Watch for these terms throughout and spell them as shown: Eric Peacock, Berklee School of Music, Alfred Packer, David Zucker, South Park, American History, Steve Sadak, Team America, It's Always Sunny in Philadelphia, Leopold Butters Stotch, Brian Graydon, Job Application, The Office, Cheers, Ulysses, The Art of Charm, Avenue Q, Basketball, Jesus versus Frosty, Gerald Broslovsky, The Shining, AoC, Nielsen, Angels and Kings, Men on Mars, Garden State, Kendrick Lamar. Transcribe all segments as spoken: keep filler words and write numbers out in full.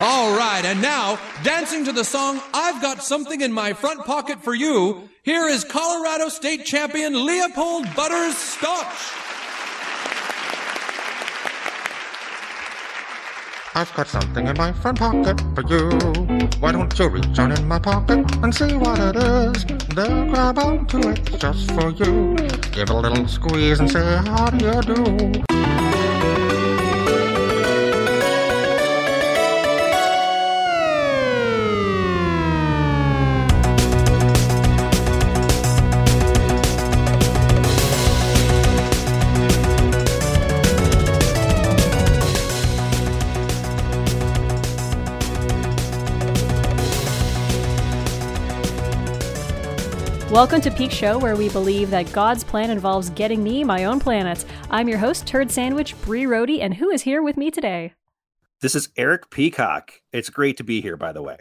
All right, and now, dancing to the song I've Got Something in My Front Pocket for You, here is Colorado State champion Leopold Butters Stotch. I've got something in my front pocket for you. Why don't you reach on in my pocket and see what it is? They'll grab onto it just for you. Give a little squeeze and say, how do you do? Welcome to Peak Show, where we believe that God's plan involves getting me my own planet. I'm your host, Turd Sandwich, Brie Rohde, and who is here with me today? This is Eric Peacock. It's great to be here, by the way.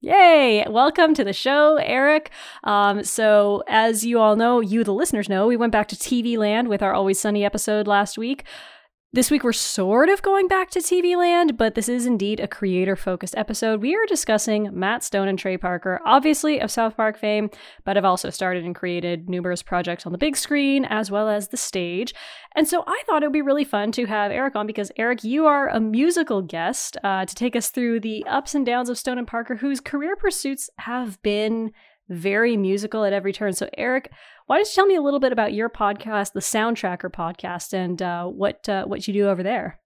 Yay! Welcome to the show, Eric. Um, so, as you all know, you the listeners know, we went back to T V Land with our Always Sunny episode last week. This week, we're sort of going back to T V Land, but this is indeed a creator-focused episode. We are discussing Matt Stone and Trey Parker, obviously of South Park fame, but have also started and created numerous projects on the big screen as well as the stage. And so I thought it would be really fun to have Eric on because, Eric, you are a musical guest uh, to take us through the ups and downs of Stone and Parker, whose career pursuits have been very musical at every turn. So, Eric, why don't you tell me a little bit about your podcast, the Soundtracker podcast, and uh, what uh, what you do over there?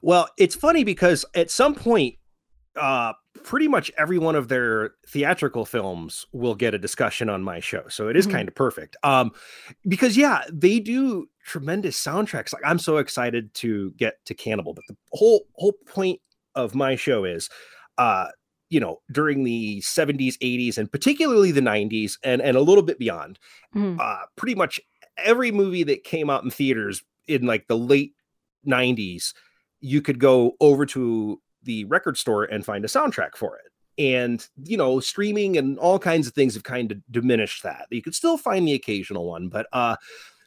Well, it's funny because at some point, uh, pretty much every one of their theatrical films will get a discussion on my show. So it is mm-hmm. kind of perfect um, because, yeah, they do tremendous soundtracks. Like, I'm so excited to get to Cannibal, but the whole whole point of my show is, uh, you know, during the seventies, eighties, and particularly the nineties, and, and a little bit beyond, mm. uh, pretty much every movie that came out in theaters in like the late nineties, you could go over to the record store and find a soundtrack for it. And, you know, streaming and all kinds of things have kind of diminished that. You could still find the occasional one, but uh,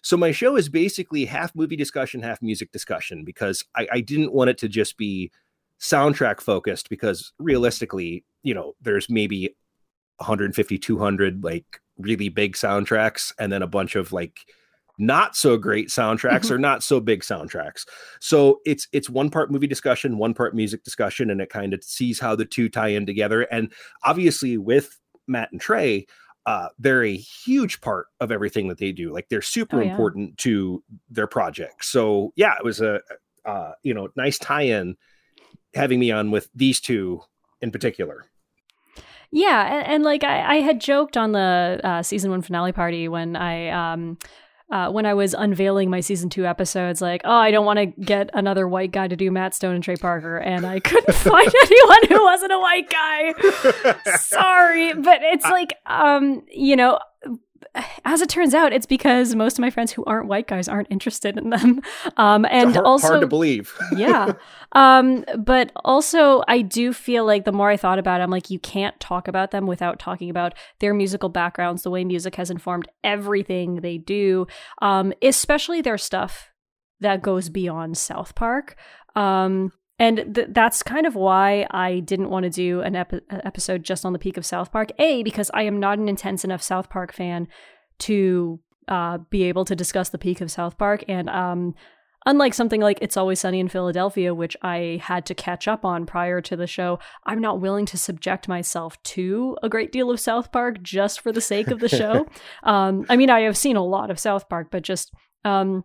so my show is basically half movie discussion, half music discussion, because I, I didn't want it to just be soundtrack focused, because realistically, you know, there's maybe one fifty, two hundred like really big soundtracks, and then a bunch of like not so great soundtracks mm-hmm. or not so big soundtracks. So it's it's one part movie discussion, one part music discussion, and it kind of sees how the two tie in together. And obviously with Matt and Trey, uh, they're a huge part of everything that they do. Like, they're super oh, yeah. important to their project. So yeah, it was a uh, you know, nice tie-in having me on with these two in particular. Yeah. And, and like I, I had joked on the uh, season one finale party when I um, uh, when I was unveiling my season two episodes, like, oh, I don't want to get another white guy to do Matt Stone and Trey Parker. And I couldn't find anyone who wasn't a white guy. Sorry. But it's I- like, um, you know, as it turns out, it's because most of my friends who aren't white guys aren't interested in them. Um, and it's hard, also hard to believe. yeah. Um, but also, I do feel like the more I thought about it, I'm like, you can't talk about them without talking about their musical backgrounds, the way music has informed everything they do, um, especially their stuff that goes beyond South Park. Um, And th- that's kind of why I didn't want to do an ep- episode just on the peak of South Park. A, because I am not an intense enough South Park fan to uh, be able to discuss the peak of South Park. And um, unlike something like It's Always Sunny in Philadelphia, which I had to catch up on prior to the show, I'm not willing to subject myself to a great deal of South Park just for the sake of the show. um, I mean, I have seen a lot of South Park, but just... Um,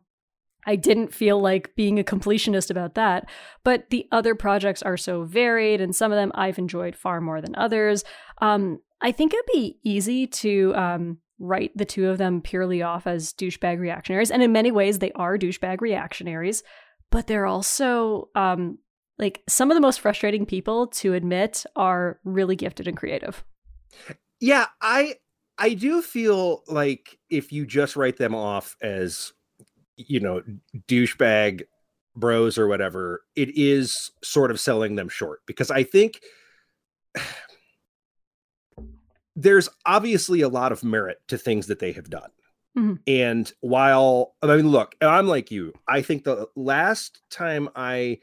I didn't feel like being a completionist about that, but the other projects are so varied, and some of them I've enjoyed far more than others. Um, I think it'd be easy to um, write the two of them purely off as douchebag reactionaries, and in many ways they are douchebag reactionaries, but they're also um, like some of the most frustrating people to admit are really gifted and creative. Yeah, I I do feel like if you just write them off as, you know, douchebag bros or whatever, it is sort of selling them short, because I think there's obviously a lot of merit to things that they have done. Mm-hmm. And while, I mean, look, I'm like you, I think the last time I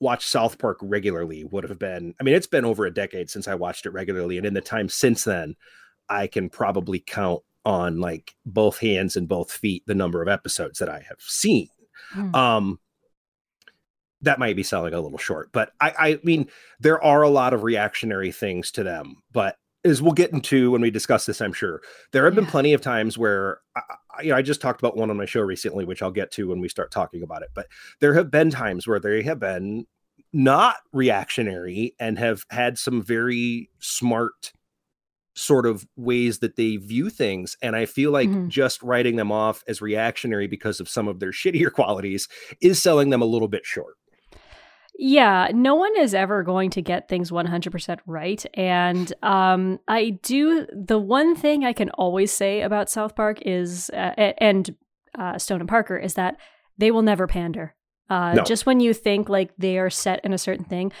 watch South Park regularly would have been, I mean, it's been over a decade since I watched it regularly. And in the time since then, I can probably count on like both hands and both feet the number of episodes that I have seen. Mm. Um, that might be selling a little short, but I, I mean, there are a lot of reactionary things to them, but as we'll get into when we discuss this, I'm sure there have yeah. been plenty of times where I, I, you know, I just talked about one on my show recently, which I'll get to when we start talking about it. But there have been times where they have been not reactionary and have had some very smart sort of ways that they view things. And I feel like mm-hmm. just writing them off as reactionary because of some of their shittier qualities is selling them a little bit short. Yeah, no one is ever going to get things one hundred percent right. And um, I do, the one thing I can always say about South Park is, uh, and uh, Stone and Parker, is that they will never pander. Uh, no. Just when you think like they are set in a certain thing,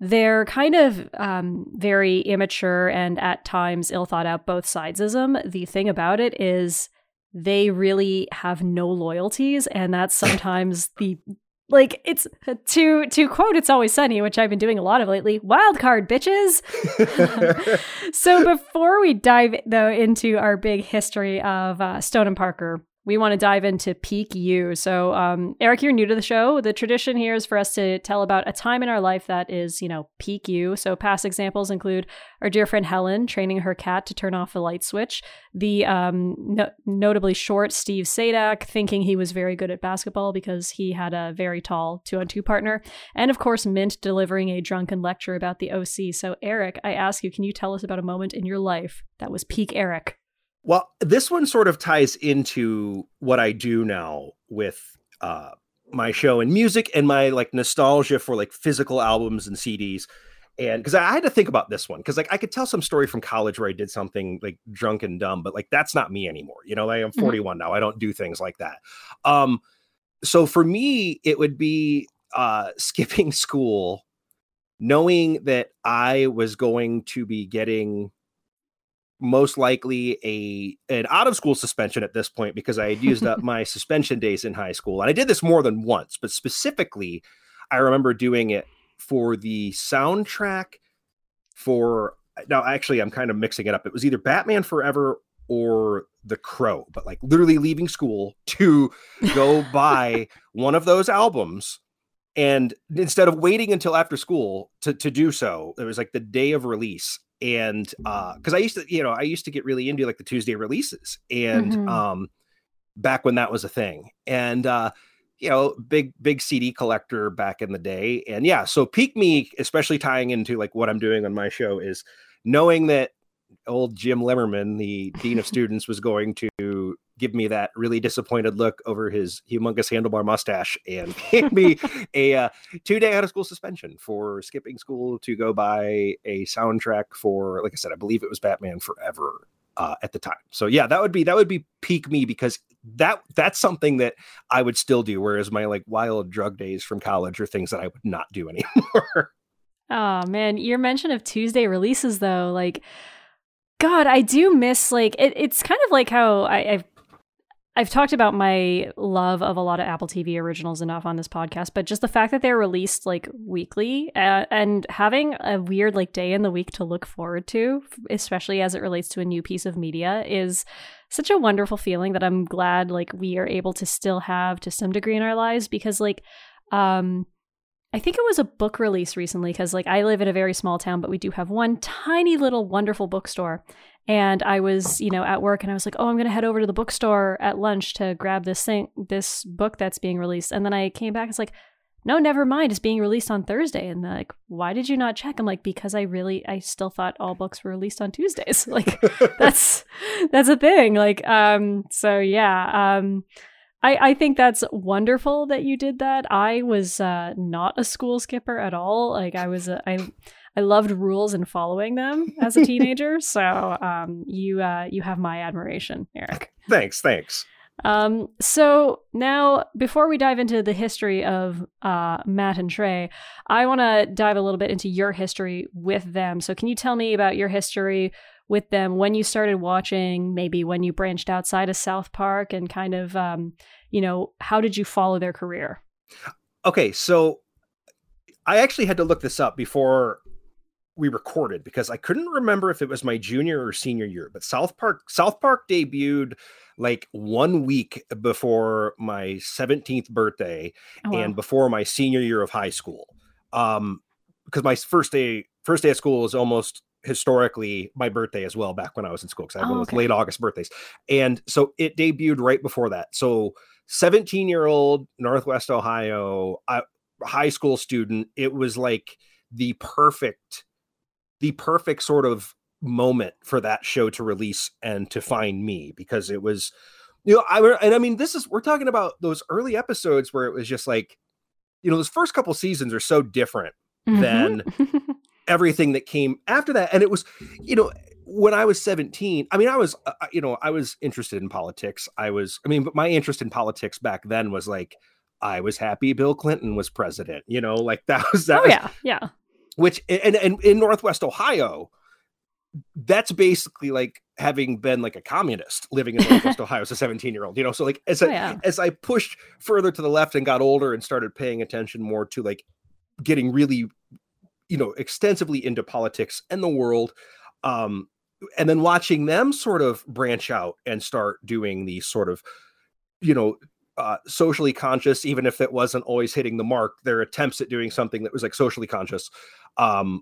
they're kind of um, very immature and at times ill thought out both sidesism. The thing about it is they really have no loyalties. And that's sometimes the... Like, it's to to quote It's Always Sunny, which I've been doing a lot of lately, wild card, bitches. So before we dive, though, into our big history of uh, Stone and Parker, we want to dive into Peak U. So, um, Eric, you're new to the show. The tradition here is for us to tell about a time in our life that is, you know, Peak U. So past examples include our dear friend Helen training her cat to turn off the light switch, the um, no- notably short Steve Sadak thinking he was very good at basketball because he had a very tall two-on-two partner, and of course Mint delivering a drunken lecture about the O C. So Eric, I ask you, can you tell us about a moment in your life that was Peak Eric? Well, this one sort of ties into what I do now with uh, my show and music and my like nostalgia for like physical albums and C Ds. And because I had to think about this one, because like I could tell some story from college where I did something like drunk and dumb, but like that's not me anymore. You know, I am forty-one mm-hmm. now. I don't do things like that. Um, so for me, it would be uh, skipping school, knowing that I was going to be getting most likely a an out of school suspension at this point because I had used up my suspension days in high school. And I did this more than once, but specifically, I remember doing it for the soundtrack for, now actually I'm kind of mixing it up. It was either Batman Forever or The Crow, but like literally leaving school to go buy one of those albums. And instead of waiting until after school to, to do so, it was like the day of release. And uh because I used to, you know, I used to get really into like the Tuesday releases and mm-hmm. um back when that was a thing. And uh you know, big big C D collector back in the day. And yeah, so Peak Me, especially tying into like what I'm doing on my show, is knowing that old Jim Limmerman, the dean of students, was going to give me that really disappointed look over his humongous handlebar mustache and gave me a uh, two-day out-of-school suspension for skipping school to go buy a soundtrack for, like I said, I believe it was Batman Forever uh, at the time. So yeah, that would be that would be Peak Me, because that that's something that I would still do, whereas my like wild drug days from college are things that I would not do anymore. Oh man, your mention of Tuesday releases though, like, God, I do miss like it, it's kind of like how I, I've I've talked about my love of a lot of Apple T V originals enough on this podcast, but just the fact that they're released like weekly uh, and having a weird like day in the week to look forward to, especially as it relates to a new piece of media, is such a wonderful feeling that I'm glad like we are able to still have to some degree in our lives, because like um, I think it was a book release recently, because like I live in a very small town, but we do have one tiny little wonderful bookstore. And I was, you know, at work and I was like, oh, I'm going to head over to the bookstore at lunch to grab this thing, this book that's being released. And then I came back and it's like, no, never mind. It's being released on Thursday. And like, why did you not check? I'm like, because I really, I still thought all books were released on Tuesdays. Like that's, that's a thing. Like, um, so yeah, um, I, I think that's wonderful that you did that. I was uh, not a school skipper at all. Like I was, a, I, I loved rules and following them as a teenager. So um, you uh, you have my admiration, Eric. Thanks, thanks. Um, so now, before we dive into the history of uh, Matt and Trey, I want to dive a little bit into your history with them. So can you tell me about your history with them, when you started watching, maybe when you branched outside of South Park, and kind of, um, you know, how did you follow their career? Okay, so I actually had to look this up before we recorded because I couldn't remember if it was my junior or senior year, but South Park, South Park debuted like one week before my seventeenth birthday oh, wow. and before my senior year of high school. Um, because my first day, first day of school is almost historically my birthday as well, back when I was in school, because I had oh, one okay. with late August birthdays. And so it debuted right before that. So seventeen year old Northwest Ohio, I, high school student, it was like the perfect, the perfect sort of moment for that show to release and to find me, because it was, you know, I, and I mean, this is, we're talking about those early episodes where it was just like, you know, those first couple seasons are so different mm-hmm. than everything that came after that. And it was, you know, when I was seventeen, I mean, I was, uh, you know, I was interested in politics. I was, I mean, but my interest in politics back then was like, I was happy Bill Clinton was president, you know, like that was that. Oh, was, yeah. Yeah. Which, and, and in Northwest Ohio, that's basically like having been like a communist living in Northwest Ohio as a seventeen year old, you know? So like, as I, oh, yeah. as I pushed further to the left and got older and started paying attention more to like getting really, you know, extensively into politics and the world, um, and then watching them sort of branch out and start doing these sort of, you know, Uh, socially conscious, even if it wasn't always hitting the mark, their attempts at doing something that was like socially conscious um,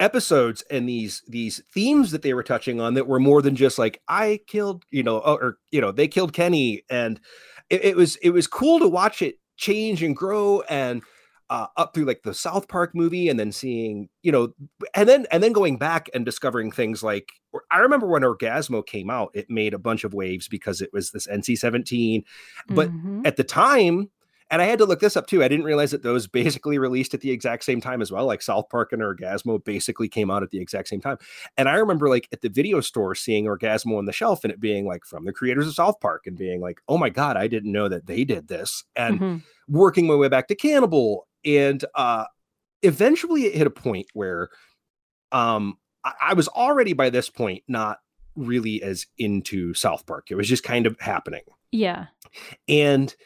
episodes, and these these themes that they were touching on that were more than just like I killed, you know, or you know, they killed Kenny, and it, it was it was cool to watch it change and grow, and uh, up through like the South Park movie, and then seeing, you know, and then and then going back and discovering things like, I remember when Orgasmo came out, it made a bunch of waves because it was this N C seventeen. But mm-hmm. at the time, and I had to look this up too, I didn't realize that those basically released at the exact same time as well. Like South Park and Orgasmo basically came out at the exact same time. And I remember like at the video store seeing Orgasmo on the shelf and it being like from the creators of South Park and being like, oh my God, I didn't know that they did this. And mm-hmm. working my way back to Cannibal. And uh, eventually it hit a point where um, I, I was already by this point not really as into South Park. It was just kind of happening. Yeah. And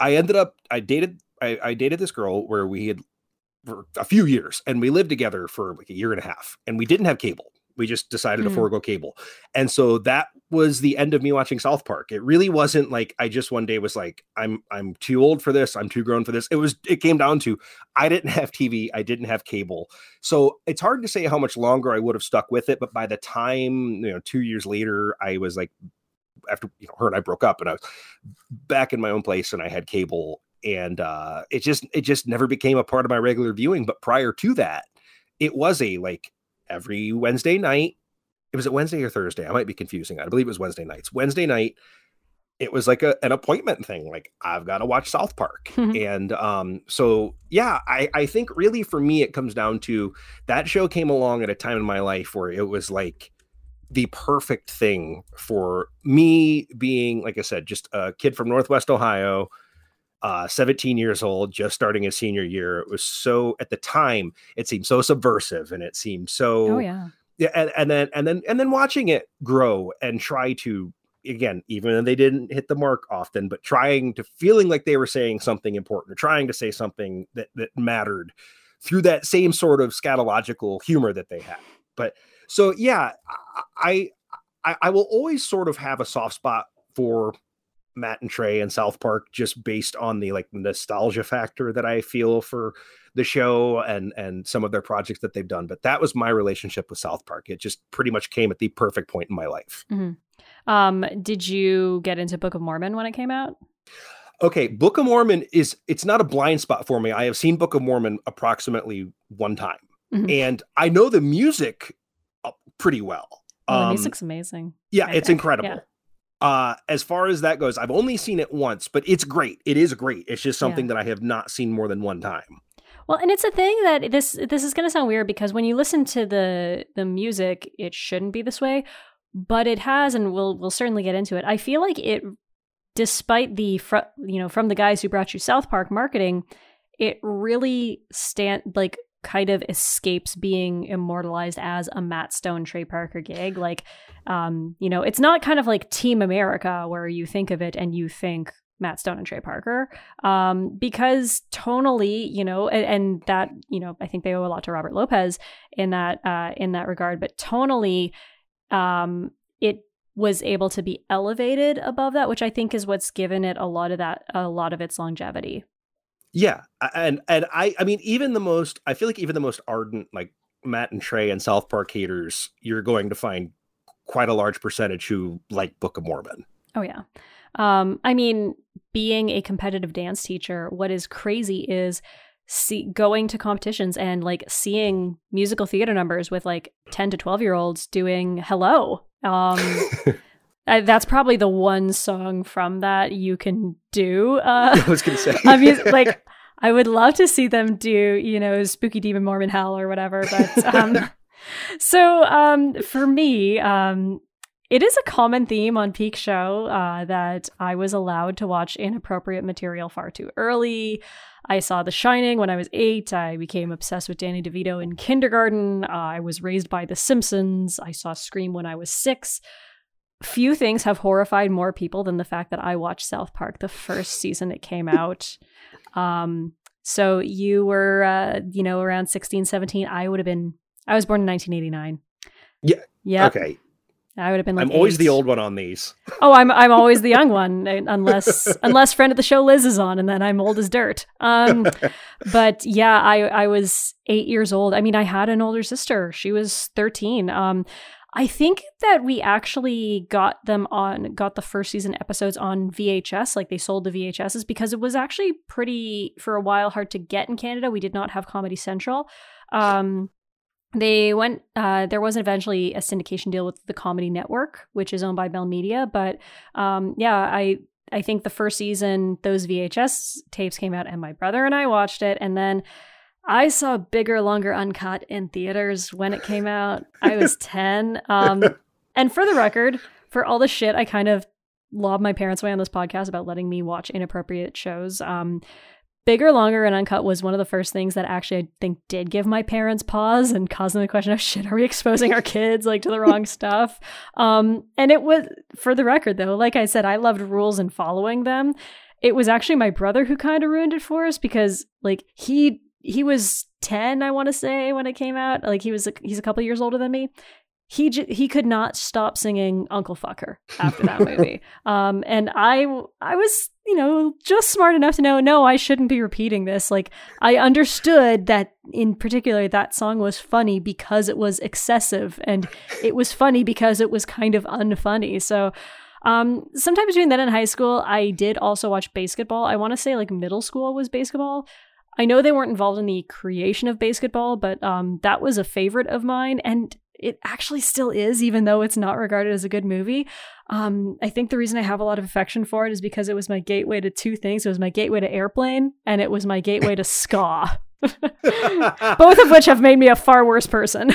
I ended up, I dated, I, I dated this girl where we had for a few years and we lived together for like a year and a half and we didn't have cable. We just decided mm. to forego cable. And so that was the end of me watching South Park. It really wasn't like I just one day was like, I'm I'm too old for this. I'm too grown for this. It was it came down to I didn't have T V. I didn't have cable. So it's hard to say how much longer I would have stuck with it. But by the time, you know, two years later, I was like, after, you know, her and I broke up and I was back in my own place and I had cable. And uh, it just it just never became a part of my regular viewing. But prior to that, it was a like. Every Wednesday night, it was a Wednesday or Thursday. I might be confusing. I believe it was Wednesday nights. Wednesday night, it was like a, an appointment thing. Like I've got to watch South Park. Mm-hmm. And um, so, yeah, I, I think really for me, it comes down to that show came along at a time in my life where it was like the perfect thing for me being, like I said, just a kid from Northwest Ohio, uh, seventeen years old, just starting his senior year. It was so, at the time, it seemed so subversive and it seemed so, oh, yeah. yeah and, and then, and then, and then watching it grow and try to, again, even though they didn't hit the mark often, but trying to feeling like they were saying something important or trying to say something that, that mattered through that same sort of scatological humor that they had. But so, yeah, I, I, I will always sort of have a soft spot for Matt and Trey and South Park, just based on the like nostalgia factor that I feel for the show and and some of their projects that they've done. But that was my relationship with South Park. It just pretty much came at the perfect point in my life. Mm-hmm. Um, did you get into Book of Mormon when it came out? Okay, Book of Mormon is it's not a blind spot for me. I have seen Book of Mormon approximately one time, mm-hmm. and I know the music pretty well. Oh, the um, music's amazing. Yeah, I it's think. incredible. Yeah. Uh, as far as that goes, I've only seen it once, but it's great. It is great. It's just something yeah. that I have not seen more than one time. Well, and it's a thing that this this is going to sound weird because when you listen to the the music, it shouldn't be this way, but it has, and we'll we'll certainly get into it. I feel like it, despite the fr- you know from the guys who brought you South Park marketing, it really stand like kind of escapes being immortalized as a Matt Stone, Trey Parker gig. Like, um, you know, it's not kind of like Team America where you think of it and you think Matt Stone and Trey Parker, um, because tonally, you know, and, and that, you know, I think they owe a lot to Robert Lopez in that uh, in that regard. But tonally, um, it was able to be elevated above that, which I think is what's given it a lot of that, a lot of its longevity. Yeah, and and I, I mean, even the most, I feel like even the most ardent, like Matt and Trey and South Park haters, you're going to find quite a large percentage who like Book of Mormon. Oh yeah. Um, I mean, being a competitive dance teacher, what is crazy is see, going to competitions and like seeing musical theater numbers with like ten to twelve year olds doing Hello. Um, I, that's probably the one song from that you can do. Uh, I was going to say, I mean, like, I would love to see them do, you know, Spooky Demon Mormon Hell or whatever. But um, so um, for me, um, it is a common theme on Peak Show uh, that I was allowed to watch inappropriate material far too early. I saw The Shining when I was eight. I became obsessed with Danny DeVito in kindergarten. Uh, I was raised by The Simpsons. I saw Scream when I was six. Few things have horrified more people than the fact that I watched South Park the first season it came out. Um, so you were, uh, you know, around sixteen, seventeen. I would have been, I was born in nineteen eighty-nine. Yeah. Yeah. Okay. I would have been like, I'm always eight. The old one on these. Oh, I'm I'm always the young one, unless unless friend of the show Liz is on, and then I'm old as dirt. Um, but yeah, I I was eight years old. I mean, I had an older sister. She was thirteen. Um, I think that we actually got them on, got the first season episodes on V H S. Like they sold the V H Ss because it was actually pretty, for a while, hard to get in Canada. We did not have Comedy Central. Um They went, uh, there was eventually a syndication deal with the Comedy Network, which is owned by Bell Media. But um, yeah, I, I think the first season, those V H S tapes came out and my brother and I watched it. And then I saw Bigger, Longer, Uncut in theaters when it came out. I was ten. Um, and for the record, for all the shit I kind of lob my parents away on this podcast about letting me watch inappropriate shows, um, Bigger, Longer, and Uncut was one of the first things that actually I think did give my parents pause and cause them the question of, shit, are we exposing our kids like to the wrong stuff? Um, and it was, for the record though, like I said, I loved rules and following them. It was actually my brother who kind of ruined it for us because like he he was ten, I want to say, when it came out. Like he was he's a couple years older than me. He j- he could not stop singing Uncle Fucker after that movie. Um, and I I was, you know, just smart enough to know, no, I shouldn't be repeating this. Like I understood that in particular that song was funny because it was excessive, and it was funny because it was kind of unfunny. So um, sometime between then and high school, I did also watch Basketball. I want to say like middle school was Basketball. I know they weren't involved in the creation of Basketball, but um, that was a favorite of mine. And it actually still is, even though it's not regarded as a good movie. Um, I think the reason I have a lot of affection for it is because it was my gateway to two things. It was my gateway to Airplane, and it was my gateway to ska. Both of which have made me a far worse person.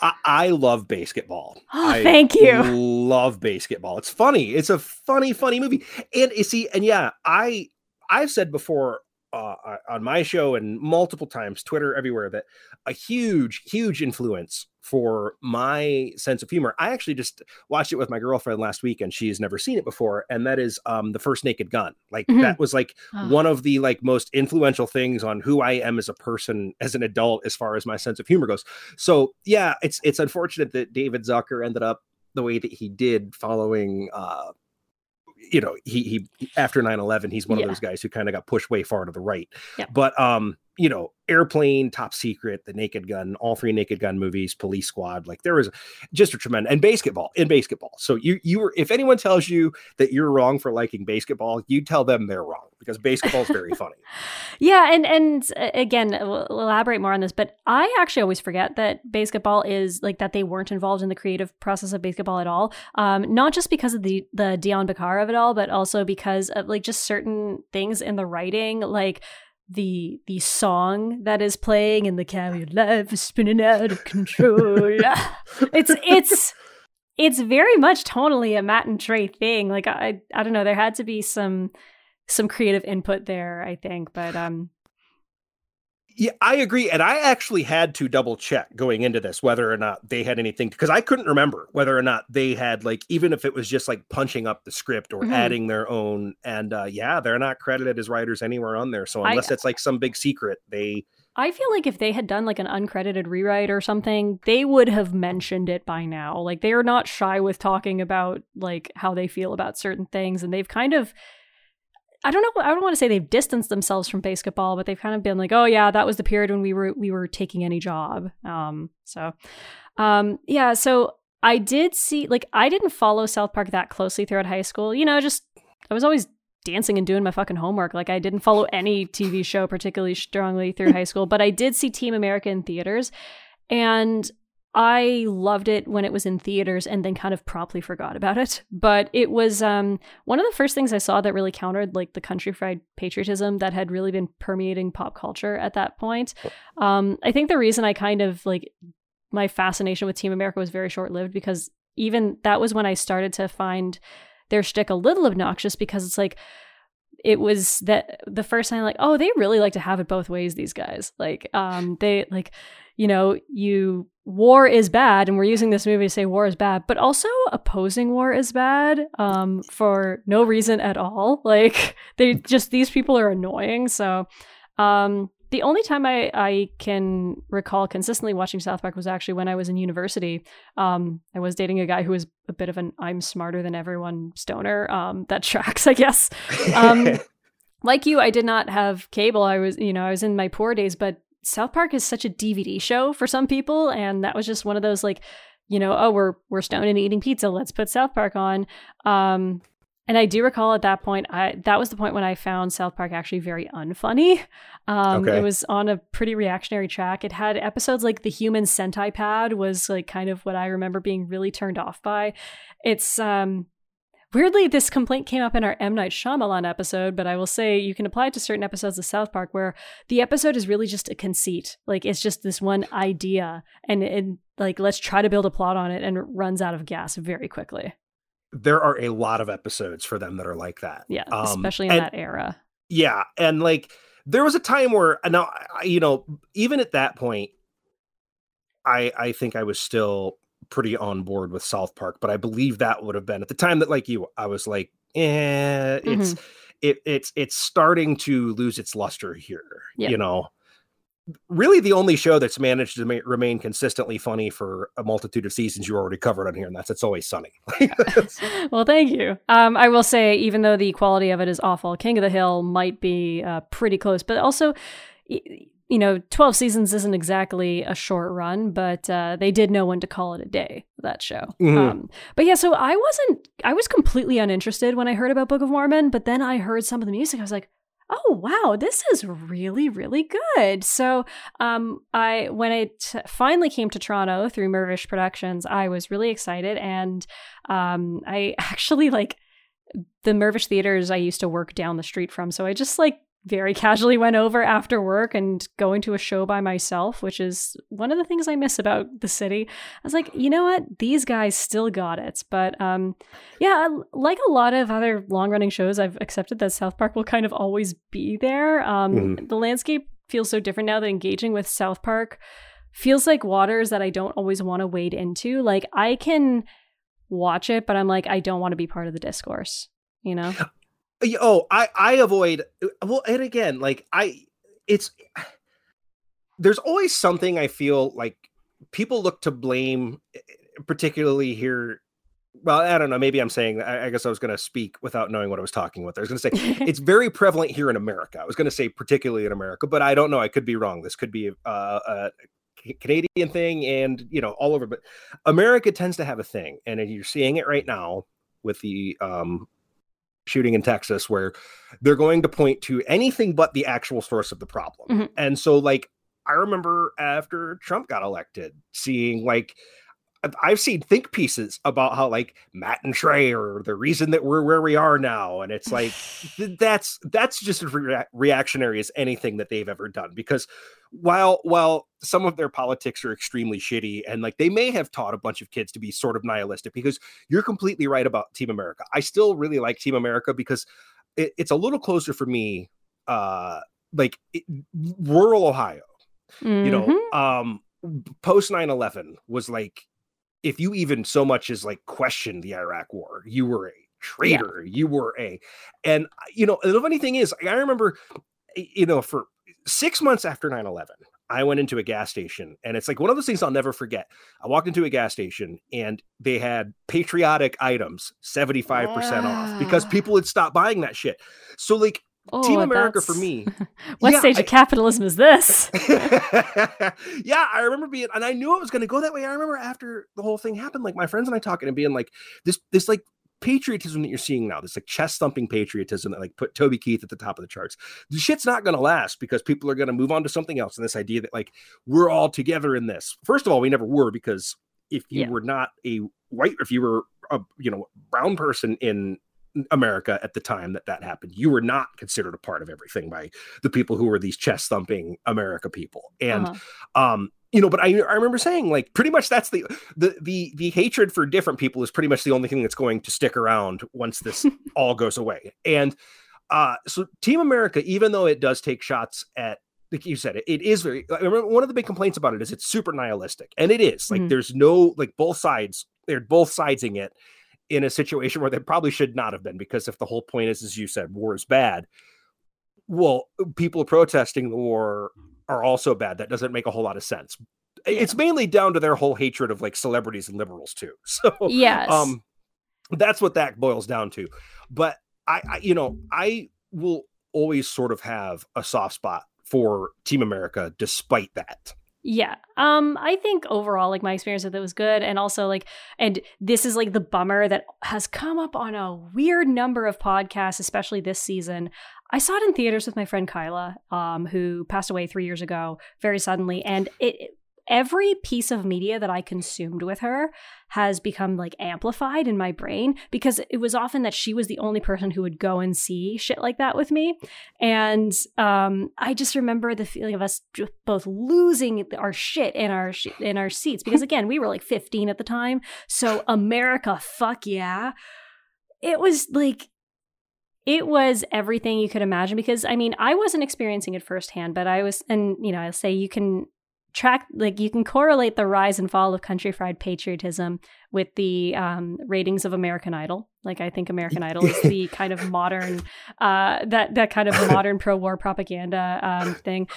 I, I love Basketball. Oh, I thank you. Love Basketball. It's funny. It's a funny, funny movie. And you see, and yeah, I I've said before. Uh, on my show and multiple times, Twitter, everywhere, that a huge, huge influence for my sense of humor. I actually just watched it with my girlfriend last week, and she's never seen it before. And that is um, the first Naked Gun. Like mm-hmm. that was like oh. one of the like most influential things on who I am as a person, as an adult, as far as my sense of humor goes. So yeah, it's it's unfortunate that David Zucker ended up the way that he did following. Uh, You know, he he after nine eleven, he's one yeah. of those guys who kind of got pushed way far to the right. Yeah. But, um, you know, Airplane, Top Secret, The Naked Gun, all three Naked Gun movies, Police Squad. Like there was just a tremendous and basketball in basketball. So you you were if anyone tells you that you're wrong for liking Basketball, you tell them they're wrong because Basketball is very funny. Yeah. And and again, we'll elaborate more on this, but I actually always forget that Basketball is like that they weren't involved in the creative process of Basketball at all. Um, not just because of the, the Dian Bachar of it all, but also because of like just certain things in the writing, like the the song that is playing in the cab, your life is spinning out of control. it's it's it's very much tonally a Matt and Trey thing. Like I I don't know, there had to be some some creative input there, I think. But um Yeah, I agree. And I actually had to double check going into this whether or not they had anything, because I couldn't remember whether or not they had, like, even if it was just like punching up the script or mm-hmm. adding their own. And uh, yeah, they're not credited as writers anywhere on there. So unless I, it's like some big secret, they... I feel like if they had done like an uncredited rewrite or something, they would have mentioned it by now. Like, they are not shy with talking about like how they feel about certain things. And they've kind of... I don't know. I don't want to say they've distanced themselves from basketball, but they've kind of been like, "Oh yeah, that was the period when we were we were taking any job." Um, so, um, yeah. So I did see, like, I didn't follow South Park that closely throughout high school. You know, just I was always dancing and doing my fucking homework. Like, I didn't follow any T V show particularly strongly through high school, but I did see Team America in theaters, and I loved it when it was in theaters and then kind of promptly forgot about it. But it was um, one of the first things I saw that really countered like the country fried patriotism that had really been permeating pop culture at that point. Um, I think the reason I kind of like my fascination with Team America was very short lived, because even that was when I started to find their shtick a little obnoxious, because it's like, it was that the first time like, oh, they really like to have it both ways, these guys. Like, um, they like, you know, you war is bad, and we're using this movie to say war is bad, but also opposing war is bad, um, for no reason at all. Like, they just, these people are annoying. So, um, the only time I, I can recall consistently watching South Park was actually when I was in university. Um, I was dating a guy who was a bit of an I'm smarter than everyone stoner. Um, that tracks, I guess. Um, like you, I did not have cable. I was, you know, I was in my poor days, but South Park is such a D V D show for some people. And that was just one of those like, you know, oh, we're, we're stoned and eating pizza. Let's put South Park on. Um, And I do recall at that point, I, that was the point when I found South Park actually very unfunny. Um, okay. It was on a pretty reactionary track. It had episodes like the human centipede was like kind of what I remember being really turned off by. It's um, weirdly, this complaint came up in our M. Night Shyamalan episode, but I will say you can apply it to certain episodes of South Park where the episode is really just a conceit. Like, it's just this one idea and, and like, let's try to build a plot on it, and it runs out of gas very quickly. There are a lot of episodes for them that are like that. Yeah, um, especially in and, that era. Yeah. And like, there was a time where, now, you know, even at that point, I I think I was still pretty on board with South Park, but I believe that would have been at the time that, like you, I was like, eh, it's, mm-hmm. it, it's, it's starting to lose its luster here, yep. you know? Really, the only show that's managed to ma- remain consistently funny for a multitude of seasons you already covered on here, and that's It's Always Sunny. Well, thank you. Um, I will say, even though the quality of it is awful, King of the Hill might be uh, pretty close, but also, y- you know, twelve seasons isn't exactly a short run, but uh, they did know when to call it a day, that show. Mm-hmm. Um, but yeah, so I wasn't, I was completely uninterested when I heard about Book of Mormon, but then I heard some of the music, I was like, oh, wow, this is really, really good. So um, I when I t- finally came to Toronto through Mervish Productions, I was really excited. And um, I actually, like, the Mervish Theaters I used to work down the street from. So I just, like, very casually went over after work and going to a show by myself, which is one of the things I miss about the city. I was like, you know what? These guys still got it. But um, yeah, like a lot of other long-running shows, I've accepted that South Park will kind of always be there. Um, mm. The landscape feels so different now that engaging with South Park feels like waters that I don't always want to wade into. Like, I can watch it, but I'm like, I don't want to be part of the discourse, you know? Oh, I, I avoid, well, and again, like I, it's, there's always something I feel like people look to blame, particularly here. Well, I don't know. Maybe I'm saying, I, I guess I was going to speak without knowing what I was talking with. I was going to say it's very prevalent here in America. I was going to say particularly in America, but I don't know. I could be wrong. This could be uh, a Canadian thing and, you know, all over, but America tends to have a thing, and you're seeing it right now with the, um, shooting in Texas, where they're going to point to anything but the actual source of the problem. Mm-hmm. And so, like, I remember after Trump got elected, seeing like, I've seen think pieces about how like Matt and Trey are the reason that we're where we are now. And it's like, that's, that's just as re- reactionary as anything that they've ever done, because while, while some of their politics are extremely shitty and like they may have taught a bunch of kids to be sort of nihilistic, because you're completely right about Team America. I still really like Team America because it, it's a little closer for me, uh, like it, rural Ohio, mm-hmm. you know, um, post nine eleven was like, if you even so much as like questioned the Iraq war, you were a traitor. Yeah. You were a, and you know, the funny thing is, I remember, you know, for six months after nine eleven, I went into a gas station, and it's like one of those things I'll never forget. I walked into a gas station and they had patriotic items seventy-five percent yeah. off because people had stopped buying that shit. So like, oh, Team America for me. What yeah, stage I, of capitalism is this? Yeah, I remember being, and I knew it was going to go that way. I remember after the whole thing happened, like my friends and I talking and being like, this, this like patriotism that you're seeing now, this like chest thumping patriotism that like put Toby Keith at the top of the charts. The shit's not going to last because people are going to move on to something else. And this idea that like we're all together in this. First of all, we never were, because if you yeah. were not a white, if you were a you know brown person in America at the time that that happened, you were not considered a part of everything by the people who were these chest thumping America people. And, uh-huh. um, you know, but I, I remember saying like, pretty much that's the, the, the, the hatred for different people is pretty much the only thing that's going to stick around once this all goes away. And, uh, so Team America, even though it does take shots at, like you said, it, it is very, I remember one of the big complaints about it is it's super nihilistic, and it is like, mm. there's no, like both sides, they're both sidesing it in a situation where they probably should not have been, because if the whole point is, as you said, war is bad, well, people protesting the war are also bad. That doesn't make a whole lot of sense. It's mainly down to their whole hatred of like celebrities and liberals too. So yes. um, that's what that boils down to. But I, I, you know, I will always sort of have a soft spot for Team America despite that. Yeah. Um, I think overall, like my experience with it was good. And also like, and this is like the bummer that has come up on a weird number of podcasts, especially this season. I saw it in theaters with my friend Kyla, um, who passed away three years ago, very suddenly. And it, it every piece of media that I consumed with her has become like amplified in my brain, because it was often that she was the only person who would go and see shit like that with me. And um, I just remember the feeling of us just both losing our shit in our sh- in our seats, because again, we were like fifteen at the time. So America, fuck yeah. It was like, it was everything you could imagine, because I mean, I wasn't experiencing it firsthand, but I was, and you know, I'll say you can track, like you can correlate the rise and fall of country fried patriotism with the um, ratings of American Idol. Like I think American Idol is the kind of modern, uh, that, that kind of modern pro-war propaganda um, thing.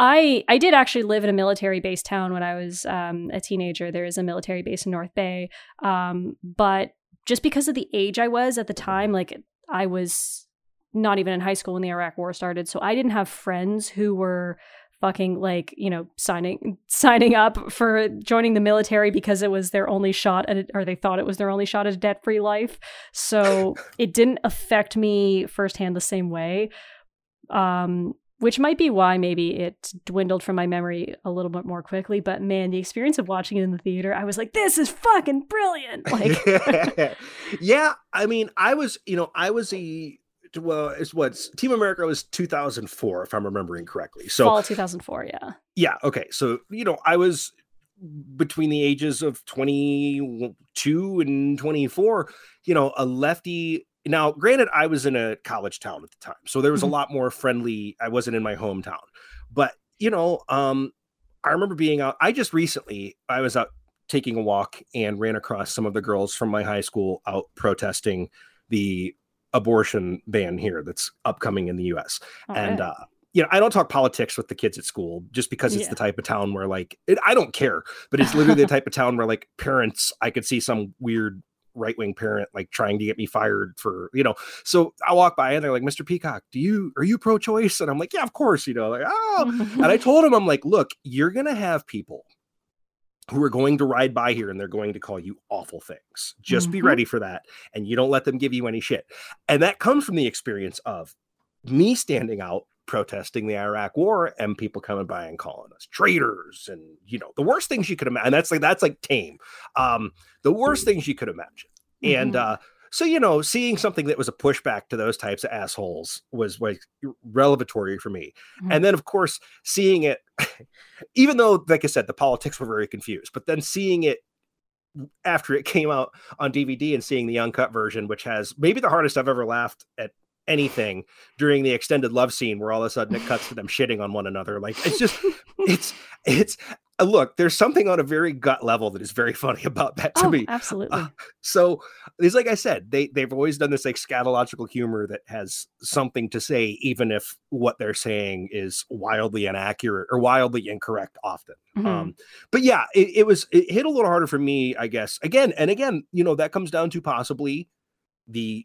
I, I did actually live in a military base town when I was um, a teenager. There is a military base in North Bay. Um, but just because of the age I was at the time, like I was not even in high school when the Iraq war started. So I didn't have friends who were fucking like, you know, signing signing up for joining the military because it was their only shot at it, or they thought it was their only shot at a debt-free life. So it didn't affect me firsthand the same way, um, which might be why maybe it dwindled from my memory a little bit more quickly. But man, the experience of watching it in the theater, I was like, this is fucking brilliant. Like, yeah, I mean, I was, you know, I was a... well, it's what's Team America was two thousand four, if I'm remembering correctly. So fall two thousand four. Yeah. Yeah. Okay. So, you know, I was between the ages of twenty-two and twenty-four, you know, a lefty. Now, granted, I was in a college town at the time, so there was mm-hmm. a lot more friendly. I wasn't in my hometown, but you know, um, I remember being out. I just recently, I was out taking a walk and ran across some of the girls from my high school out protesting the abortion ban here that's upcoming in the U S. All and right. uh you know, I don't talk politics with the kids at school just because it's yeah. the type of town where like it, I don't care, but it's literally the type of town where like parents, I could see some weird right-wing parent like trying to get me fired for, you know. So I walk by and they're like, Mister Peacock, do you are you pro-choice? And I'm like, yeah, of course, you know, like oh and I told him, I'm like, look, you're gonna have people who are going to ride by here and they're going to call you awful things. Just mm-hmm. be ready for that. And you don't let them give you any shit. And that comes from the experience of me standing out, protesting the Iraq war, and people coming by and calling us traitors and, you know, the worst things you could imagine. And that's like, that's like tame. Um, the worst things you could imagine. Mm-hmm. And, uh, so, you know, seeing something that was a pushback to those types of assholes was like revelatory for me. Mm-hmm. And then, of course, seeing it, even though, like I said, the politics were very confused, but then seeing it after it came out on D V D and seeing the uncut version, which has maybe the hardest I've ever laughed at anything during the extended love scene where all of a sudden it cuts to them shitting on one another. Like, it's just, it's, it's, look, there's something on a very gut level that is very funny about that to oh, me. Absolutely. Uh, so it's like I said, they, they've always done this like scatological humor that has something to say, even if what they're saying is wildly inaccurate or wildly incorrect often. Mm-hmm. Um, but yeah, it, it was, it hit a little harder for me, I guess. Again, and again, you know, that comes down to possibly the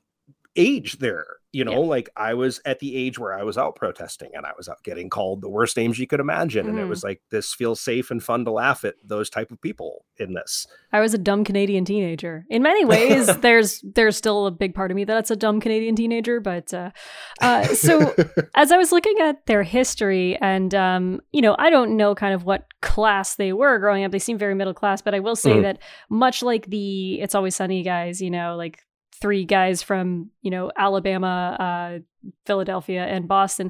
age there, you know, yeah. like I was at the age where I was out protesting and I was out getting called the worst names you could imagine. Mm. And it was like, this feels safe and fun to laugh at those type of people in this. I was a dumb Canadian teenager. In many ways, there's there's still a big part of me that's a dumb Canadian teenager. But uh, uh, so as I was looking at their history and, um, you know, I don't know kind of what class they were growing up. They seem very middle class, but I will say mm. that much like the It's Always Sunny guys, you know, like three guys from, you know, Alabama, uh, Philadelphia, and Boston.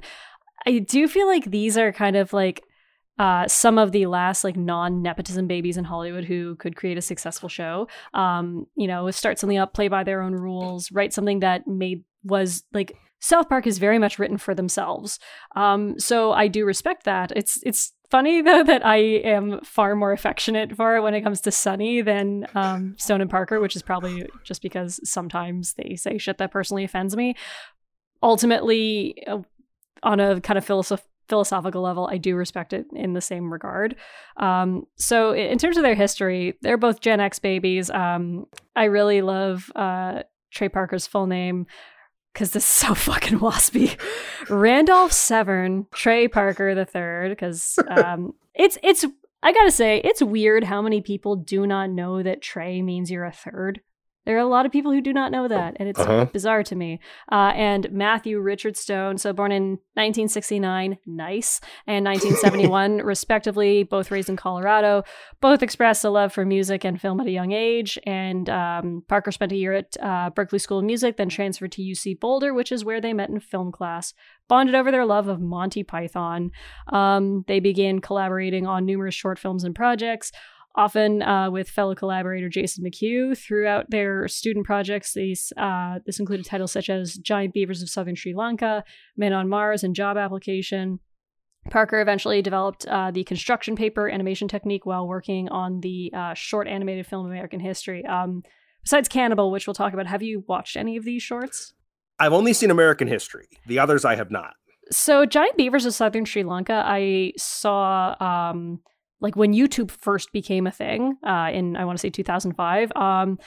I do feel like these are kind of like uh, some of the last like non-nepotism babies in Hollywood who could create a successful show. Um, you know, start something up, play by their own rules, write something that made was like South Park is very much written for themselves. Um, so I do respect that. It's it's funny though that I am far more affectionate for it when it comes to Sunny than um, Stone and Parker, which is probably just because sometimes they say shit that personally offends me. Ultimately, uh, on a kind of philosoph- philosophical level, I do respect it in the same regard. Um, so in terms of their history, they're both Gen X babies. Um, I really love uh, Trey Parker's full name, because this is so fucking waspy. Randolph Severn, Trey Parker the Third, because um, it's, it's I gotta say, it's weird how many people do not know that Trey means you're a third. There are a lot of people who do not know that, and it's uh-huh. bizarre to me. Uh, and Matthew Richard Stone, so born in nineteen sixty-nine, nice, and nineteen seventy-one, respectively, both raised in Colorado. Both expressed a love for music and film at a young age, and um, Parker spent a year at uh, Berklee School of Music, then transferred to U C Boulder, which is where they met in film class. Bonded over their love of Monty Python. Um, they began collaborating on numerous short films and projects, often uh, with fellow collaborator Jason McHugh. Throughout their student projects, these uh, this included titles such as Giant Beavers of Southern Sri Lanka, Men on Mars, and Job Application. Parker eventually developed uh, the construction paper animation technique while working on the uh, short animated film American History. Um, besides Cannibal, which we'll talk about, have you watched any of these shorts? I've only seen American History. The others I have not. So Giant Beavers of Southern Sri Lanka, I saw... Um, like when YouTube first became a thing uh, in, I want to say two thousand five. Um,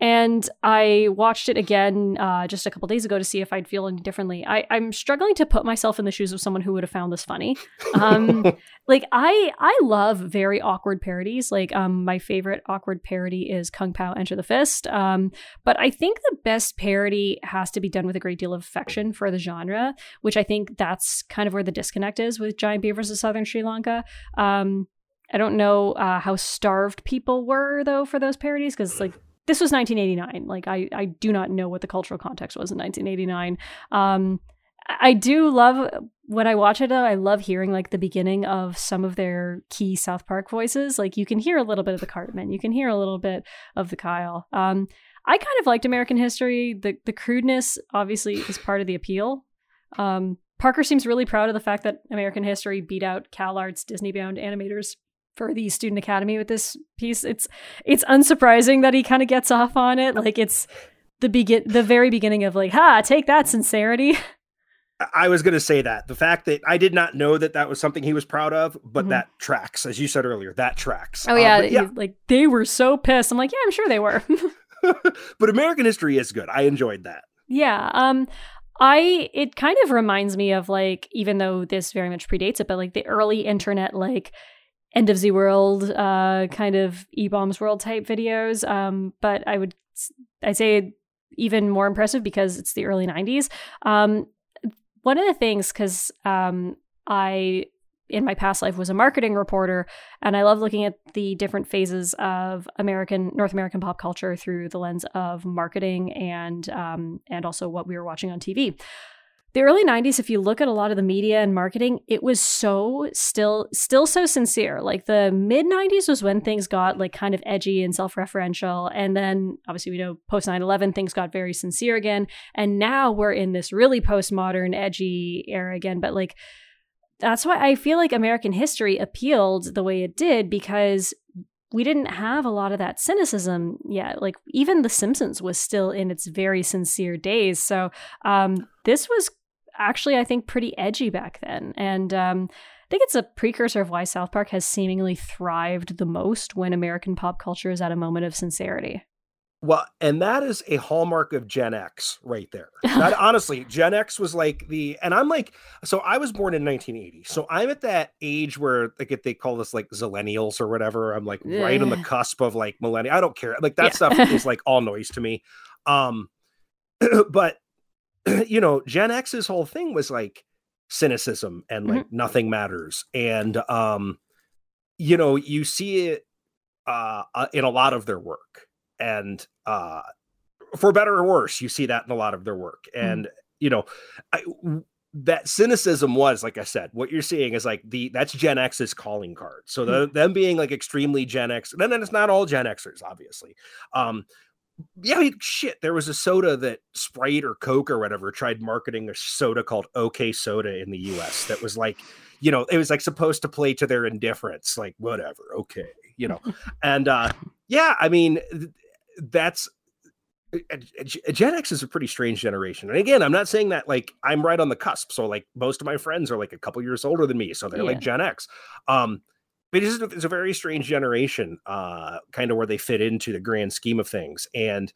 and I watched it again uh, just a couple days ago to see if I'd feel any differently. I, I'm struggling to put myself in the shoes of someone who would have found this funny. Um, like I I love very awkward parodies. Like um, my favorite awkward parody is Kung Pao Enter the Fist. Um, but I think the best parody has to be done with a great deal of affection for the genre, which I think that's kind of where the disconnect is with Giant Beavers of Southern Sri Lanka. Um, I don't know uh, how starved people were, though, for those parodies, because like this was nineteen eighty-nine. Like I, I do not know what the cultural context was in nineteen eighty-nine. Um, I do love when I watch it, though. I love hearing like the beginning of some of their key South Park voices. Like you can hear a little bit of the Cartman. You can hear a little bit of the Kyle. Um, I kind of liked American History. The, the crudeness, obviously, is part of the appeal. Um, Parker seems really proud of the fact that American History beat out CalArts Disney-bound animators for the Student Academy with this piece. It's it's unsurprising that he kind of gets off on it. Like it's the begin the very beginning of like, ha, take that sincerity. I was going to say that the fact that I did not know that that was something he was proud of, but mm-hmm. that tracks, as you said earlier, that tracks. Oh yeah, um, yeah. Like they were so pissed. I'm like, yeah, I'm sure they were. But American History is good. I enjoyed that. Yeah. Um, I it kind of reminds me of like, even though this very much predates it, but like the early internet, like End of the World, uh, kind of E-Bombs World type videos. Um, but I would, I'd say even more impressive because it's the early nineties. Um, one of the things, because um, I, in my past life, was a marketing reporter, and I love looking at the different phases of American, North American pop culture through the lens of marketing and um, and also what we were watching on T V. the early nineties, if you look at a lot of the media and marketing, it was so still, still so sincere. Like the mid nineties was when things got like kind of edgy and self-referential. And then obviously we know post nine eleven, things got very sincere again. And now we're in this really postmodern edgy era again. But like, that's why I feel like American History appealed the way it did, because we didn't have a lot of that cynicism yet. Like even The Simpsons was still in its very sincere days. So um, this was actually, I think, pretty edgy back then. And um, I think it's a precursor of why South Park has seemingly thrived the most when American pop culture is at a moment of sincerity. Well, and that is a hallmark of Gen X right there. That, honestly, Gen X was like the, and I'm like, so I was born in nineteen eighty. So I'm at that age where like, if they call this like Zillennials or whatever, I'm like yeah. right on the cusp of like millennial. I don't care. Like that yeah. stuff is like all noise to me. Um, but you know, Gen X's whole thing was like cynicism and like mm-hmm. nothing matters. And, um, you know, you see it uh, in a lot of their work. And uh, for better or worse, you see that in a lot of their work. And, mm-hmm. you know, I, that cynicism was, like I said, what you're seeing is like the that's Gen X's calling card. So the, mm-hmm. them being like extremely Gen X. And then it's not all Gen Xers, obviously. Um, yeah, I mean, shit, there was a soda that Sprite or Coke or whatever tried marketing a soda called OK Soda in the U S that was like, you know, it was like supposed to play to their indifference, like whatever. OK, you know, and uh, yeah, I mean, th- that's Gen X is a pretty strange generation. And again, I'm not saying that like I'm right on the cusp. So like most of my friends are like a couple years older than me. So they're yeah. like Gen X. Um, but it's, it's a very strange generation, uh, kind of where they fit into the grand scheme of things. And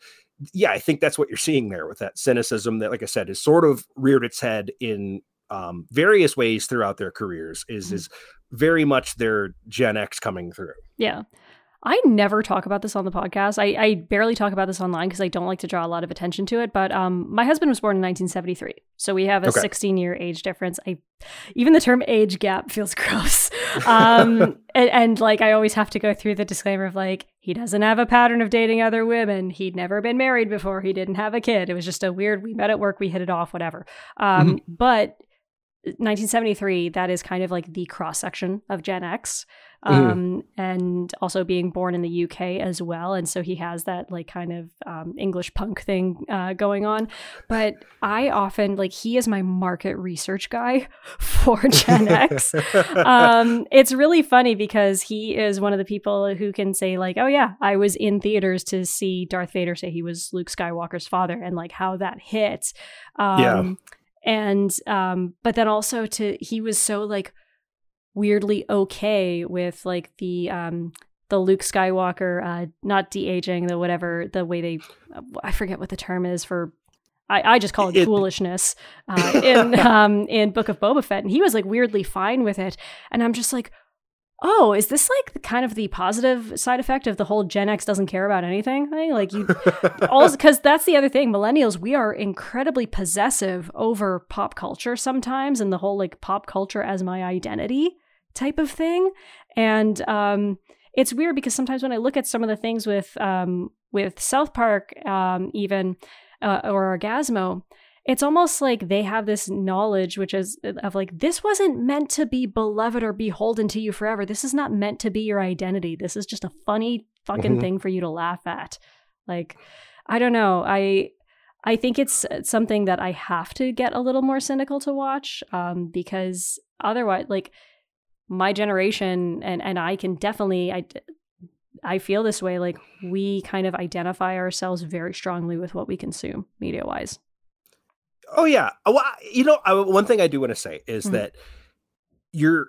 yeah, I think that's what you're seeing there with that cynicism that, like I said, is sort of reared its head in um, various ways throughout their careers is, mm-hmm. is very much their Gen X coming through. Yeah. I never talk about this on the podcast. I, I barely talk about this online because I don't like to draw a lot of attention to it. But um, my husband was born in nineteen seventy-three. So we have a okay. sixteen-year age difference. I even the term age gap feels gross. Um, and, and like I always have to go through the disclaimer of like, he doesn't have a pattern of dating other women. He'd never been married before. He didn't have a kid. It was just a weird, we met at work, we hit it off, whatever. Um, mm-hmm. But nineteen seventy-three, that is kind of like the cross-section of Gen X. Um, mm. And also being born in the U K as well. And so he has that like kind of um, English punk thing uh, going on. But I often like he is my market research guy for Gen X. um, it's really funny because he is one of the people who can say like, oh, yeah, I was in theaters to see Darth Vader say he was Luke Skywalker's father and like how that hit. Um, yeah. And um, but then also to he was so like weirdly okay with like the um the Luke Skywalker uh not de-aging the whatever the way they I forget what the term is for I, I just call it, it foolishness uh in um in Book of Boba Fett, and he was like weirdly fine with it, and I'm just like, oh, is this like the kind of the positive side effect of the whole Gen X doesn't care about anything thing? Like you all, because that's the other thing. Millennials, we are incredibly possessive over pop culture sometimes, and the whole like pop culture as my identity type of thing. And um, it's weird because sometimes when I look at some of the things with um, with South Park, um, even uh, or Orgasmo, it's almost like they have this knowledge, which is of like, this wasn't meant to be beloved or beholden to you forever. This is not meant to be your identity. This is just a funny fucking mm-hmm. thing for you to laugh at. Like, I don't know. I I think it's something that I have to get a little more cynical to watch um, because otherwise, like my generation and, and I can definitely, I, I feel this way. Like we kind of identify ourselves very strongly with what we consume media wise. Oh yeah. Well, you know, I, one thing I do want to say is mm-hmm. that your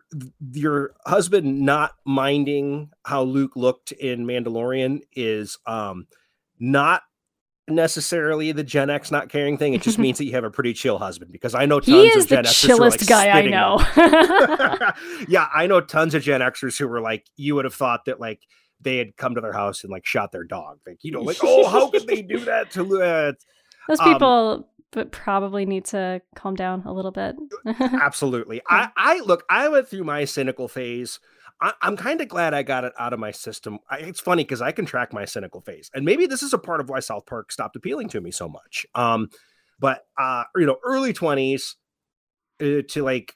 your husband not minding how Luke looked in Mandalorian is um, not necessarily the Gen X not caring thing. It just means that you have a pretty chill husband, because I know tons he is of Gen the Xers chillest like guy I know. Yeah, I know tons of Gen Xers who were like, you would have thought that like they had come to their house and like shot their dog. Like, you know, like oh, how could they do that to Luke? Uh, Those people. Um, but probably need to calm down a little bit. Absolutely. I, I look, I went through my cynical phase. I, I'm kind of glad I got it out of my system. I, it's funny because I can track my cynical phase. And maybe this is a part of why South Park stopped appealing to me so much. Um, But, uh, you know, early twenties uh, to like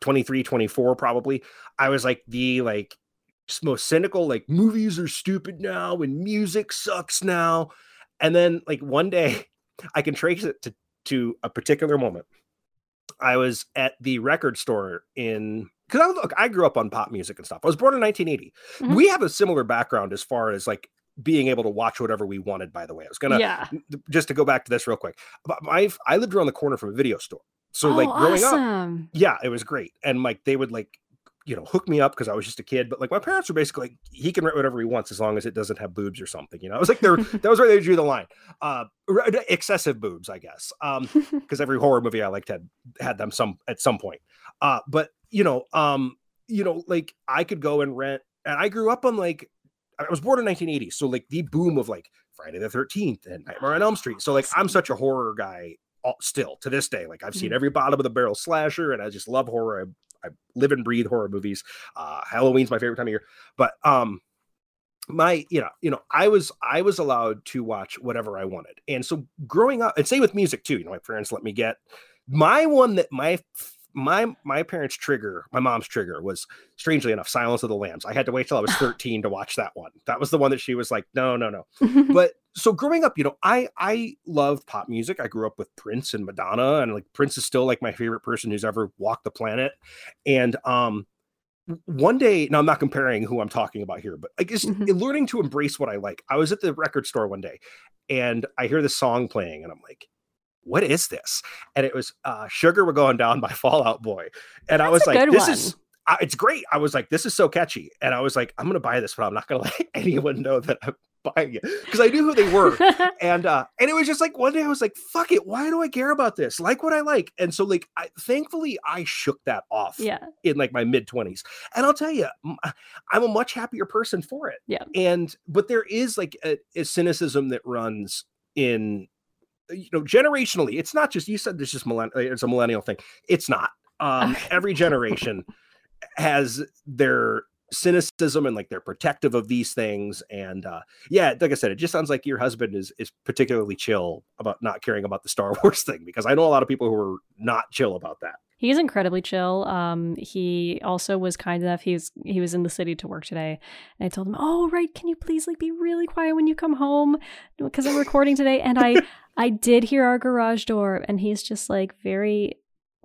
twenty-three, twenty-four, probably, I was like the like most cynical, like movies are stupid now and music sucks now. And then like one day I can trace it to, to a particular moment. I was at the record store in, because I, look, I grew up on pop music and stuff. I was born in nineteen eighty. Mm-hmm. We have a similar background as far as like being able to watch whatever we wanted, by the way. I was going to, yeah. just to go back to this real quick. I've, I lived around the corner from a video store. So oh, like growing awesome. up, yeah, it was great. And like, they would like, you know, hook me up because I was just a kid. But like my parents were basically like, he can rent whatever he wants as long as it doesn't have boobs or something. You know, I was like, there, that was where they drew the line. Uh, excessive boobs, I guess. Um, because every horror movie I liked had had them some at some point. Uh, but you know, um, you know, like I could go and rent, and I grew up on like, I was born in nineteen eighty, so like the boom of like Friday the thirteenth and Nightmare on Elm Street. So like I'm such a horror guy all, still to this day. Like I've seen every bottom of the barrel slasher, and I just love horror. I, I live and breathe horror movies. Uh, Halloween's my favorite time of year, but, um, my, you know, you know, I was, I was allowed to watch whatever I wanted. And so growing up, and same with music too, you know, my parents let me get my one that my, my, my parents' trigger, my mom's trigger was strangely enough, Silence of the Lambs. I had to wait till I was thirteen to watch that one. That was the one that she was like, no, no, no. But so growing up, you know, I, I love pop music. I grew up with Prince and Madonna, and like Prince is still like my favorite person who's ever walked the planet. And, um, one day, now I'm not comparing who I'm talking about here, but I guess mm-hmm. learning to embrace what I like. I was at the record store one day and I hear this song playing and I'm like, what is this? And it was, uh, Sugar We're Going Down by Fall Out Boy. And That's I was like, this one. is, I, it's great. I was like, this is so catchy. And I was like, I'm going to buy this, but I'm not going to let anyone know that I'm buying it, because I knew who they were. and uh and it was just like one day I was like, fuck it, why do I care about this? Like what I like. And so like I thankfully I shook that off yeah. in like my mid-twenties, and I'll tell you, I'm a much happier person for it. Yeah. And but there is like a, a cynicism that runs in, you know, generationally. It's not just, you said this just millenn- it's a millennial thing. It's not. Um every generation has their cynicism and like they're protective of these things. And uh yeah, like I said, it just sounds like your husband is is particularly chill about not caring about the Star Wars thing, because I know a lot of people who are not chill about that. He's incredibly chill. Um, he also was kind enough. He's he was in the city to work today, and I told him, "Oh, right, can you please like be really quiet when you come home, because I'm recording today." And I I did hear our garage door, and he's just like very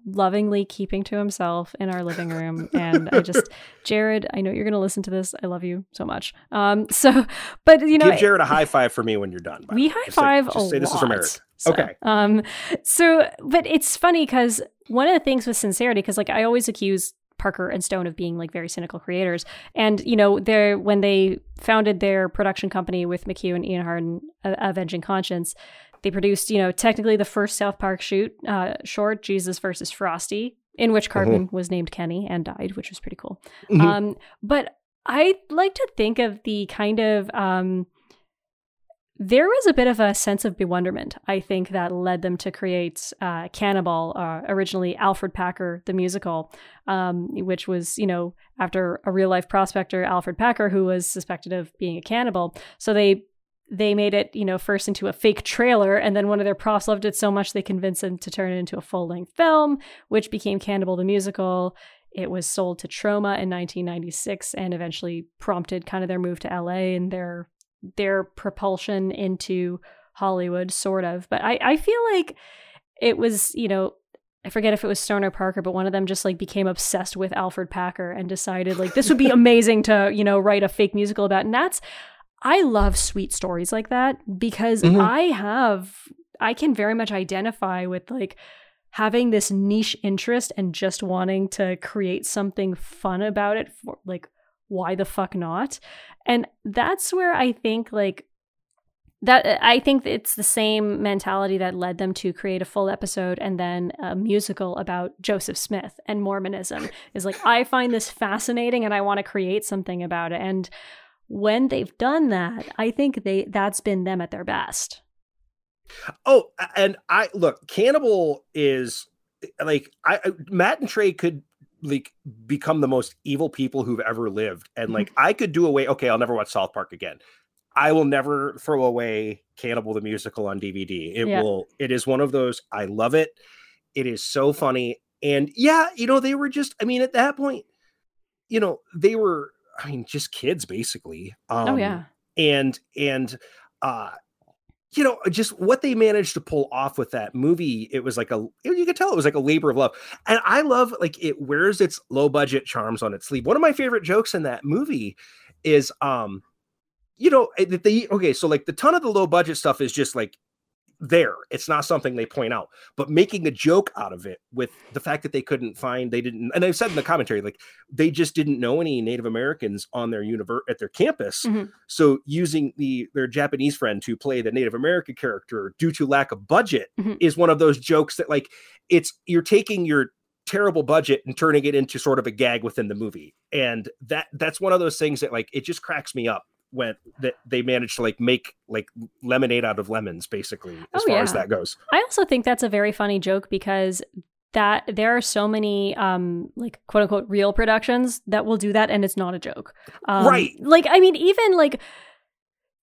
lovingly keeping to himself in our living room. And I just, Jared, I know you're going to listen to this. I love you so much. Um, so, but you know, give Jared a high five for me when you're done. We high five. Just say this is from Eric. So, okay. Um, so, but it's funny because one of the things with sincerity, because like I always accuse Parker and Stone of being like very cynical creators. And, you know, they're, when they founded their production company with McHugh and Ian Hardin, uh, Avenging Conscience, they produced, you know, technically the first South Park shoot, uh, short, Jesus versus Frosty, in which Cartman mm-hmm. was named Kenny and died, which was pretty cool. Mm-hmm. Um, but I like to think of the kind of, um, there was a bit of a sense of bewilderment, I think, that led them to create uh, Cannibal, uh, originally Alfred Packer, the musical, um, which was, you know, after a real life prospector, Alfred Packer, who was suspected of being a cannibal. So they They made it, you know, first into a fake trailer, and then one of their profs loved it so much they convinced him to turn it into a full-length film, which became Cannibal the Musical. It was sold to Troma in nineteen ninety-six and eventually prompted kind of their move to L A and their their propulsion into Hollywood, sort of. But I, I feel like it was, you know, I forget if it was Stone or Parker, but one of them just like became obsessed with Alfred Packer and decided like this would be amazing to, you know, write a fake musical about. And that's, I love sweet stories like that, because mm-hmm. I have, I can very much identify with like having this niche interest and just wanting to create something fun about it. For, like, why the fuck not? And that's where I think like that, I think it's the same mentality that led them to create a full episode and then a musical about Joseph Smith and Mormonism. Is like, I find this fascinating and I want to create something about it. And when they've done that, I think they that's been them at their best. Oh, and I look, Cannibal is like I, I Matt and Trey could like become the most evil people who've ever lived. And like I could do away. OK, I'll never watch South Park again. I will never throw away Cannibal the Musical on D V D. It yeah. will. It is one of those. I love it. It is so funny. And yeah, you know, they were just, I mean, at that point, you know, they were, I mean, just kids basically. Um, oh yeah. And, and, uh, you know, just what they managed to pull off with that movie. It was like a, you could tell it was like a labor of love. And I love, like, it wears its low budget charms on its sleeve. One of my favorite jokes in that movie is, um, you know, they, okay. So like the ton of the low budget stuff is just like, there, it's not something they point out, but making a joke out of it with the fact that they couldn't find, they didn't, and I've said in the commentary, like they just didn't know any Native Americans on their universe at their campus. Mm-hmm. So using the their Japanese friend to play the Native American character due to lack of budget mm-hmm. is one of those jokes that, like, it's, you're taking your terrible budget and turning it into sort of a gag within the movie, and that that's one of those things that, like, it just cracks me up when that they managed to, like, make like lemonade out of lemons, basically, as oh, far yeah. as that goes. I also think that's a very funny joke because that there are so many um, like, quote unquote, real productions that will do that. And it's not a joke. Um, right. Like, I mean, even like,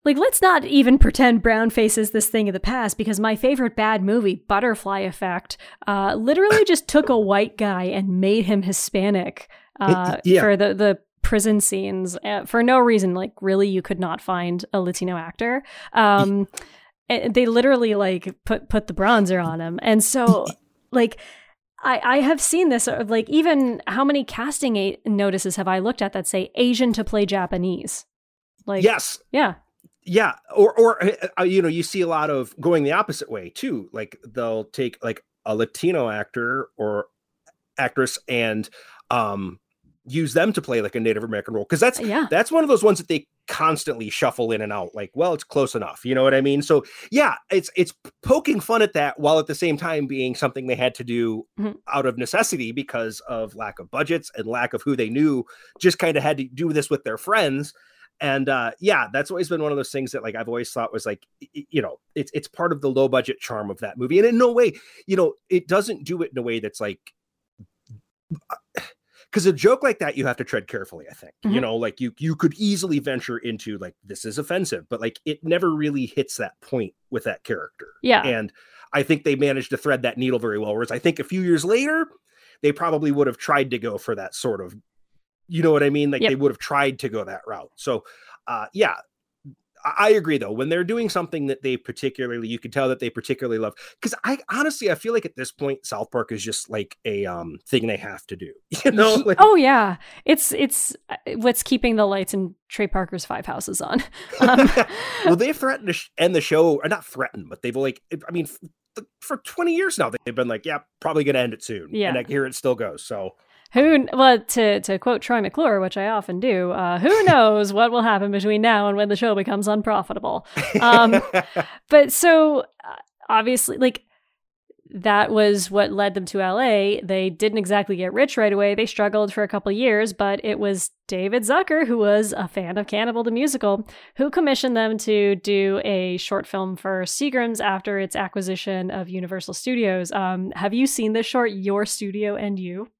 like, let's not even pretend brownface is this thing of the past, because my favorite bad movie, Butterfly Effect, uh, literally just took a white guy and made him Hispanic uh, yeah. for the, the, prison scenes uh, for no reason. Like, really, you could not find a Latino actor. Um, they literally like put, put the bronzer on him. And so like, I, I have seen this, like, even how many casting a- notices have I looked at that say Asian to play Japanese? Like, yes. Yeah. Yeah. Or, or, you know, you see a lot of going the opposite way too. Like, they'll take like a Latino actor or actress and, um, use them to play like a Native American role. Cause that's, yeah. that's one of those ones that they constantly shuffle in and out. Like, well, it's close enough. You know what I mean? So yeah, it's, it's poking fun at that while at the same time being something they had to do mm-hmm. out of necessity because of lack of budgets and lack of who they knew, just kind of had to do this with their friends. And uh, yeah, that's always been one of those things that, like, I've always thought was like, you know, it's, it's part of the low budget charm of that movie. And in no way, you know, it doesn't do it in a way that's like, because a joke like that, you have to tread carefully, I think, mm-hmm. you know, like you, you could easily venture into like, this is offensive, but like, it never really hits that point with that character. Yeah. And I think they managed to thread that needle very well. Whereas I think a few years later, they probably would have tried to go for that sort of, you know what I mean? Like yep. they would have tried to go that route. So uh, yeah, I, I agree though, when they're doing something that they particularly, you can tell that they particularly love. Cause I honestly, I feel like at this point, South Park is just like a um, thing they have to do, you know? Like, oh yeah. It's, it's what's keeping the lights in Trey Parker's five houses on. Um. Well, they've threatened to sh- end the show, or not threatened, but they've like, I mean, f- for twenty years now, they've been like, yeah, probably going to end it soon. Yeah. And I hear it still goes. So. Who, well, to, to quote Troy McClure, which I often do, uh, who knows what will happen between now and when the show becomes unprofitable. Um, but so obviously, like, that was what led them to L A. They didn't exactly get rich right away. They struggled for a couple years, but it was David Zucker, who was a fan of Cannibal the Musical, who commissioned them to do a short film for Seagram's after its acquisition of Universal Studios. Um, have you seen this short, Your Studio and You?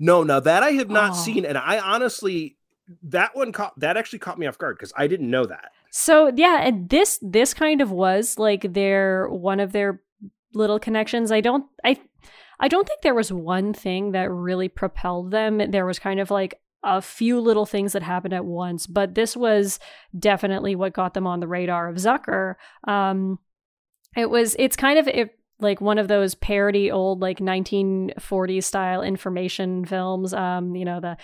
No, now that I have not oh. seen, and I honestly, that one caught, that actually caught me off guard because I didn't know that. So yeah, and this this kind of was like their one of their little connections. I don't I I don't think there was one thing that really propelled them. There was kind of like a few little things that happened at once, but this was definitely what got them on the radar of Zucker. Um, it was it's kind of it. Like one of those parody old like nineteen forties style information films, um, you know, the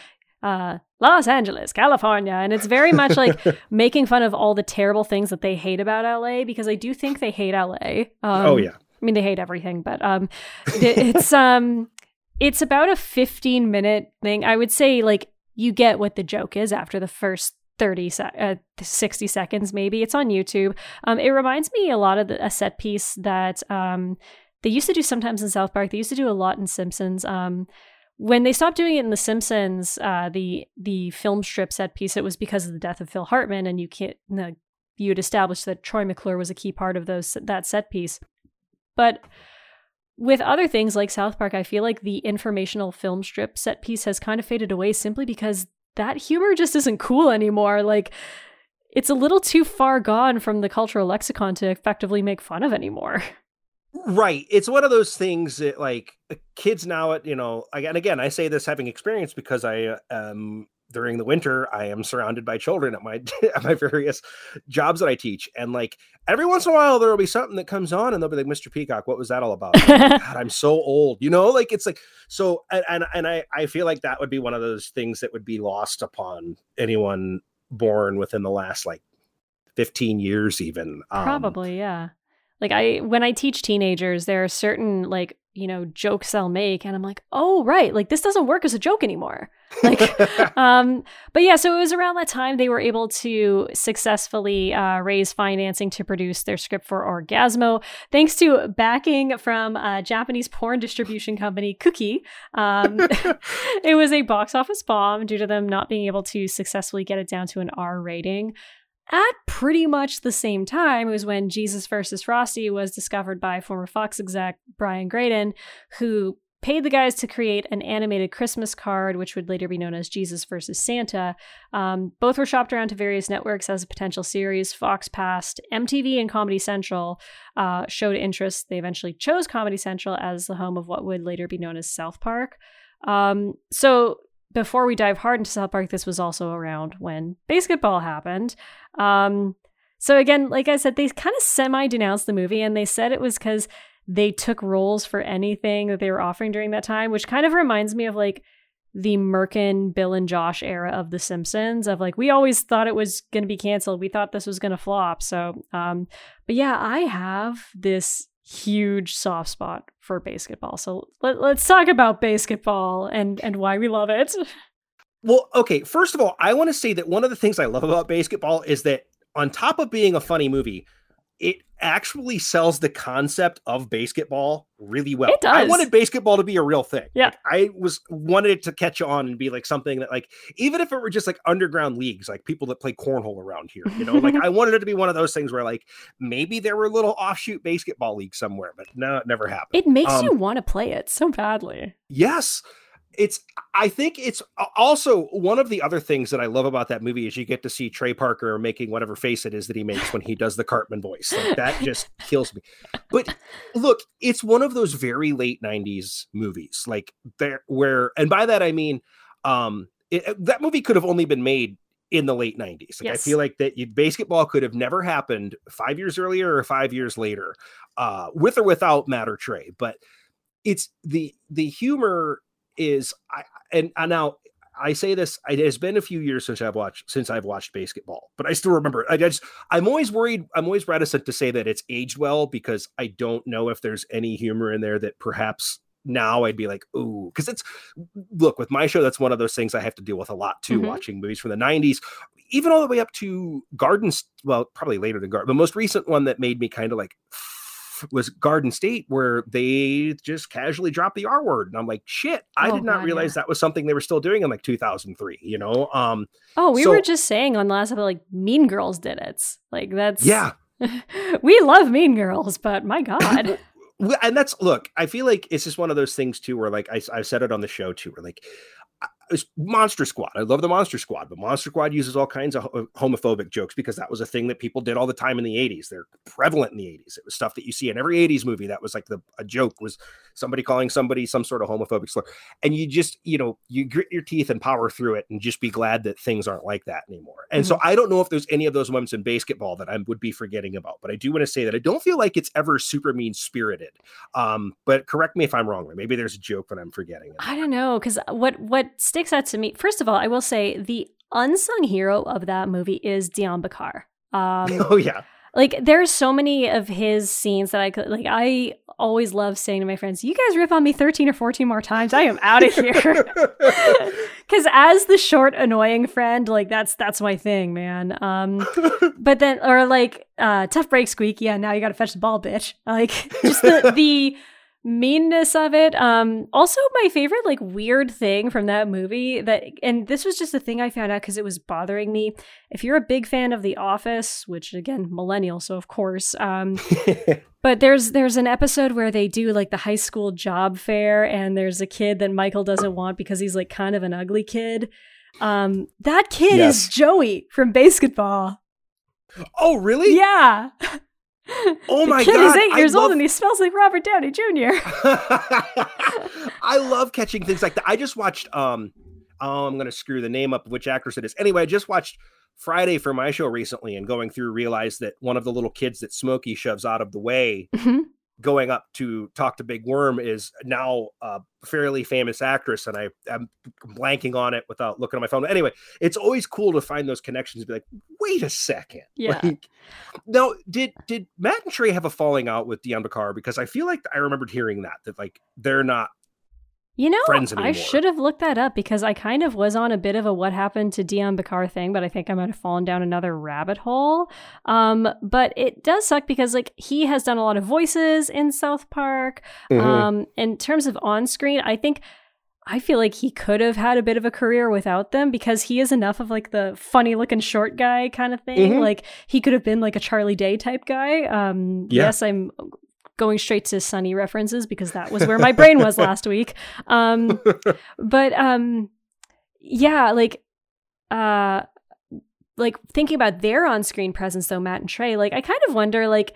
uh, Los Angeles, California. And it's very much like making fun of all the terrible things that they hate about L A, because I do think they hate L A. Um, oh, yeah. I mean, they hate everything, but um, it's um, it's about a fifteen minute thing. I would say like you get what the joke is after the first thirty, sixty seconds maybe. It's on YouTube. Um, it reminds me a lot of the, a set piece that um, they used to do sometimes in South Park. They used to do a lot in Simpsons. Um, when they stopped doing it in The Simpsons, uh, the the film strip set piece, it was because of the death of Phil Hartman, and you can't you know, you'd established that Troy McClure was a key part of those that set piece. But with other things like South Park, I feel like the informational film strip set piece has kind of faded away simply because that humor just isn't cool anymore. Like it's a little too far gone from the cultural lexicon to effectively make fun of anymore. Right. It's one of those things that, like, kids now, you know, and again, I say this having experience because I um, during the winter, I am surrounded by children at my at my various jobs that I teach. And like every once in a while, there will be something that comes on and they'll be like, Mister Peacock, what was that all about? God, I'm so old, you know, like it's like so. And, and, and I, I feel like that would be one of those things that would be lost upon anyone born within the last like fifteen years, even. Um, Probably. Yeah. Like I, when I teach teenagers, there are certain like, you know, jokes I'll make and I'm like, oh, right. Like this doesn't work as a joke anymore. Like, um, but yeah, so it was around that time they were able to successfully uh, raise financing to produce their script for Orgasmo, thanks to backing from a Japanese porn distribution company, Cookie. Um, it was a box office bomb due to them not being able to successfully get it down to an R rating. At pretty much the same time, it was when Jesus versus Frosty was discovered by former Fox exec Brian Graydon, who paid the guys to create an animated Christmas card, which would later be known as Jesus versus Santa. Um, both were shopped around to various networks as a potential series. Fox passed. M T V and Comedy Central uh, showed interest. They eventually chose Comedy Central as the home of what would later be known as South Park. Um, so before we dive hard into South Park, this was also around when Basketball happened. Um, so again, like I said, they kind of semi-denounced the movie, and they said it was because they took roles for anything that they were offering during that time, which kind of reminds me of like the Merkin, Bill and Josh era of The Simpsons of like, we always thought it was going to be canceled. We thought this was going to flop. So, um, but yeah, I have this huge soft spot for Basketball. So let, let's talk about Basketball and, and why we love it. Well, okay. First of all, I want to say that one of the things I love about Basketball is that on top of being a funny movie, it actually sells the concept of basketball really well. It does. I wanted basketball to be a real thing. Yeah. Like, I was wanted it to catch on and be like something that like, even if it were just like underground leagues, like people that play cornhole around here, you know, like I wanted it to be one of those things where like, maybe there were little offshoot basketball leagues somewhere, but no, it never happened. It makes um, you want to play it so badly. Yes. It's, I think it's also one of the other things that I love about that movie is you get to see Trey Parker making whatever face it is that he makes when he does the Cartman voice. Like, that just kills me. But look, it's one of those very late nineties movies, like there where, and by that, I mean, um, it, that movie could have only been made in the late nineties. Like, yes. I feel like that you, Basketball could have never happened five years earlier or five years later, uh, with or without Matt or Trey. But it's the, the humor is I and, and now I say this, it has been a few years since I've watched since I've watched Basketball, but I still remember it. I just I'm always worried. I'm always reticent to say that it's aged well because I don't know if there's any humor in there that perhaps now I'd be like, ooh, because it's look with my show. That's one of those things I have to deal with a lot too, mm-hmm. watching movies from the nineties, even all the way up to Garden. Well, probably later than Garden. The most recent one that made me kind of like was Garden State, where they just casually dropped the R word. And I'm like, shit, I oh, did not God, realize yeah. that was something they were still doing in like two thousand three, you know? Um, oh, we so, were just saying on last episode, like Mean Girls did it. Like that's, yeah, we love Mean Girls, but my God. And that's, look, I feel like it's just one of those things too, where like, I, I've said it on the show too, where like, it's Monster Squad. I love the Monster Squad, but Monster Squad uses all kinds of homophobic jokes because that was a thing that people did all the time in the eighties. They're prevalent in the eighties. It was stuff that you see in every eighties movie. That was like the a joke was somebody calling somebody some sort of homophobic slur. And you just, you know, you grit your teeth and power through it and just be glad that things aren't like that anymore. And mm-hmm. so I don't know if there's any of those moments in Basketball that I would be forgetting about, but I do want to say that I don't feel like it's ever super mean spirited. Um, but correct me if I'm wrong. Maybe there's a joke that I'm forgetting. I don't know. Cause what, what, sticks out to me. First of all, I will say the unsung hero of that movie is Dian Bachar. Um, oh yeah, like there's so many of his scenes that I could like. I always love saying to my friends, "You guys rip on me thirteen or fourteen more times, I am out of here." Because as the short, annoying friend, like that's that's my thing, man. Um, but then, or like uh, tough break, squeak. Yeah, now you got to fetch the ball, bitch. Like just the the. meanness of it. Um, also my favorite like weird thing from that movie that, and this was just the thing I found out because it was bothering me. If you're a big fan of The Office, which again, millennial, so of course, um, but there's, there's an episode where they do like the high school job fair and there's a kid that Michael doesn't want because he's like kind of an ugly kid. Um, that kid yes. is Joey from Basketball. Oh, really? Yeah. Oh my god! He's eight years old and he smells like Robert Downey Junior I love catching things like that. I just watched. Um, oh, I'm gonna screw the name up of which actress it is. Anyway, I just watched Friday for my show recently, and going through, realized that one of the little kids that Smokey shoves out of the way, mm-hmm. going up to talk to Big Worm, is now a fairly famous actress, and I am blanking on it without looking at my phone. But anyway, it's always cool to find those connections and be like, wait a second. Yeah. Like, now, did did Matt and Trey have a falling out with Dian Bachar? Because I feel like I remembered hearing that that like they're not. You know, I should have looked that up because I kind of was on a bit of a what happened to Dian Bachar thing, but I think I might have fallen down another rabbit hole. Um, but it does suck because, like, he has done a lot of voices in South Park. Mm-hmm. Um, in terms of on screen, I think I feel like he could have had a bit of a career without them because he is enough of like the funny looking short guy kind of thing. Mm-hmm. Like, he could have been like a Charlie Day type guy. Um, yeah. Yes, I'm going straight to Sunny references because that was where my brain was last week. Um, but um, yeah, like, uh, like thinking about their on-screen presence though, Matt and Trey, like I kind of wonder, like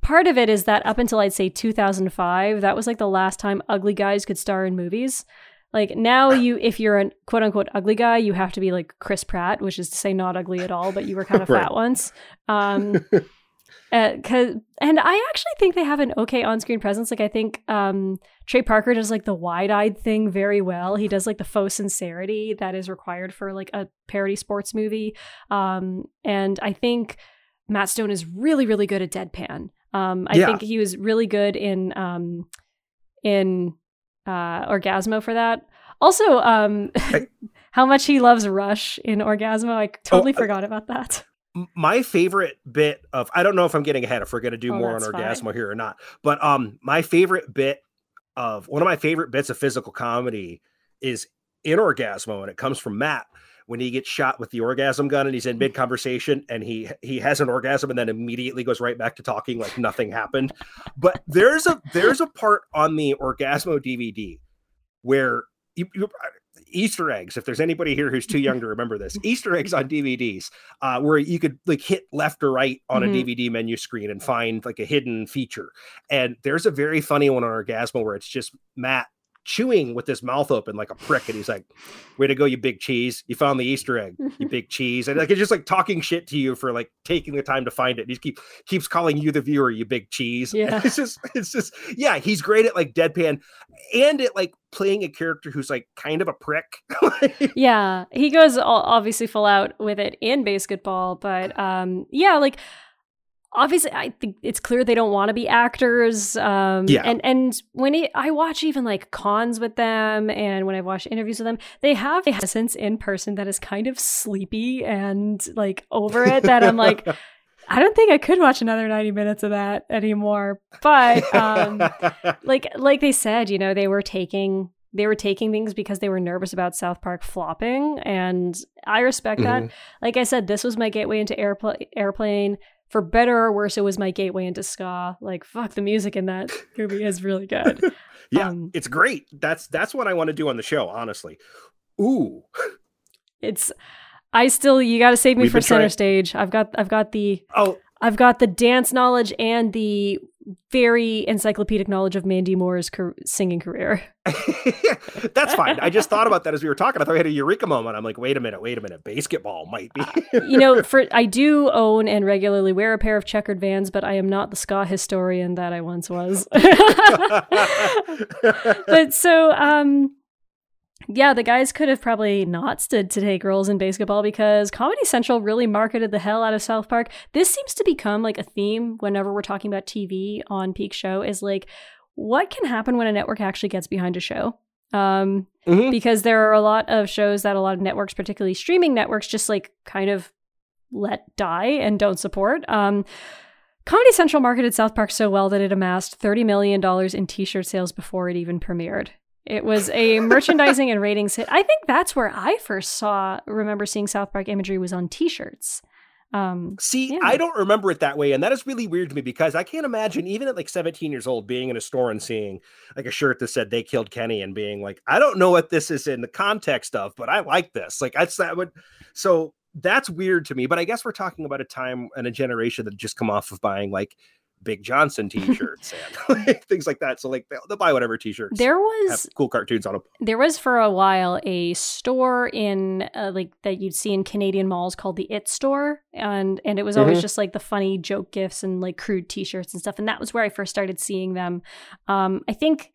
part of it is that up until I'd say two thousand five, that was like the last time ugly guys could star in movies. Like now you, if you're a quote unquote ugly guy, you have to be like Chris Pratt, which is to say not ugly at all, but you were kind of right. fat once. Um, Uh, cause, and I actually think they have an okay on-screen presence. Like I think um, Trey Parker does like the wide-eyed thing very well. He does like the faux sincerity that is required for like a parody sports movie. Um, and I think Matt Stone is really, really good at deadpan. Um, I yeah. think he was really good in um, in uh, Orgasmo for that. Also, um, I- how much he loves Rush in Orgasmo. I totally oh, forgot I- about that. My favorite bit of, I don't know if I'm getting ahead, if we're going to do oh, more on Orgasmo fine. Here or not, but um, my favorite bit of, one of my favorite bits of physical comedy is in Orgasmo, and it comes from Matt when he gets shot with the orgasm gun and he's in mid conversation and he, he has an orgasm and then immediately goes right back to talking like nothing happened. But there's a, there's a part on the Orgasmo D V D where you, you Easter eggs, if there's anybody here who's too young to remember this, Easter eggs on D V Ds uh, where you could like hit left or right on mm-hmm. a D V D menu screen and find like a hidden feature. And there's a very funny one on Orgasmo where it's just Matt chewing with his mouth open like a prick. And he's like, way to go, you big cheese. You found the Easter egg, you big cheese. And like, it's just like talking shit to you for like taking the time to find it. And he keep, keeps calling you the viewer, you big cheese. Yeah. It's just, it's just, yeah, he's great at like deadpan and at like playing a character who's like kind of a prick. Yeah. He goes all, obviously full out with it in Basketball, but um, yeah, like, obviously, I think it's clear they don't want to be actors. Um, yeah. And, and when it, I watch even like cons with them and when I watch interviews with them, they have a presence in person that is kind of sleepy and like over it that I'm like, I don't think I could watch another ninety minutes of that anymore. But um, like like they said, you know, they were taking they were taking things because they were nervous about South Park flopping. And I respect mm-hmm. that. Like I said, this was my gateway into airpl- Airplane. For better or worse, it was my gateway into ska. Like, fuck, the music in that movie is really good. yeah, um, it's great. That's that's what I want to do on the show, honestly. Ooh, it's. I still, you got to save me We've for center trying- stage. I've got, I've got the. Oh, I've got the dance knowledge and the very encyclopedic knowledge of Mandy Moore's co- singing career. That's fine. I just thought about that as we were talking. I thought I had a eureka moment. I'm like, wait a minute, wait a minute. Basketball might be. You know, for I do own and regularly wear a pair of checkered Vans, but I am not the ska historian that I once was. But so, um, yeah, the guys could have probably not stood to take roles in Basketball because Comedy Central really marketed the hell out of South Park. This seems to become like a theme whenever we're talking about T V on Peak Show is like, what can happen when a network actually gets behind a show? Um, mm-hmm. Because there are a lot of shows that a lot of networks, particularly streaming networks, just like kind of let die and don't support. Um, Comedy Central marketed South Park so well that it amassed thirty million dollars in t-shirt sales before it even premiered. It was a merchandising and ratings hit. I think that's where I first saw, remember seeing South Park imagery was on t-shirts. Um, See, yeah. I don't remember it that way. And that is really weird to me because I can't imagine even at like seventeen years old being in a store and seeing like a shirt that said they killed Kenny and being like, I don't know what this is in the context of, but I like this. Like I, that would, so that's weird to me, but I guess we're talking about a time and a generation that just come off of buying like Big Johnson t-shirts and like, things like that. So like they'll, they'll buy whatever t-shirts. There was cool cartoons on them. There was for a while a store in uh, like that you'd see in Canadian malls called the It Store, and and it was always mm-hmm. just like the funny joke gifts and like crude t-shirts and stuff. And that was where I first started seeing them. Um, I think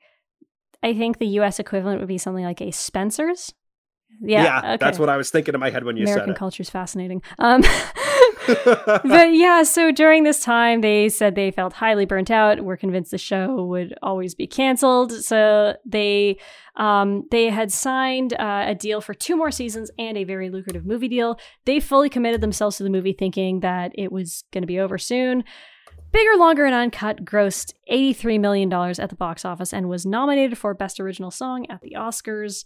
I think the U S equivalent would be something like a Spencer's. Yeah, yeah okay. That's what I was thinking in my head when you American said it. American culture is fascinating. Um, but yeah, so during this time, they said they felt highly burnt out, were convinced the show would always be canceled. So they um, they had signed uh, a deal for two more seasons and a very lucrative movie deal. They fully committed themselves to the movie, thinking that it was going to be over soon. Bigger, Longer, and Uncut grossed eighty-three million dollars at the box office and was nominated for Best Original Song at the Oscars.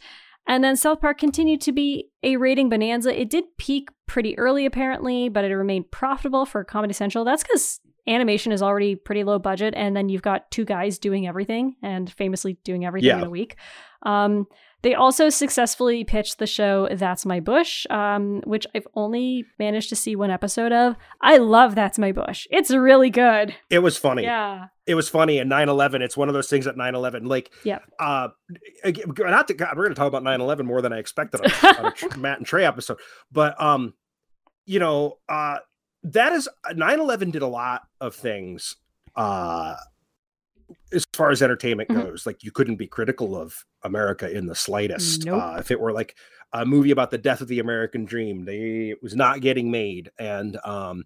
And then South Park continued to be a rating bonanza. It did peak pretty early, apparently, but it remained profitable for Comedy Central. That's because animation is already pretty low budget, and then you've got two guys doing everything and famously doing everything yeah. in a week. Um, they also successfully pitched the show That's My Bush, um, which I've only managed to see one episode of. I love That's My Bush. It's really good. It was funny. Yeah. It was funny. And nine eleven, it's one of those things at nine eleven. Like, yeah. uh, not to, God, we're going to talk about nine eleven more than I expected on, on a Matt and Trey episode. But, um, you know, uh, that is, nine eleven did a lot of things uh, as far as entertainment mm-hmm. goes. Like, you couldn't be critical of America in the slightest. Nope. Uh, if it were like a movie about the death of the American dream, they, it was not getting made. And, um,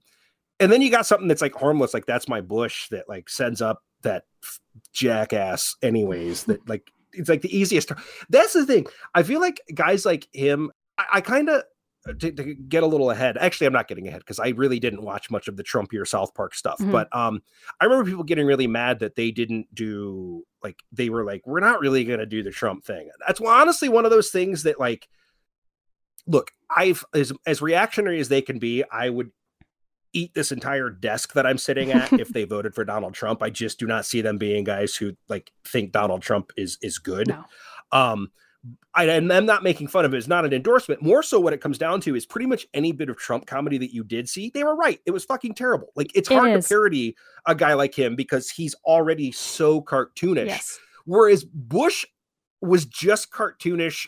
and then you got something that's like harmless, like That's My Bush, that like sends up that f- jackass anyways, that like, it's like the easiest. T- That's the thing. I feel like guys like him, I, I kind of, to, to get a little ahead. Actually, I'm not getting ahead because I really didn't watch much of the Trumpier South Park stuff. Mm-hmm. But um, I remember people getting really mad that they didn't do, like, they were like, we're not really going to do the Trump thing. That's honestly one of those things that like, look, I've, as, as reactionary as they can be, I would eat this entire desk that I'm sitting at if they voted for Donald Trump. I just do not see them being guys who like think Donald Trump is is good. No. Um, I, and I'm not making fun of it. It's not an endorsement. More so what it comes down to is pretty much any bit of Trump comedy that you did see, they were right. It was fucking terrible. Like it's hard it to parody a guy like him because he's already so cartoonish. Yes. Whereas Bush was just cartoonish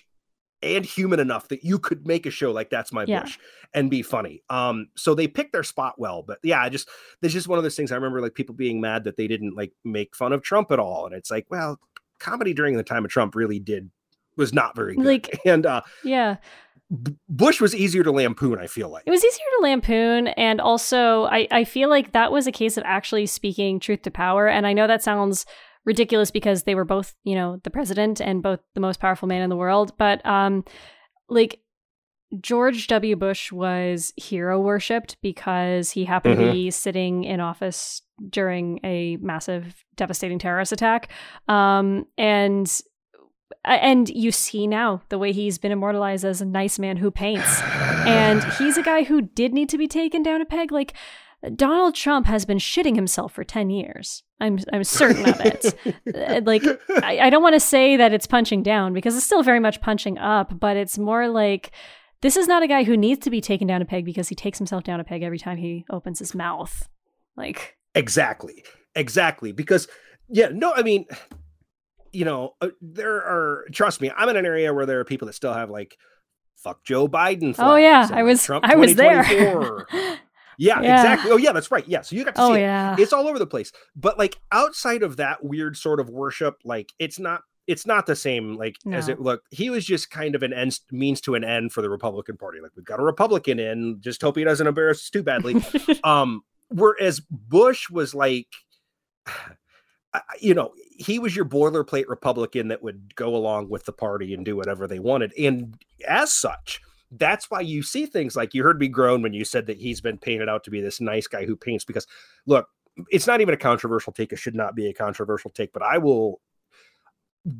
and human enough that you could make a show like That's My yeah. Bush and be funny. Um, so they picked their spot well, but yeah, I just, there's just one of those things. I remember like people being mad that they didn't like make fun of Trump at all. And it's like, well, comedy during the time of Trump really did, was not very good. Like, and uh, yeah, B- Bush was easier to lampoon. I feel like it was easier to lampoon. And also I, I feel like that was a case of actually speaking truth to power. And I know that sounds ridiculous because they were both, you know, the president and both the most powerful man in the world. But um, like George W. Bush was hero worshipped because he happened mm-hmm. to be sitting in office during a massive, devastating terrorist attack. Um, and and you see now the way he's been immortalized as a nice man who paints. And he's a guy who did need to be taken down a peg. Like Donald Trump has been shitting himself for ten years. I'm I'm certain of it. Like, I, I don't want to say that it's punching down because it's still very much punching up, but it's more like this is not a guy who needs to be taken down a peg because he takes himself down a peg every time he opens his mouth. Like exactly, exactly. Because yeah, no, I mean, you know, there are. Trust me, I'm in an area where there are people that still have like fuck Joe Biden. Oh yeah, I was Trump I was there. Yeah, yeah, exactly. Oh, yeah, that's right. Yeah, so you got to oh, see it. Yeah. It's all over the place. But like outside of that weird sort of worship, like it's not, it's not the same. Like no. as it looked, he was just kind of an end, means to an end for the Republican Party. Like we've got a Republican in. Just hope he doesn't embarrass us too badly. um, whereas Bush was like, you know, he was your boilerplate Republican that would go along with the party and do whatever they wanted, and as such. That's why you see things like you heard me groan when you said that he's been painted out to be this nice guy who paints, because look, it's not even a controversial take. It should not be a controversial take, but I will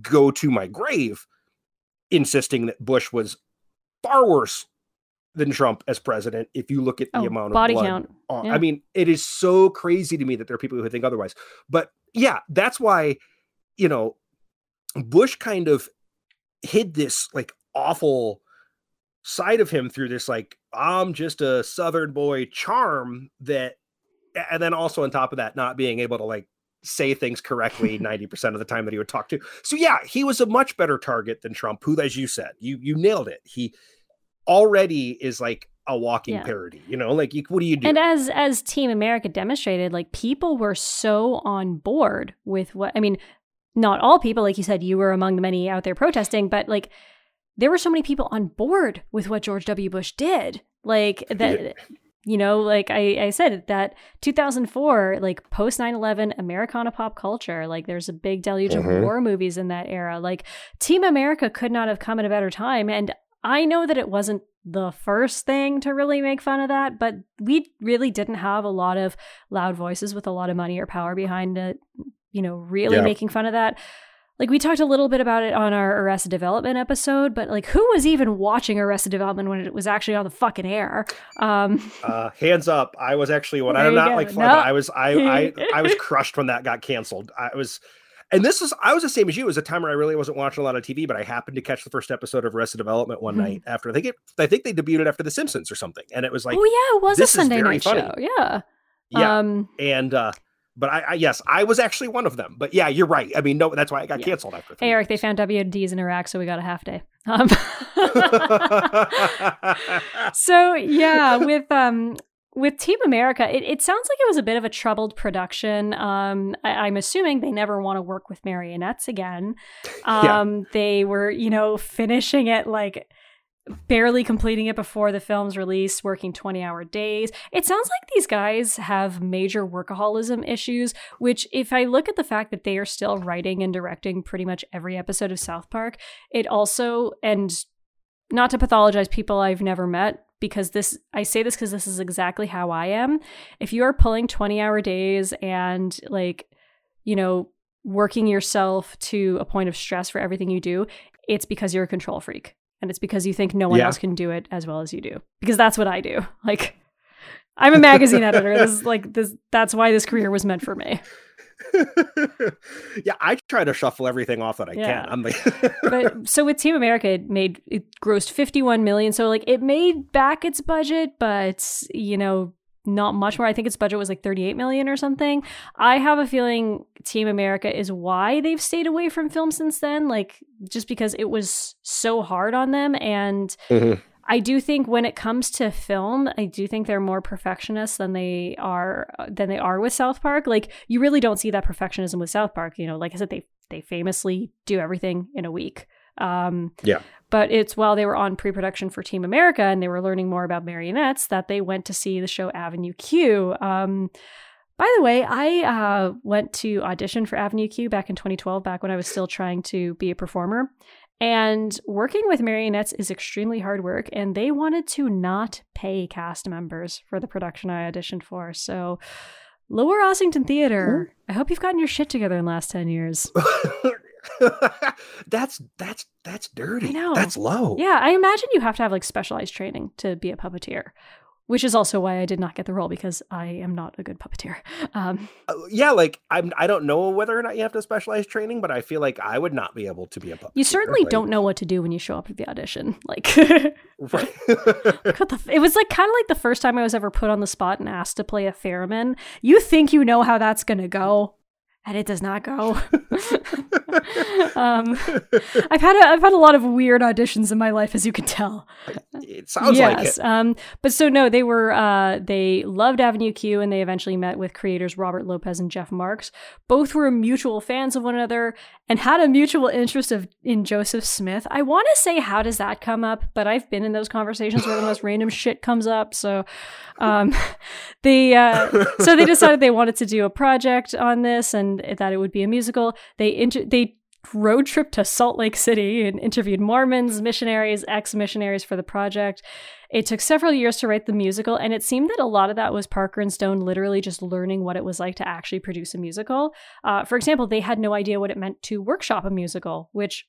go to my grave insisting that Bush was far worse than Trump as president. If you look at the oh, amount of body blood, count. Uh, yeah. I mean, it is so crazy to me that there are people who think otherwise, but yeah, that's why, you know, Bush kind of hid this like awful side of him through this, like, I'm just a Southern boy charm that, and then also on top of that, not being able to like say things correctly ninety percent of the time that he would talk to. So yeah, he was a much better target than Trump, who, as you said, you, you nailed it. He already is like a walking yeah. parody, you know, like, what do you do? And as, as Team America demonstrated, like, people were so on board with what, I mean, not all people, like you said, you were among the many out there protesting, but like, there were so many people on board with what George W. Bush did. Like that, yeah. you know, like I, I said that two thousand four, like post nine eleven Americana pop culture, like there's a big deluge mm-hmm. of war movies in that era. Like Team America could not have come at a better time. And I know that it wasn't the first thing to really make fun of that, but we really didn't have a lot of loud voices with a lot of money or power behind it, you know, really yeah. making fun of that. Like, we talked a little bit about it on our Arrested Development episode, but, like, who was even watching Arrested Development when it was actually on the fucking air? Um, uh, hands up. I was actually, when I'm not, go. like, no. I was I, I, I was crushed when that got canceled. I was, and this was, I was the same as you. It was a time where I really wasn't watching a lot of T V, but I happened to catch the first episode of Arrested Development one mm-hmm. night after, I think, it, I think they debuted after The Simpsons or something. And it was like, oh, yeah, it was this a Sunday night funny. show. Yeah. Yeah. Um, and, uh. But I, I, yes, I was actually one of them. But yeah, you're right. I mean, no, that's why I got yeah. canceled after. Hey, Eric, they found W M Ds in Iraq, so we got a half day. Um, so yeah, with um, with Team America, it, it sounds like it was a bit of a troubled production. Um, I, I'm assuming they never want to work with marionettes again. Um, yeah. They were, you know, finishing it like. barely completing it before the film's release, working twenty-hour days. It sounds like these guys have major workaholism issues, which if I look at the fact that they are still writing and directing pretty much every episode of South Park, it also, and not to pathologize people I've never met, because this, I say this because this is exactly how I am. If you are pulling twenty-hour days and like, you know, working yourself to a point of stress for everything you do, it's because you're a control freak. And it's because you think no one yeah. else can do it as well as you do. Because that's what I do. Like, I'm a magazine editor. This is like this. That's why this career was meant for me. Yeah, I try to shuffle everything off that I yeah. can. I'm like, but so with Team America, it made it grossed fifty-one million dollars. So like, it made back its budget, but you know, not much more. I think its budget was like thirty-eight million dollars or something. I have a feeling Team America is why they've stayed away from film since then, like just because it was so hard on them. And mm-hmm. I do think when it comes to film, I do think they're more perfectionists than they are than they are with South Park. Like, you really don't see that perfectionism with South Park. You know, like I said, they they famously do everything in a week. Um, yeah. But it's while they were on pre-production for Team America and they were learning more about marionettes that they went to see the show Avenue Q. Um, by the way, I uh, went to audition for Avenue Q back in twenty twelve, back when I was still trying to be a performer. And working with marionettes is extremely hard work, and they wanted to not pay cast members for the production I auditioned for. So Lower Ossington Theater, mm-hmm. I hope you've gotten your shit together in the last ten years. that's that's that's dirty. I know. That's low. Yeah, I imagine you have to have like specialized training to be a puppeteer, which is also why I did not get the role, because I am not a good puppeteer. Um, uh, yeah, like I'm. I don't know whether or not you have to specialize training, but I feel like I would not be able to be a puppeteer. You certainly like, don't know what to do when you show up at the audition. Like, right. Like what the f- it was like kind of like the first time I was ever put on the spot and asked to play a theremin. You think you know how that's gonna go. And it does not go. um, I've had a, I've had a lot of weird auditions in my life, as you can tell. It sounds yes, like it. Yes, um, but so no, they were uh, they loved Avenue Q, and they eventually met with creators Robert Lopez and Jeff Marks. Both were mutual fans of one another and had a mutual interest of in Joseph Smith. I want to say, how does that come up? But I've been in those conversations where the most random shit comes up. So um, they uh, so they decided they wanted to do a project on this and. That it would be a musical. They inter- they road trip to Salt Lake City and interviewed Mormons, missionaries, ex-missionaries for the project. It took several years to write the musical, and it seemed that a lot of that was Parker and Stone literally just learning what it was like to actually produce a musical. Uh, for example, they had no idea what it meant to workshop a musical, which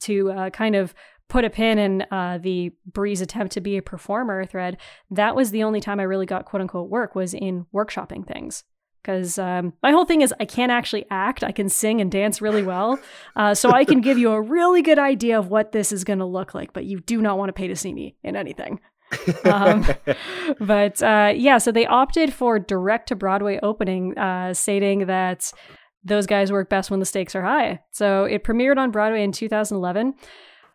to uh, kind of put a pin in uh, the Bree's attempt to be a performer thread, that was the only time I really got quote-unquote work was in workshopping things. because um, my whole thing is I can't actually act. I can sing and dance really well. Uh, so I can give you a really good idea of what this is going to look like, but you do not want to pay to see me in anything. um, but uh, yeah, so they opted for direct to Broadway opening, uh, stating that those guys work best when the stakes are high. So it premiered on Broadway in two thousand eleven.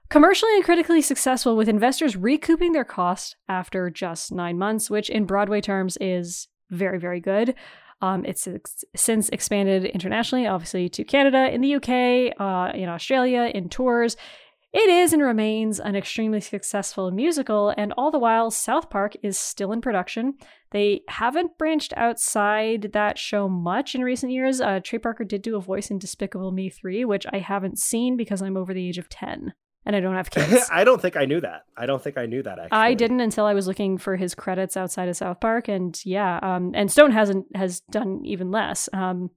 Commercially and critically successful, with investors recouping their cost after just nine months, which in Broadway terms is very, very good. Um, it's ex- since expanded internationally, obviously to Canada, in the U K, uh, in Australia, in tours. It is and remains an extremely successful musical, and all the while, South Park is still in production. They haven't branched outside that show much in recent years. Uh, Trey Parker did do a voice in Despicable Me three, which I haven't seen because I'm over the age of ten. And I don't have kids. I don't think I knew that. I don't think I knew that, actually. I didn't until I was looking for his credits outside of South Park. And yeah, um, and Stone hasn't has done even less. Um,